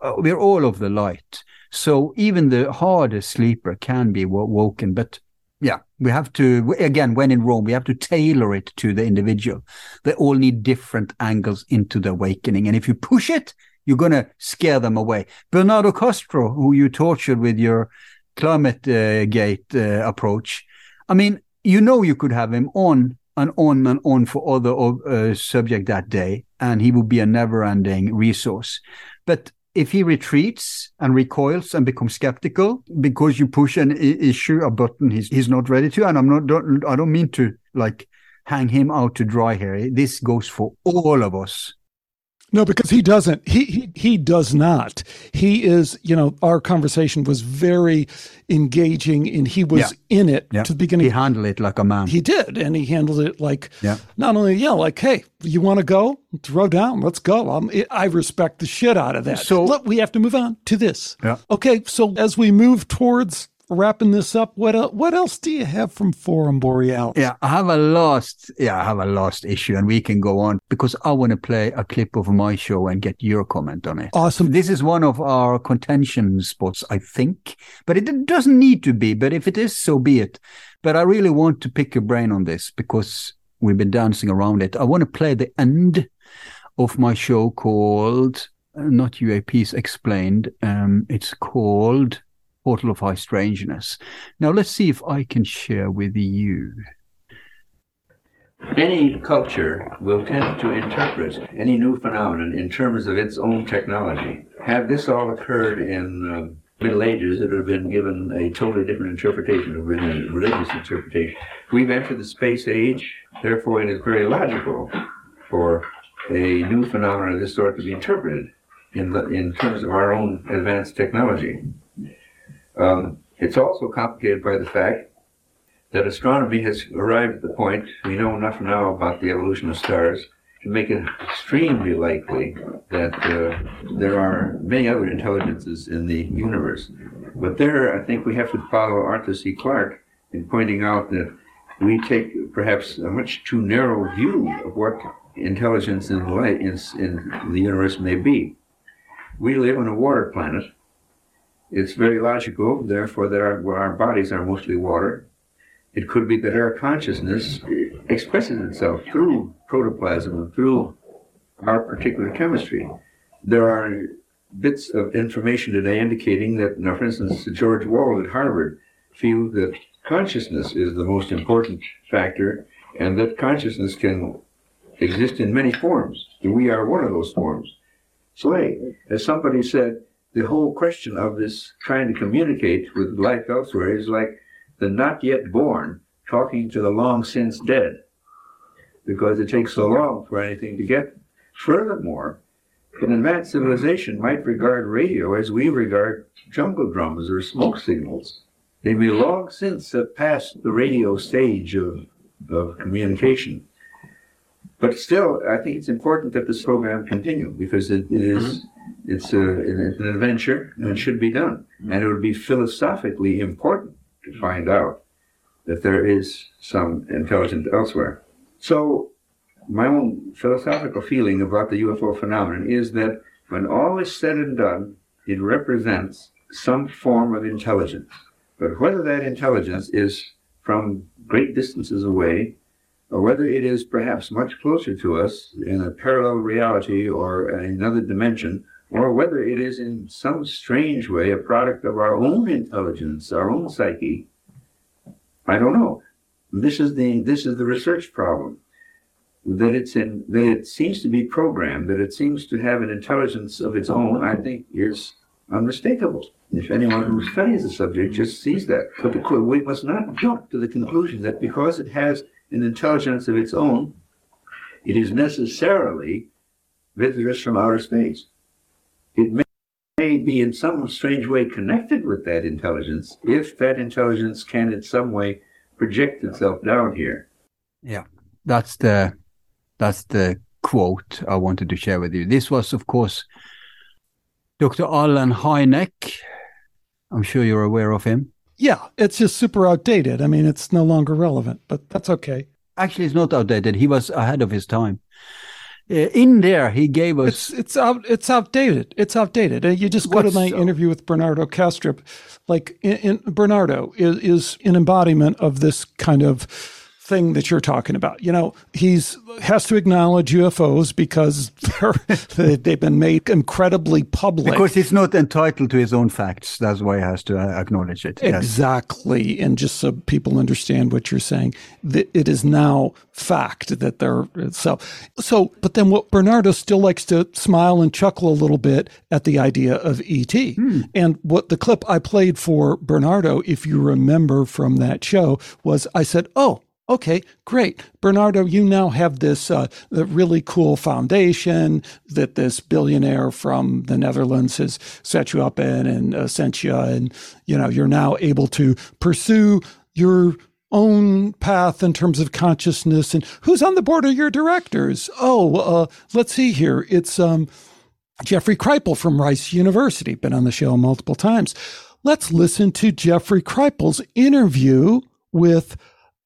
Uh, we are all of the light. So even the hardest sleeper can be woken. But yeah, we have to, again, when in Rome, we have to tailor it to the individual. They all need different angles into the awakening. And if you push it, you're going to scare them away. Bernardo Castro, who you tortured with your climate uh, gate uh, approach. I mean, you know, you could have him on and on and on for other uh, subject that day, and he would be a never-ending resource. But if he retreats and recoils and becomes skeptical because you push an issue, a button he's he's not ready to, and I'm not, don't, I don't mean to like hang him out to dry here. This goes for all of us. No, because he doesn't. He, he he does not. He is, you know, our conversation was very engaging, and he was yeah. in it yeah. to the beginning. He handled it like a man. He did, and he handled it like, yeah. not only, yeah, like, hey, you want to go? Throw down. Let's go. I'm, I respect the shit out of that. So Look, we have to move on to this. Yeah. Okay, so as we move towards wrapping this up, what uh, what else do you have from Forum Borealis? Yeah, I have a last yeah, I have a last issue, and we can go on because I want to play a clip of my show and get your comment on it. Awesome. This is one of our contention spots, I think, but it doesn't need to be. But if it is, so be it. But I really want to pick your brain on this because we've been dancing around it. I want to play the end of my show called uh, not U A Ps Explained. Um, it's called Portal of High Strangeness. Now let's see if I can share with you. Any culture will tend to interpret any new phenomenon in terms of its own technology. Had this all occurred in the uh, Middle Ages, it would have been given a totally different interpretation, it would have been a religious interpretation. We've entered the space age, therefore it is very logical for a new phenomenon of this sort to be interpreted in, the, in terms of our own advanced technology. Um, it's also complicated by the fact that astronomy has arrived at the point, we know enough now about the evolution of stars, to make it extremely likely that uh, there are many other intelligences in the universe. But there, I think we have to follow Arthur C. Clarke in pointing out that we take perhaps a much too narrow view of what intelligence in light in, in the universe may be. We live on a water planet. It's very logical, therefore, that our, well, our bodies are mostly water. It could be that our consciousness expresses itself through protoplasm and through our particular chemistry. There are bits of information today indicating that, now, for instance, George Wall at Harvard feels that consciousness is the most important factor, and that consciousness can exist in many forms. We are one of those forms. So, hey, as somebody said, the whole question of this trying to communicate with life elsewhere is like the not yet born talking to the long since dead, because it takes so long for anything to get. Furthermore, an advanced civilization might regard radio as we regard jungle drums or smoke signals. They may long since have passed the radio stage of, of communication. But still, I think it's important that this program continue, because it, it is it's, a, it's an adventure and it should be done. And it would be philosophically important to find out that there is some intelligence elsewhere. So my own philosophical feeling about the U F O phenomenon is that when all is said and done, it represents some form of intelligence. But whether that intelligence is from great distances away, or whether it is perhaps much closer to us in a parallel reality or another dimension, or whether it is in some strange way a product of our own intelligence, our own psyche, I don't know. This is the this is the research problem. That it's in that it seems to be programmed, that it seems to have an intelligence of its own, I think is unmistakable. If anyone who studies the subject just sees that. But the, we must not jump to the conclusion that because it has an intelligence of its own, it is necessarily visitors from outer space. It may, may be in some strange way connected with that intelligence, if that intelligence can in some way project itself down here. Yeah, that's the that's the quote I wanted to share with you. This was, of course, Doctor Alan Hynek. I'm sure you're aware of him. Yeah, it's just super outdated. I mean, it's no longer relevant, but that's okay. Actually, it's not outdated. He was ahead of his time. Uh, in there, he gave us... It's it's, out, it's outdated. It's outdated. Uh, you just go to my so? interview with Bernardo Kastrup. Like, in, in, Bernardo is, is an embodiment of this kind of thing that you're talking about. You know, he's has to acknowledge U F Os because they've been made incredibly public. Because he's not entitled to his own facts. That's why he has to acknowledge it. Yes. Exactly. And just so people understand what you're saying, it is now fact that they're so. So, but then what Bernardo still likes to smile and chuckle a little bit at the idea of E T. Hmm. And what the clip I played for Bernardo, if you remember from that show, was I said, oh, okay, great. Bernardo, you now have this uh, the really cool foundation that this billionaire from the Netherlands has set you up in and uh, sent you. And, you know, you're now able to pursue your own path in terms of consciousness. And who's on the board of your directors? Oh, uh, let's see here. It's um, Jeffrey Kripal from Rice University, been on the show multiple times. Let's listen to Jeffrey Kripal's interview with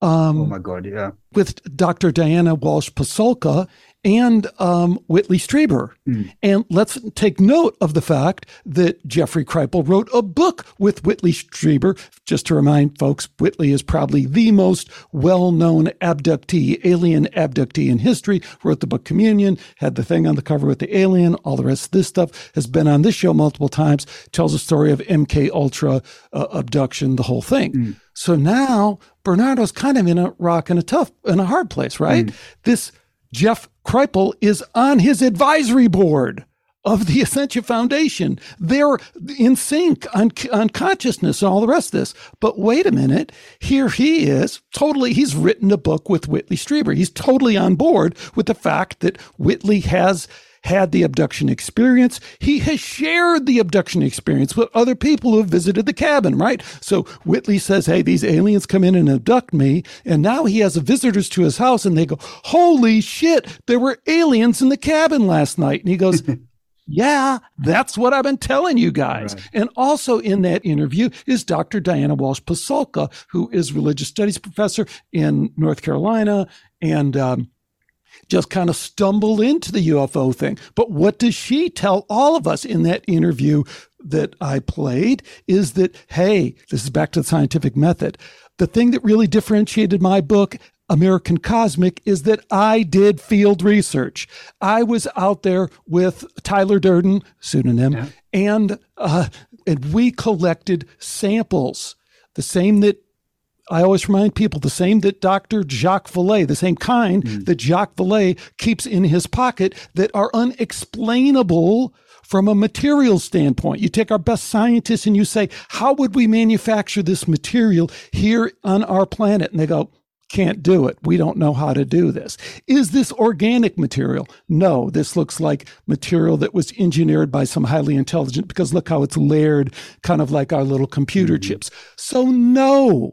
Um, oh my God! Yeah, with Doctor Diana Walsh Pasulka and um, Whitley Strieber, mm. and let's take note of the fact that Jeffrey Kripal wrote a book with Whitley Strieber. Just to remind folks, Whitley is probably the most well-known abductee, alien abductee in history. Wrote the book Communion, had the thing on the cover with the alien, all the rest of this stuff. Has been on this show multiple times. Tells the story of M K Ultra uh, abduction, the whole thing. Mm. So now Bernardo's kind of in a rock and a tough and a hard place, right? Mm. This Jeff Kripal is on his advisory board of the Essentia Foundation. They're in sync on, on consciousness and all the rest of this. But wait a minute, here he is, totally, he's written a book with Whitley Strieber. He's totally on board with the fact that Whitley has had the abduction experience. He has shared the abduction experience with other people who have visited the cabin, right? So Whitley says, hey, these aliens come in and abduct me. And now he has visitors to his house and they go, holy shit, there were aliens in the cabin last night. And he goes, yeah, that's what I've been telling you guys. Right. And also in that interview is Doctor Diana Walsh Pasulka, who is religious studies professor in North Carolina and, um, just kind of stumbled into the U F O thing. But what does she tell all of us in that interview that I played is that, hey, this is back to the scientific method. The thing that really differentiated my book, American Cosmic, is that I did field research. I was out there with Tyler Durden, pseudonym, yeah. and, uh, and we collected samples, the same that I always remind people, the same that Doctor Jacques Vallée, the same kind mm. that Jacques Vallée keeps in his pocket that are unexplainable from a material standpoint. You take our best scientists and you say, how would we manufacture this material here on our planet? And they go, can't do it. We don't know how to do this. Is this organic material? No, this looks like material that was engineered by some highly intelligent, because look how it's layered, kind of like our little computer mm. chips. So no.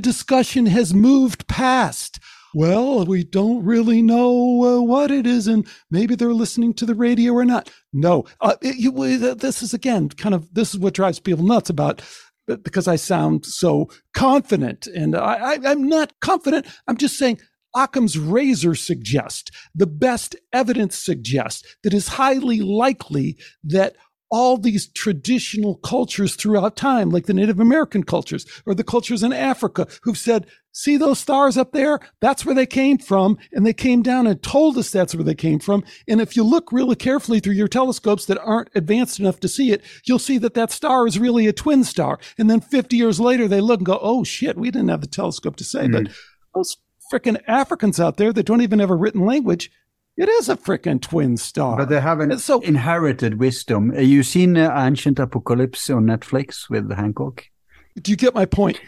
The discussion has moved past, well, we don't really know uh, what it is, and maybe they're listening to the radio or not. No, uh, it, you, this is, again, kind of, this is what drives people nuts about, because I sound so confident, and I, I, I'm not confident. I'm just saying Occam's razor suggests, the best evidence suggests that it's highly likely that all these traditional cultures throughout time, like the Native American cultures or the cultures in Africa, who've said, see those stars up there? That's where they came from. And they came down and told us that's where they came from. And if you look really carefully through your telescopes that aren't advanced enough to see it, you'll see that that star is really a twin star. And then fifty years later, they look and go, oh, shit, we didn't have the telescope to say, mm-hmm. but those freaking Africans out there that don't even have a written language, it is a freaking twin star. But they haven't so, inherited wisdom. Have you seen uh, Ancient Apocalypse on Netflix with Hancock? Do you get my point?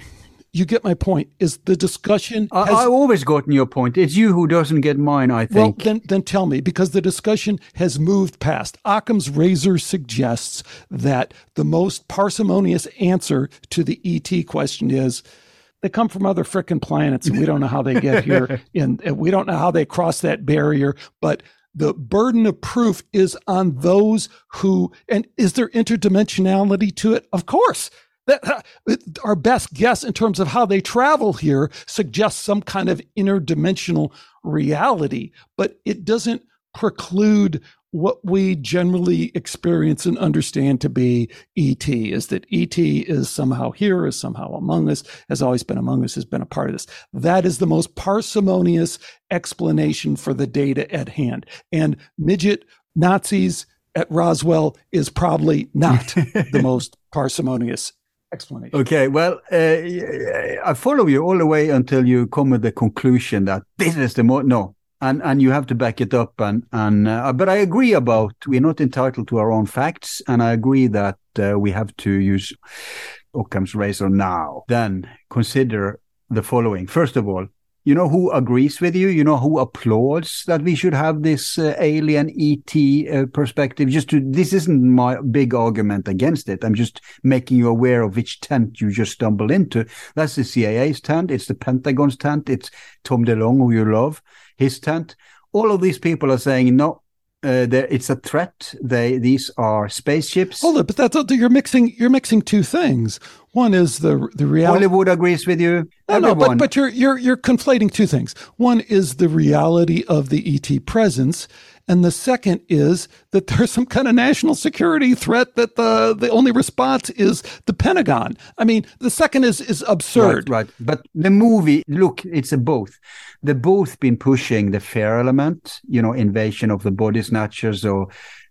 You get my point. Is the discussion... I, has, I've always gotten your point. It's you who doesn't get mine, I think. Well, then, then tell me, because the discussion has moved past. Occam's razor suggests that the most parsimonious answer to the E T question is... They come from other frickin' planets, and we don't know how they get here, and, and we don't know how they cross that barrier. But the burden of proof is on those who, and is there interdimensionality to it? Of course. That, our best guess in terms of how they travel here suggests some kind of interdimensional reality, but it doesn't preclude what we generally experience and understand to be E T, is that E T is somehow here, is somehow among us, has always been among us, has been a part of this. That is the most parsimonious explanation for the data at hand. And midget Nazis at Roswell is probably not the most parsimonious explanation. Okay, well, uh, I follow you all the way until you come at the conclusion that this is the more, no, and and you have to back it up. And and uh, but I agree about we're not entitled to our own facts, and I agree that uh, we have to use Occam's razor now. Then consider the following: first of all, you know who agrees with you? You know who applauds that we should have this uh, alien E T uh, perspective? Just to, this isn't my big argument against it. I'm just making you aware of which tent you just stumbled into. That's the C I A's tent. It's the Pentagon's tent. It's Tom DeLonge, who you love, his tent. All of these people are saying, no, uh, it's a threat. They, these are spaceships. Hold it, but that's you're mixing. You're mixing two things. One is the the reality. Hollywood agrees with you. No, everyone. no, but but you're you're you're conflating two things. One is the reality of the E T presence, and the second is that there's some kind of national security threat that the the only response is the Pentagon. I mean, the second is is absurd. Right, right. But the movie, look, it's a both. They've both been pushing the fear element, you know, invasion of the body snatchers or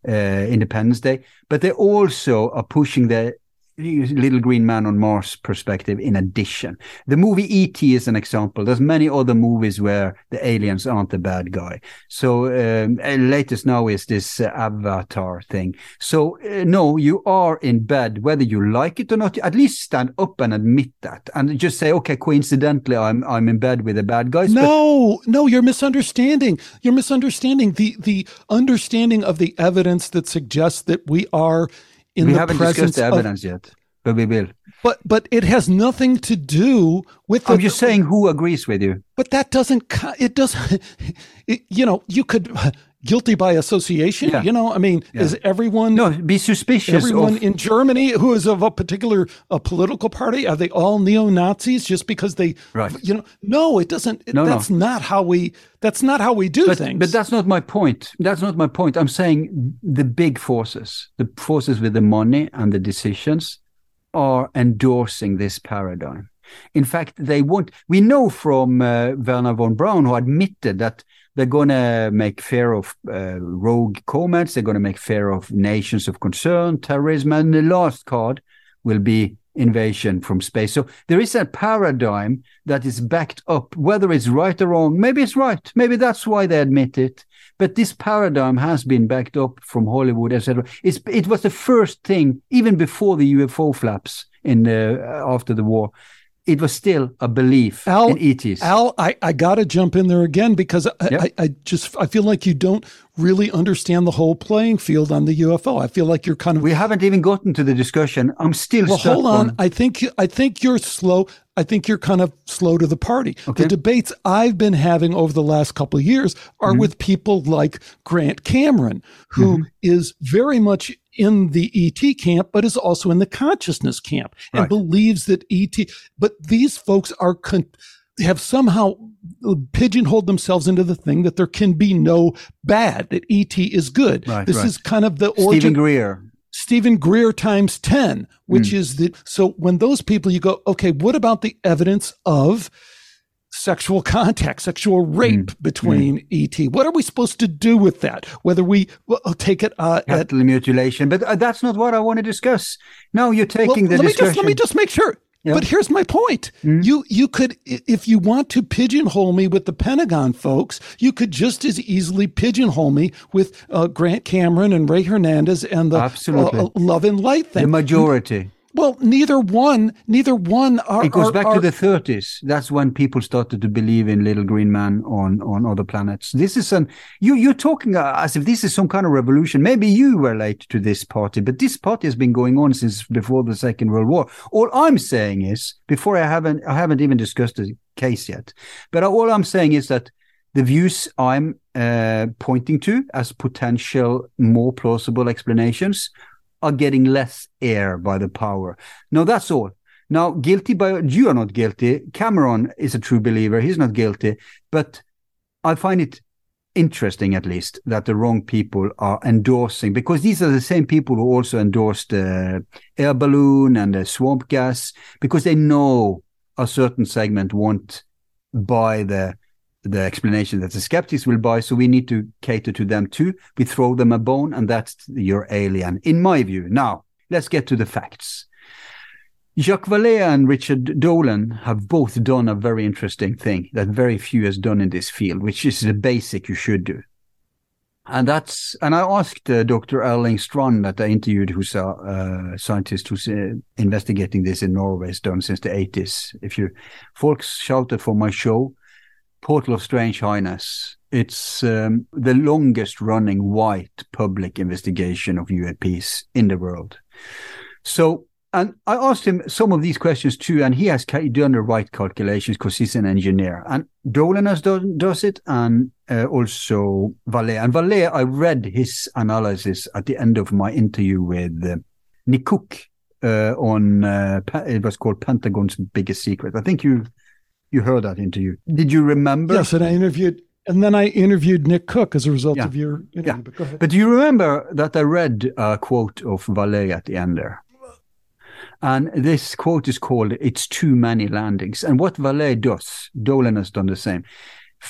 uh, Independence Day, but they also are pushing the Little Green Man on Mars perspective. In addition, the movie E T is an example. There's many other movies where the aliens aren't the bad guy. So um, latest now is this uh, Avatar thing. So uh, no, you are in bed, whether you like it or not. At least stand up and admit that, and just say, okay, coincidentally, I'm I'm in bed with the bad guys. No, but- no, you're misunderstanding. You're misunderstanding the the understanding of the evidence that suggests that we are. In we the haven't discussed the evidence of, yet, but we will. But but it has nothing to do with. The, I'm just saying who agrees with you. But that doesn't. It doesn't. It, you know, you could guilty by association. Yeah. You know, I mean, yeah. Is everyone no be suspicious? Everyone of, in Germany who is of a particular a political party, are they all neo-Nazis just because they? Right. You know, no, it doesn't. It, no, that's no. not how we. That's not how we do but, things. But that's not my point. That's not my point. I'm saying the big forces, the forces with the money and the decisions are endorsing this paradigm. In fact, they want, we know from uh, Werner von Braun, who admitted that they're going to make fear of uh, rogue comments, they're going to make fear of nations of concern, terrorism, and the last card will be invasion from space. So there is a paradigm that is backed up, whether it's right or wrong. Maybe it's right. Maybe that's why they admit it. But this paradigm has been backed up from Hollywood, et cetera. It's, it was the first thing, even before the U F O flaps in the, after the war. It was still a belief Al, in E Ts. Al, I, I got to jump in there again because I, yep. I, I just I feel like you don't really understand the whole playing field on the U F O. I feel like you're kind of we haven't even gotten to the discussion. I'm still well, stuck hold on. on. I think I think you're slow. I think you're kind of slow to the party. Okay. The debates I've been having over the last couple of years are mm-hmm. with people like Grant Cameron, who mm-hmm. is very much in the E T camp, but is also in the consciousness camp and right. believes that E T, but these folks are, con- have somehow pigeonholed themselves into the thing that there can be no bad, that E T is good. Right, this right. is kind of the origin. Stephen Greer. Stephen Greer times ten, which mm. is the, so when those people, you go, okay, what about the evidence of sexual contact, sexual rape mm. between mm. E T. What are we supposed to do with that? Whether we well, take it uh, at mutilation, but uh, that's not what I want to discuss. No, you're taking well, the let discussion. Me just, let me just make sure. Yeah. But here's my point. Mm. You you could, if you want to pigeonhole me with the Pentagon folks, you could just as easily pigeonhole me with uh, Grant Cameron and Ray Hernandez and the uh, uh, Love and Light thing. The majority. Well, neither one, neither one are. It goes are, back are, to the thirties. That's when people started to believe in little green man on, on other planets. This is an, you, you're talking as if this is some kind of revolution. Maybe you were late to this party, but this party has been going on since before the Second World War. All I'm saying is, before I haven't, I haven't even discussed the case yet, but all I'm saying is that the views I'm uh, pointing to as potential more plausible explanations are getting less air by the power. Now, that's all. Now, guilty by, you are not guilty. Cameron is a true believer. He's not guilty. But I find it interesting, at least, that the wrong people are endorsing, because these are the same people who also endorsed the air balloon and the swamp gas, because they know a certain segment won't buy the the explanation that the skeptics will buy, so we need to cater to them too. We throw them a bone, and that's your alien, in my view. Now, let's get to the facts. Jacques Vallée and Richard Dolan have both done a very interesting thing that very few has done in this field, which is the basic you should do. And that's, and I asked uh, Doctor Erling Strand that I interviewed, who's a uh, scientist who's uh, investigating this in Norway, has done since the eighties. If you, folks shouted for my show, Portal of Strange Highness. It's um, the longest running white public investigation of U A Ps in the world. So, and I asked him some of these questions too, and he has done the right calculations because he's an engineer. And Dolan has done, does it, and uh, also Vallée. And Vallée, I read his analysis at the end of my interview with uh, Nick Cook uh, on, uh, it was called Pentagon's Biggest Secret. I think you You heard that interview. Did you remember? Yes, and I interviewed, and then I interviewed Nick Cook as a result yeah. of your interview. Yeah. But, go ahead. But do you remember that I read a quote of Vallée at the end there? And this quote is called, "It's too many landings." And what Vallée does, Dolan has done the same.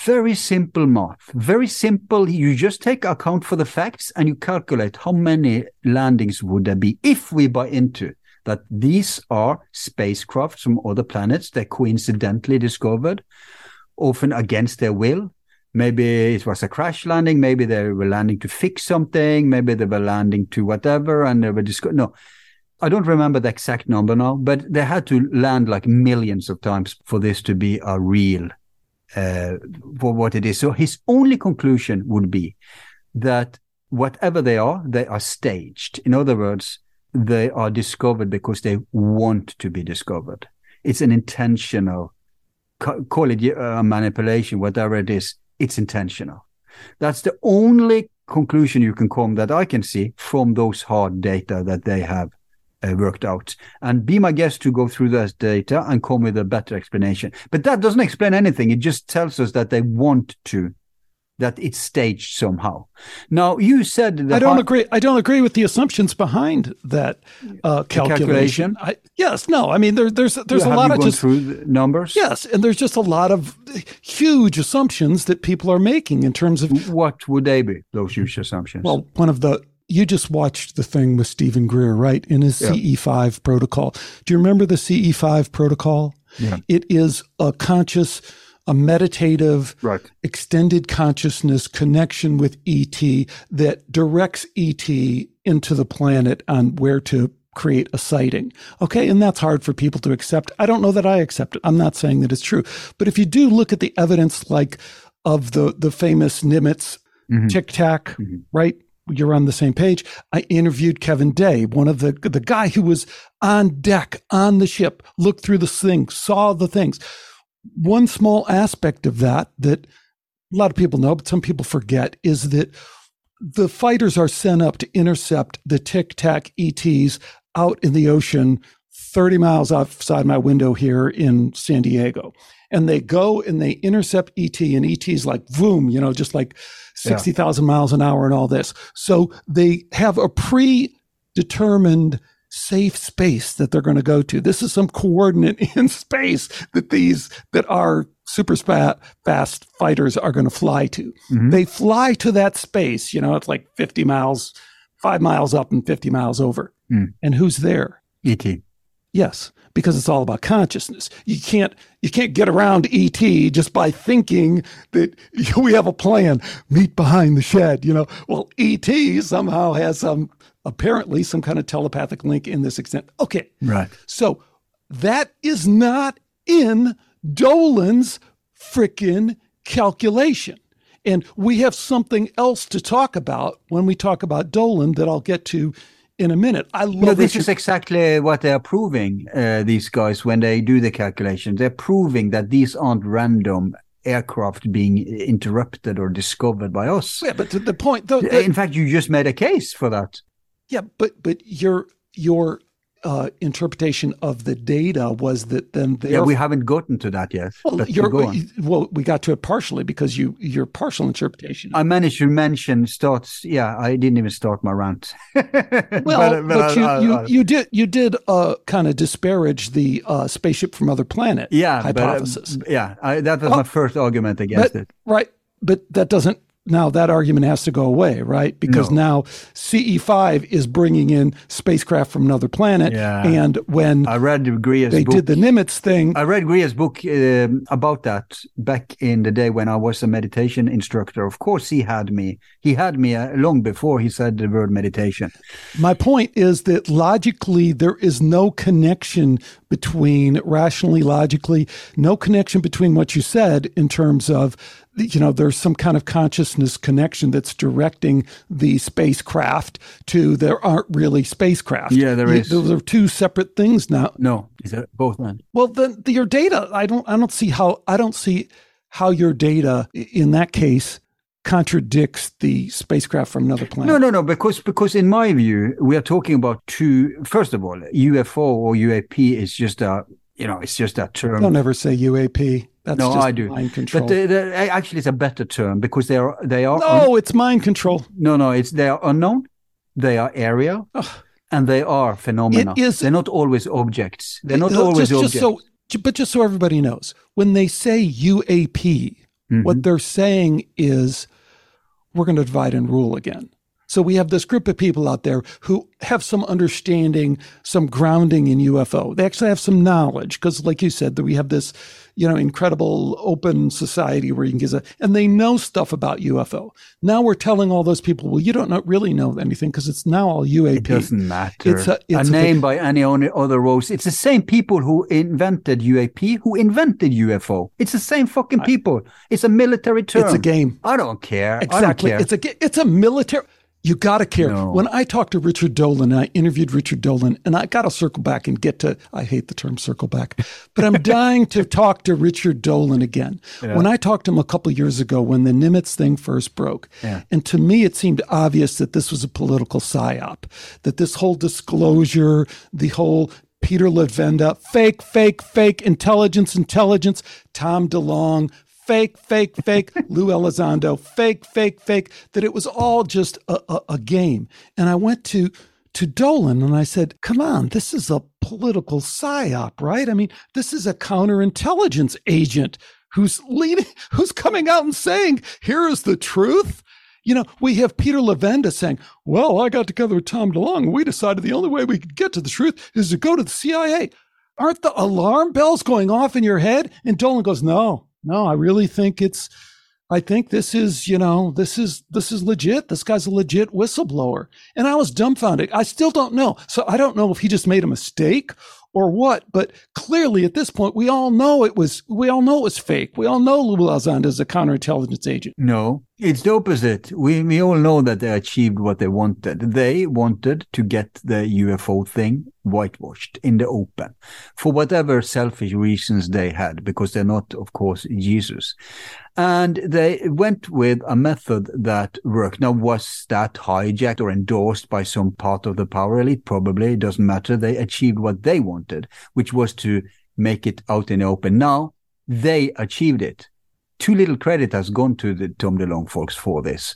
Very simple math, very simple. You just take account for the facts and you calculate how many landings would there be if we buy into that these are spacecraft from other planets that coincidentally discovered, often against their will. Maybe it was a crash landing. Maybe they were landing to fix something. Maybe they were landing to whatever, and they were disco- No, I don't remember the exact number now, but they had to land like millions of times for this to be a real, uh, for what it is. So his only conclusion would be that whatever they are, they are staged. In other words, they are discovered because they want to be discovered. It's an intentional, call it a manipulation, whatever it is, it's intentional. That's the only conclusion you can come that I can see from those hard data that they have uh, worked out. And be my guest to go through that data and come with a better explanation. But that doesn't explain anything. It just tells us that they want to, that it's staged somehow. Now, you said that I don't I, agree. I don't agree with the assumptions behind that uh, calculation. calculation. I, yes, no. I mean, there, there's there's you, a lot of just through the numbers. Yes, and there's just a lot of huge assumptions that people are making in terms of what would they be? Those huge assumptions. Well, one of the you just watched the thing with Stephen Greer, right? In his yeah. C E five protocol. Do you remember the C E five protocol? Yeah. It is a conscious. a meditative, right. extended consciousness connection with E T that directs E T into the planet on where to create a sighting. Okay, and that's hard for people to accept. I don't know that I accept it. I'm not saying that it's true. But if you do look at the evidence like of the, the famous Nimitz, mm-hmm. Tic-Tac, mm-hmm. right? You're on the same page. I interviewed Kevin Day, one of the the guy who was on deck, on the ship, looked through the thing, saw the things. One small aspect of that that a lot of people know, but some people forget, is that the fighters are sent up to intercept the Tic-Tac E Ts out in the ocean, thirty miles outside my window here in San Diego. And they go and they intercept E T, and E T's like, boom, you know, just like sixty thousand yeah. miles an hour and all this. So they have a predetermined safe space that they're going to go to. This is some coordinate in space that these, that our super fast fighters are going to fly to. Mm-hmm. They fly to that space, you know, it's like fifty miles, five miles up and fifty miles over. Mm. And who's there? E T. Yes, because it's all about consciousness. You can't, you can't get around E T just by thinking that we have a plan, meet behind the shed, you know. Well, E T somehow has some apparently some kind of telepathic link in this extent. Okay. Right. So that is not in Dolan's frickin' calculation. And we have something else to talk about when we talk about Dolan that I'll get to in a minute. I love no, this is exactly what they're proving, uh, these guys, when they do the calculation. They're proving that these aren't random aircraft being interrupted or discovered by us. Yeah, but to the point, though, in fact, you just made a case for that. Yeah, but but your your uh, interpretation of the data was that then there. Yeah, we haven't gotten to that yet. Well, you're, go well, we got to it partially because you your partial interpretation. I managed to mention starts. Yeah, I didn't even start my rant. well, but, but, but I, you, I, you, I, you did you did uh, kind of disparage the uh, spaceship from other planet. Yeah, hypothesis. But, uh, yeah, I, that was well, my first argument against but, it. Right, but that doesn't. Now that argument has to go away, right? Because no. now C E five is bringing in spacecraft from another planet. Yeah. And when I read Greer's they book, did the Nimitz thing. I read Greer's book um, about that back in the day when I was a meditation instructor. Of course, he had me. He had me uh, long before he said the word meditation. My point is that logically, there is no connection between rationally, logically, no connection between what you said in terms of, you know, there's some kind of consciousness connection that's directing the spacecraft to there aren't really spacecraft. Yeah, there is. Those are two separate things now. No, is that both? Man? Well, then the, your data, I don't, I don't see how, I don't see how your data in that case contradicts the spacecraft from another planet. No, no, no, because because in my view, we are talking about two. First of all, U F O or U A P is just a, you know, it's just a term. Don't ever say U A P. That's no, just I do. Mind control. But they, they, actually, it's a better term because they are they are. No, un- it's mind control. No, no, it's they are unknown, they are area, Ugh. and they are phenomena. It is, they're not always objects. They're not it, always just, objects. Just so, but just so everybody knows, when they say U A P, mm-hmm. what they're saying is we're going to divide and rule again. So we have this group of people out there who have some understanding, some grounding in U F O. They actually have some knowledge because, like you said, that we have this, you know, incredible open society where you can get a, and they know stuff about U F O. Now we're telling all those people, well, you don't know, really know anything because it's now all U A P. It doesn't matter. It's a, it's a, a name by any other rose. It's the same people who invented U A P, who invented U F O. It's the same fucking people. It's a military term. It's a game. I don't care. Exactly. I don't care. It's a it's a military. You got to care. No. When I talked to Richard Dolan, I interviewed Richard Dolan, and I got to circle back and get to, I hate the term circle back, but I'm dying to talk to Richard Dolan again. Yeah. When I talked to him a couple of years ago when the Nimitz thing first broke, yeah. and to me it seemed obvious that this was a political psyop, that this whole disclosure, the whole Peter Levenda, fake, fake, fake, intelligence, intelligence, Tom DeLonge, fake, fake, fake, Lou Elizondo, fake, fake, fake, that it was all just a, a, a game. And I went to to Dolan and I said, come on, this is a political psyop, right? I mean, this is a counterintelligence agent who's leading, who's coming out and saying, here is the truth. You know, we have Peter Levenda saying, well, I got together with Tom DeLonge and we decided the only way we could get to the truth is to go to the C I A. Aren't the alarm bells going off in your head? And Dolan goes, no. No, I really think it's, I think this is, you know, this is, this is legit. This guy's a legit whistleblower. And I was dumbfounded. I still don't know. So I don't know if he just made a mistake or what, but clearly at this point, we all know it was, we all know it was fake. We all know Lou Elizondo is a counterintelligence agent. No, it's the opposite. We, we all know that they achieved what they wanted. They wanted to get the U F O thing whitewashed in the open for whatever selfish reasons they had, because they're not, of course, Jesus. And they went with a method that worked. Now, was that hijacked or endorsed by some part of the power elite? Probably. It doesn't matter. They achieved what they wanted, which was to make it out in the open. Now, they achieved it. Too little credit has gone to the Tom DeLonge folks for this.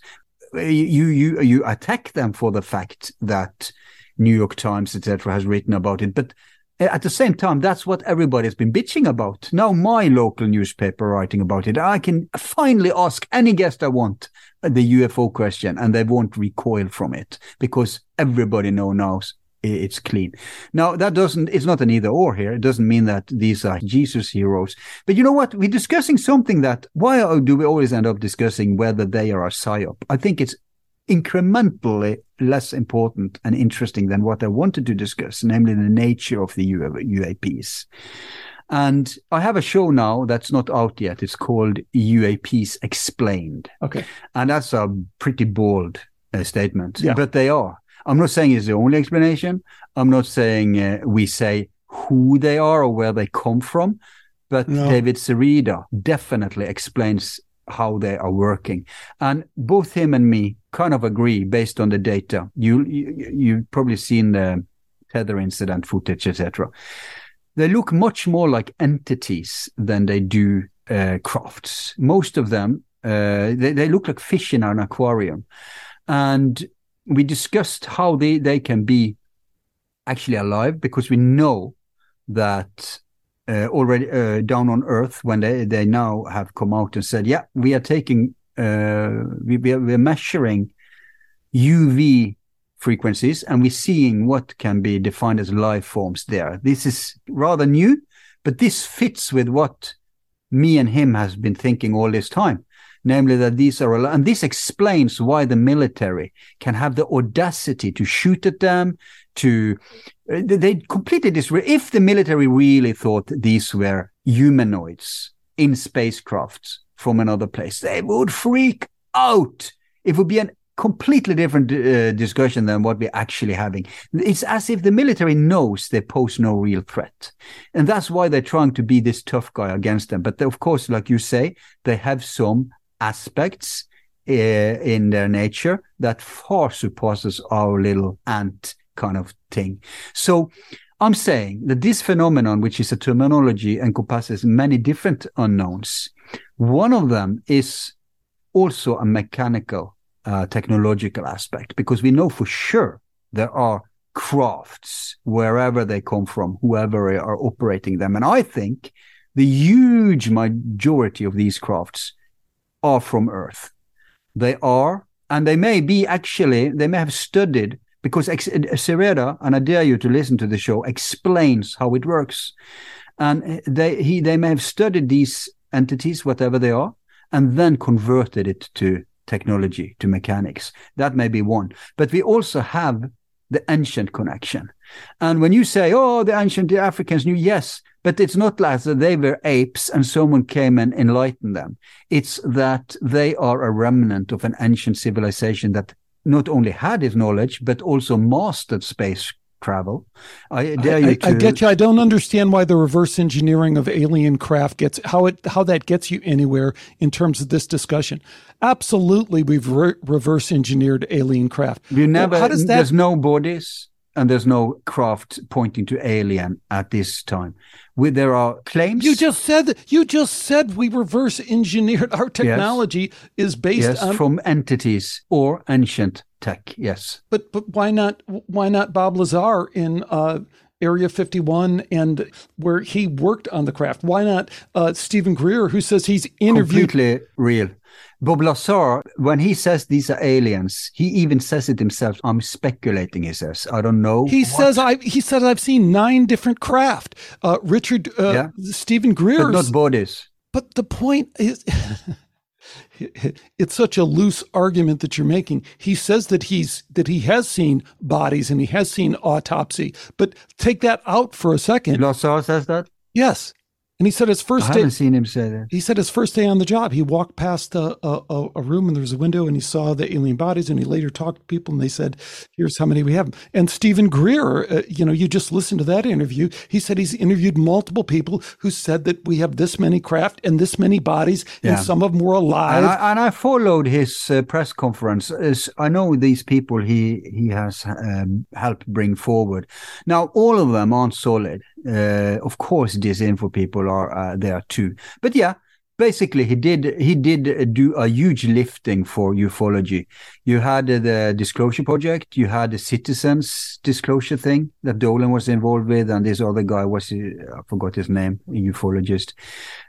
You, you, you attack them for the fact that New York Times, et cetera, has written about it. But at the same time, that's what everybody's been bitching about. Now my local newspaper writing about it. I can finally ask any guest I want the U F O question, and they won't recoil from it because everybody know now it's clean. Now, that doesn't, it's not an either or here. It doesn't mean that these are Jesus heroes. But you know what? We're discussing something that, why do we always end up discussing whether they are a psyop? I think it's incrementally less important and interesting than what I wanted to discuss, namely the nature of the U A Ps. And I have a show now that's not out yet. It's called U A Ps Explained. Okay. And that's a pretty bold uh, statement, yeah. But they are. I'm not saying it's the only explanation. I'm not saying uh, we say who they are or where they come from, but no. David Cerida definitely explains how they are working. And both him and me kind of agree based on the data. You, you, you've probably seen the tether incident footage, et cetera. They look much more like entities than they do uh, crafts. Most of them, uh, they, they look like fish in an aquarium. And we discussed how they, they can be actually alive, because we know that Uh, already uh, down on Earth, when they, they now have come out and said, yeah, we are taking, uh, we, we are, we're measuring U V frequencies and we're seeing what can be defined as life forms there. This is rather new, but this fits with what me and him has been thinking all this time, namely that these are, and this explains why the military can have the audacity to shoot at them, to they completed this. If the military really thought these were humanoids in spacecrafts from another place, they would freak out. It would be a completely different uh, discussion than what we're actually having. It's as if the military knows they pose no real threat. And that's why they're trying to be this tough guy against them. But they, of course, like you say, they have some aspects uh, in their nature that far surpasses our little ant kind of thing. So I'm saying that this phenomenon, which is a terminology, encompasses many different unknowns. One of them is also a mechanical, uh, technological aspect, because we know for sure there are crafts wherever they come from, whoever are operating them. And I think the huge majority of these crafts are from Earth. They are, and they may be actually, they may have studied. Because Cerida, and I dare you to listen to the show, explains how it works. And they he they may have studied these entities, whatever they are, and then converted it to technology, to mechanics. That may be one. But we also have the ancient connection. And when you say, oh, the ancient Africans knew, yes, but it's not like that they were apes and someone came and enlightened them. It's that they are a remnant of an ancient civilization that not only had his knowledge, but also mastered space travel. I dare you to... I, I get you. I don't understand why the reverse engineering of alien craft gets, how it how that gets you anywhere in terms of this discussion. Absolutely, we've re- reverse engineered alien craft. You never, well, how does that... There's no bodies and there's no craft pointing to alien at this time. We, there are claims. You just said you just said we reverse engineered our technology, yes. is based yes, on from entities or ancient tech. Yes, but but why not why not Bob Lazar in uh, Area fifty-one and where he worked on the craft? Why not uh, Stephen Greer, who says he's interviewed completely real. Bob Lazar, when he says these are aliens, he even says it himself. I'm speculating, he says. I don't know. He what. says, I, he said, I've seen nine different craft. Uh, Richard, uh, yeah. Stephen Greer. But not bodies. But the point is, it's such a loose argument that you're making. He says that he's that he has seen bodies and he has seen autopsy. But take that out for a second. Lazar says that? Yes. And he said his first day. I haven't day, seen him say that. He said his first day on the job, he walked past a, a, a room and there was a window and he saw the alien bodies and he later talked to people and they said, here's how many we have. And Stephen Greer, uh, you know, you just listened to that interview. He said he's interviewed multiple people who said that we have this many craft and this many bodies, yeah. and some of them were alive. And I, and I followed his uh, press conference. As I know these people he, he has um, helped bring forward. Now, all of them aren't solid. Uh, of course, disinfo people are uh, there too. But yeah, basically he did he did do a huge lifting for ufology. You had the Disclosure Project, you had the Citizens Disclosure thing that Dolan was involved with, and this other guy was, I forgot his name, a ufologist.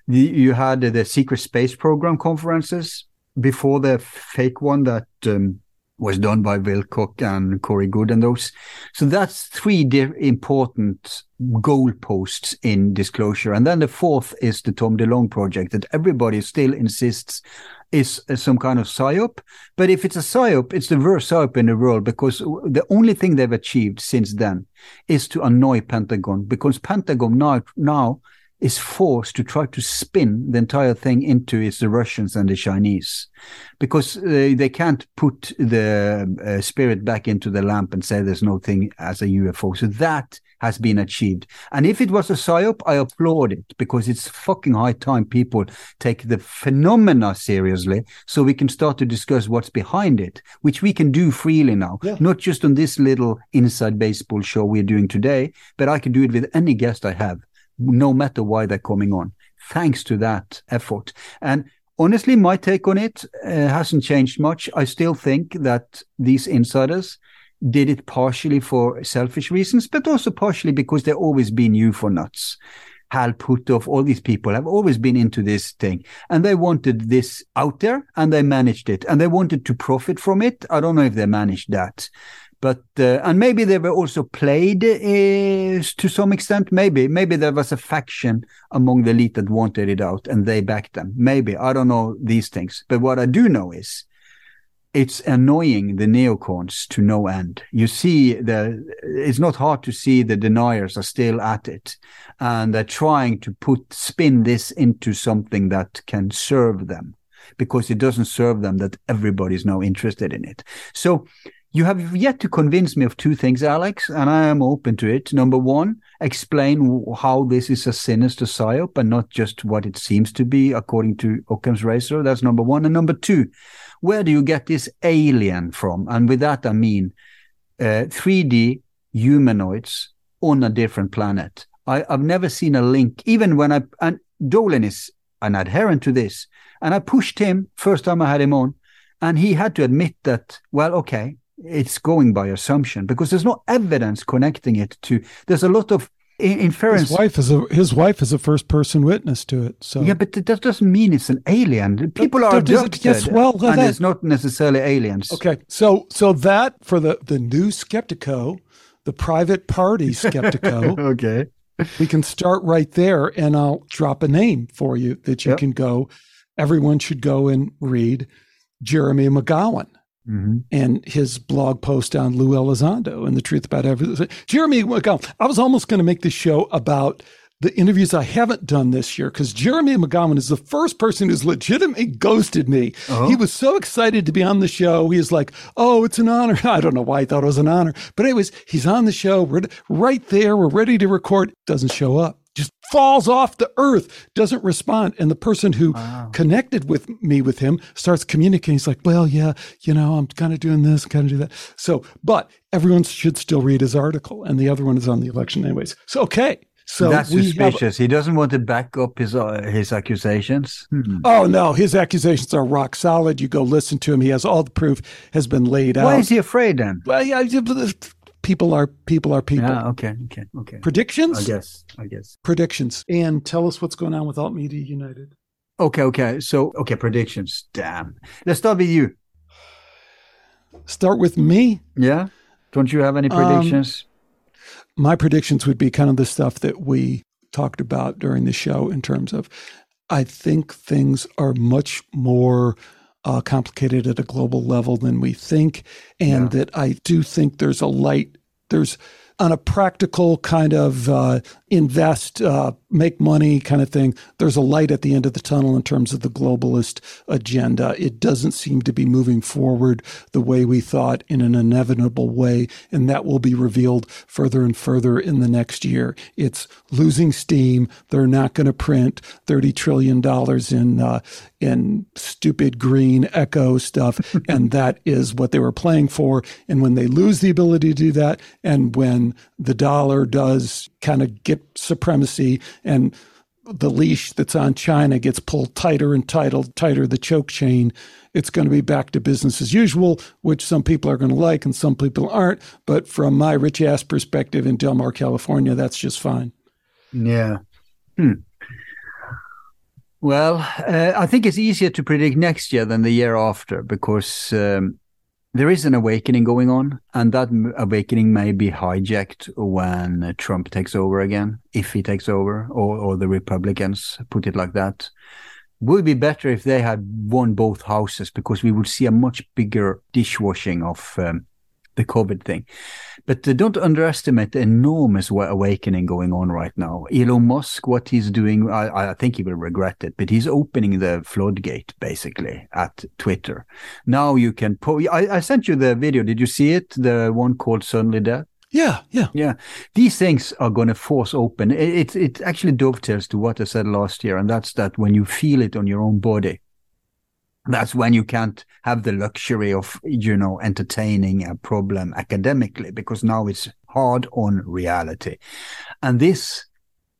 You had the Secret Space Program conferences before the fake one that um, was done by Wilcock and Corey Good and those. So that's three di- important goalposts in disclosure. And then the fourth is the Tom DeLonge project that everybody still insists is some kind of psyop. But if it's a psyop, it's the worst psyop in the world, because the only thing they've achieved since then is to annoy Pentagon, because Pentagon now, now is forced to try to spin the entire thing into it's the Russians and the Chinese, because uh, they can't put the uh, spirit back into the lamp and say there's no thing as a U F O. So that has been achieved. And if it was a psyop, I applaud it, because it's fucking high time people take the phenomena seriously so we can start to discuss what's behind it, which we can do freely now, yeah. Not just on this little Inside Baseball show we're doing today, but I can do it with any guest I have, no matter why they're coming on, thanks to that effort. And honestly, my take on it uh, hasn't changed much. I still think that these insiders did it partially for selfish reasons, but also partially because they've always been U F O nuts. Hal Puthoff, all these people have always been into this thing. And they wanted this out there, and they managed it. And they wanted to profit from it. I don't know if they managed that. But uh, and maybe they were also played uh, to some extent. Maybe maybe there was a faction among the elite that wanted it out, and they backed them. Maybe. I don't know these things. But what I do know is it's annoying the neocons to no end. You see, the it's not hard to see the deniers are still at it, and they're trying to put spin this into something that can serve them, because it doesn't serve them that everybody's now interested in it. So you have yet to convince me of two things, Alex, and I am open to it. Number one, explain how this is a sinister psyop and not just what it seems to be, according to Occam's razor. That's number one. And number two, where do you get this alien from? And with that, I mean uh, three D humanoids on a different planet. I, I've never seen a link, even when I... And Dolan is an adherent to this. And I pushed him first time I had him on. And he had to admit that, well, okay, it's going by assumption, because there's no evidence connecting it to, there's a lot of inference. His wife is a, his wife is a first person witness to it. So yeah, but that doesn't mean it's an alien. People that, are that abducted, yes, well, and that, it's not necessarily aliens. Okay, so so that for the, the new Skeptico, the private party Skeptico, okay, we can start right there, and I'll drop a name for you that you yep. can go, everyone should go and read Jeremy McGowan. Mm-hmm. And his blog post on Lou Elizondo and the truth about everything. Jeremy McGowan, I was almost going to make this show about the interviews I haven't done this year, because Jeremy McGowan is the first person who's legitimately ghosted me. Uh-huh. He was so excited to be on the show. He was like, oh, it's an honor. I don't know why I thought it was an honor. But anyways, he's on the show. We're right there. We're ready to record. Doesn't show up. Just falls off the earth, doesn't respond. And the person who wow. connected with me with him starts communicating. He's like, well, yeah, you know, I'm kind of doing this, kind of do that. So, but everyone should still read his article. And the other one is on the election anyways. So, okay. So that's suspicious. Have, he doesn't want to back up his uh, his accusations. Hmm. Oh, no. His accusations are rock solid. You go listen to him. He has all the proof has been laid out. Why is he afraid then? Well, yeah, People are people are people. Yeah, okay, okay, okay. Predictions? I guess, I guess. Predictions. And tell us what's going on with Alt Media United. Okay, okay. So, okay, predictions. Damn. Let's start with you. Start with me? Yeah? Don't you have any predictions? Um, my predictions would be kind of the stuff that we talked about during the show in terms of, I think things are much more... Uh, complicated at a global level than we think, and yeah. that I do think there's a light, there's on a practical kind of uh, invest, uh, make money kind of thing, there's a light at the end of the tunnel in terms of the globalist agenda. It doesn't seem to be moving forward the way we thought in an inevitable way, and that will be revealed further and further in the next year. It's losing steam. They're not going to print thirty trillion dollars in uh, in stupid green echo stuff, and that is what they were playing for. And when they lose the ability to do that, and when the dollar does kind of get supremacy and the leash that's on China gets pulled tighter and tighter, tighter the choke chain, it's going to be back to business as usual, which some people are going to like and some people aren't. But from my rich ass perspective in Del Mar, California, that's just fine. Yeah. Hmm. Well, uh, I think it's easier to predict next year than the year after, because um, There is an awakening going on, and that awakening may be hijacked when Trump takes over again, if he takes over, or, or the Republicans, put it like that. Would be better if they had won both houses, because we would see a much bigger dishwashing of um, the COVID thing. But uh, don't underestimate the enormous awakening going on right now. Elon Musk, what he's doing, I, I think he will regret it, but he's opening the floodgate basically at Twitter. Now you can po- I, I sent you the video. Did you see it? The one called Suddenly Death? Yeah, yeah, yeah. These things are going to force open. It, it it actually dovetails to what I said last year, and that's that when you feel it on your own body, that's when you can't have the luxury of, you know, entertaining a problem academically, because now it's hard on reality. And this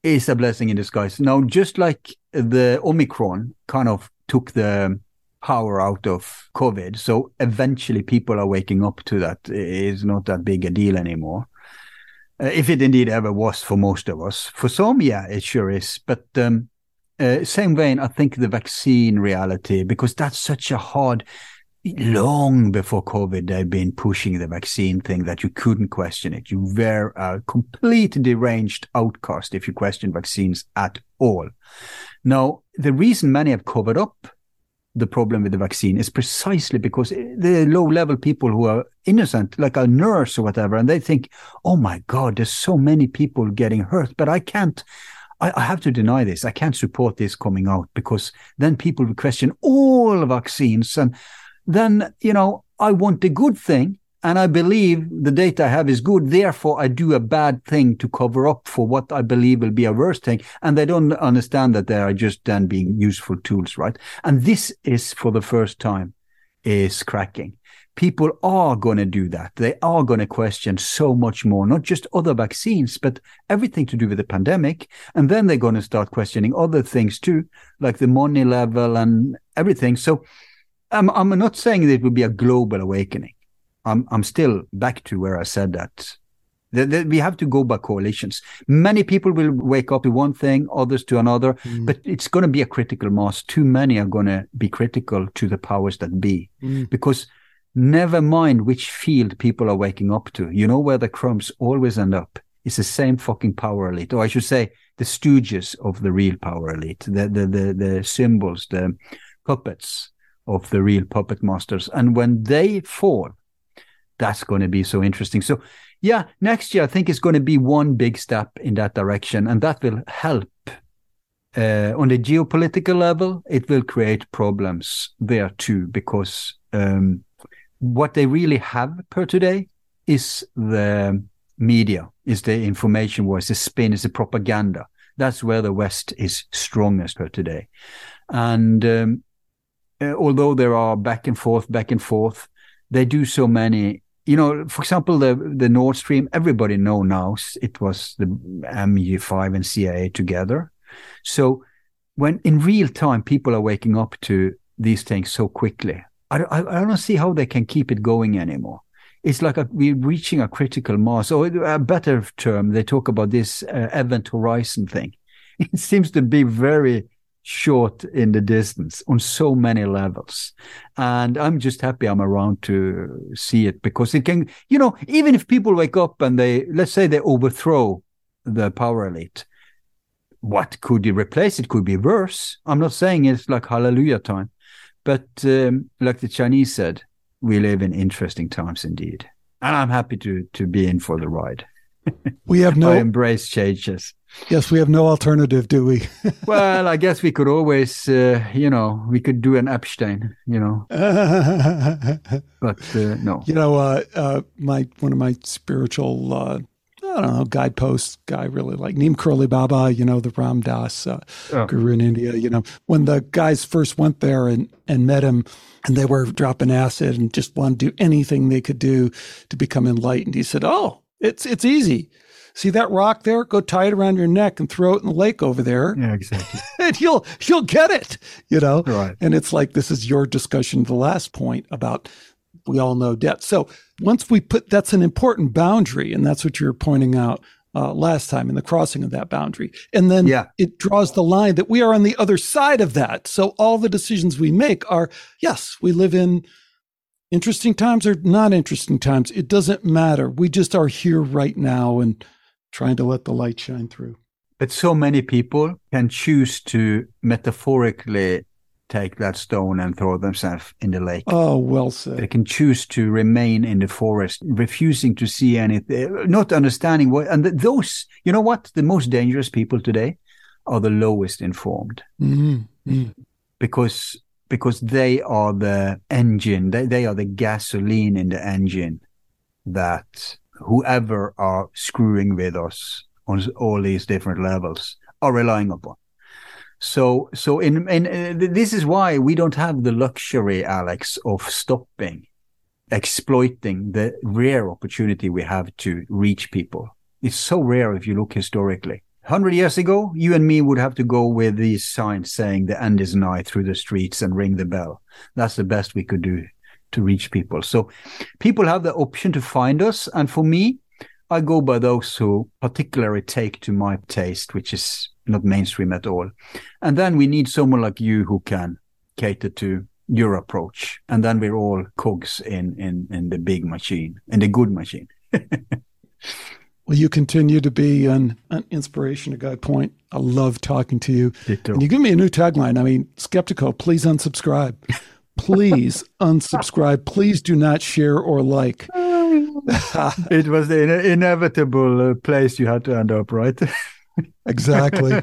is a blessing in disguise. Now, just like the Omicron kind of took the power out of COVID, so eventually people are waking up to that. It's not that big a deal anymore, uh, if it indeed ever was for most of us. For some, yeah, it sure is. But um, uh, same vein, I think the vaccine reality, because that's such a hard, long before COVID, they've been pushing the vaccine thing that you couldn't question it. You were a complete deranged outcast if you question vaccines at all. Now, the reason many have covered up the problem with the vaccine is precisely because the low-level people who are innocent, like a nurse or whatever, and they think, oh my God, there's so many people getting hurt, but I can't, I, I have to deny this. I can't support this coming out, because then people will question all vaccines. And then, you know, I want the good thing, and I believe the data I have is good. Therefore, I do a bad thing to cover up for what I believe will be a worse thing. And they don't understand that they are just then being useful tools, right? And this is, for the first time, is cracking. People are going to do that. They are going to question so much more, not just other vaccines, but everything to do with the pandemic. And then they're going to start questioning other things too, like the money level and everything. So I'm, I'm not saying that it will be a global awakening. I'm I'm still back to where I said that. The, the, we have to go by coalitions. Many people will wake up to one thing, others to another, mm. but it's going to be a critical mass. Too many are going to be critical to the powers that be, mm. because never mind which field people are waking up to. You know where the crumbs always end up? It's the same fucking power elite, or I should say the stooges of the real power elite, the the the, the symbols, the puppets of the real puppet masters. And when they fall, that's going to be so interesting. So, yeah, next year I think it's going to be one big step in that direction, and that will help. Uh, on the geopolitical level, it will create problems there too, because um, what they really have per today is the media, is the information war, is the spin, is the propaganda. That's where the West is strongest per today. And um, uh, although there are back and forth, back and forth, they do so many. You know, for example, the the Nord Stream, everybody know now it was the M I five and C I A together. So when in real time people are waking up to these things so quickly, I don't, I don't see how they can keep it going anymore. It's like a, we're reaching a critical mass, or a better term, they talk about this uh, event horizon thing. It seems to be very short in the distance on so many levels, and I'm just happy I'm around to see it, because it can, you know, even if people wake up and they, let's say they overthrow the power elite, what could you replace? It could be worse. I'm not saying it's like hallelujah time, but um, like the Chinese said, we live in interesting times indeed, and I'm happy to to be in for the ride. We have no I embrace changes. Yes, we have no alternative, do we? Well, I guess we could always, uh, you know, we could do an Epstein, you know. But uh, no. You know, uh, uh, my one of my spiritual, uh, I don't know, guideposts guy really like, Neem Karoli Baba, you know, the Ram Das uh, oh. guru in India, you know. When the guys first went there and, and met him, and they were dropping acid and just wanted to do anything they could do to become enlightened, he said, oh, it's it's easy. See that rock there? Go tie it around your neck and throw it in the lake over there. Yeah, exactly. And you'll you'll get it, you know? Right. And it's like, this is your discussion, the last point about we all know death. So once we put, that's an important boundary, and that's what you were pointing out uh, last time in the crossing of that boundary. And then yeah. it draws the line that we are on the other side of that. So all the decisions we make are, yes, we live in interesting times or not interesting times, it doesn't matter. We just are here right now and trying to let the light shine through. But so many people can choose to metaphorically take that stone and throw themselves in the lake. Oh, well said. They can choose to remain in the forest, refusing to see anything, not understanding what. And those, you know what? The most dangerous people today are the lowest informed. Mm-hmm. Mm-hmm. Because because they are the engine, they, they are the gasoline in the engine that whoever are screwing with us on all these different levels are relying upon. So so in, in uh, this is why we don't have the luxury, Alex, of stopping, exploiting the rare opportunity we have to reach people. It's so rare if you look historically. one hundred years ago, you and me would have to go with these signs saying the end is nigh through the streets and ring the bell. That's the best we could do to reach people. So people have the option to find us. And for me, I go by those who particularly take to my taste, which is not mainstream at all. And then we need someone like you who can cater to your approach. And then we're all cogs in, in, in the big machine, in the good machine. Well, you continue to be an, an inspiration, a guide point. I love talking to you. And you give me a new tagline. I mean, Skeptico, please unsubscribe. Please unsubscribe. Please do not share or like. It was the in- inevitable uh, place you had to end up, right? Exactly.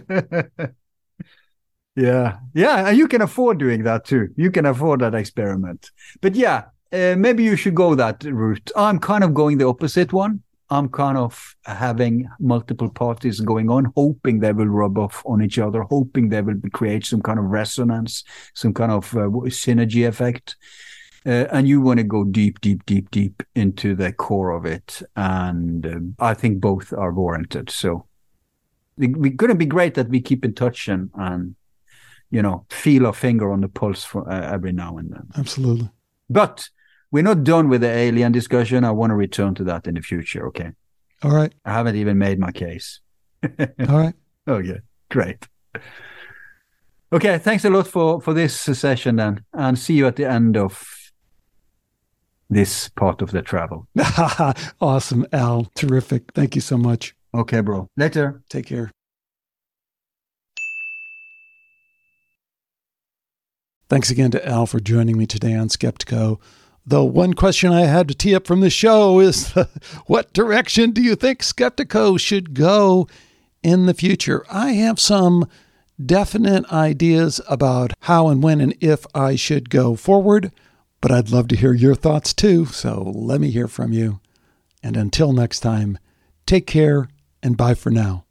Yeah. Yeah. And you can afford doing that too. You can afford that experiment. But yeah, uh, maybe you should go that route. I'm kind of going the opposite one. I'm kind of having multiple parties going on, hoping they will rub off on each other, hoping they will create some kind of resonance, some kind of uh, synergy effect. Uh, and you want to go deep, deep, deep, deep into the core of it. And uh, I think both are warranted. So it's going to be great that we keep in touch and, and you know, feel our finger on the pulse for uh, every now and then. Absolutely. But we're not done with the alien discussion. I want to return to that in the future, okay? All right. I haven't even made my case. All right. Okay, great. Okay, thanks a lot for, for this session then, and see you at the end of this part of the travel. Awesome, Al. Terrific. Thank you so much. Okay, bro. Later. Take care. Thanks again to Al for joining me today on Skeptico. The one question I had to tee up from the show is, what direction do you think Skeptico should go in the future? I have some definite ideas about how and when and if I should go forward, but I'd love to hear your thoughts too, so let me hear from you. And until next time, take care and bye for now.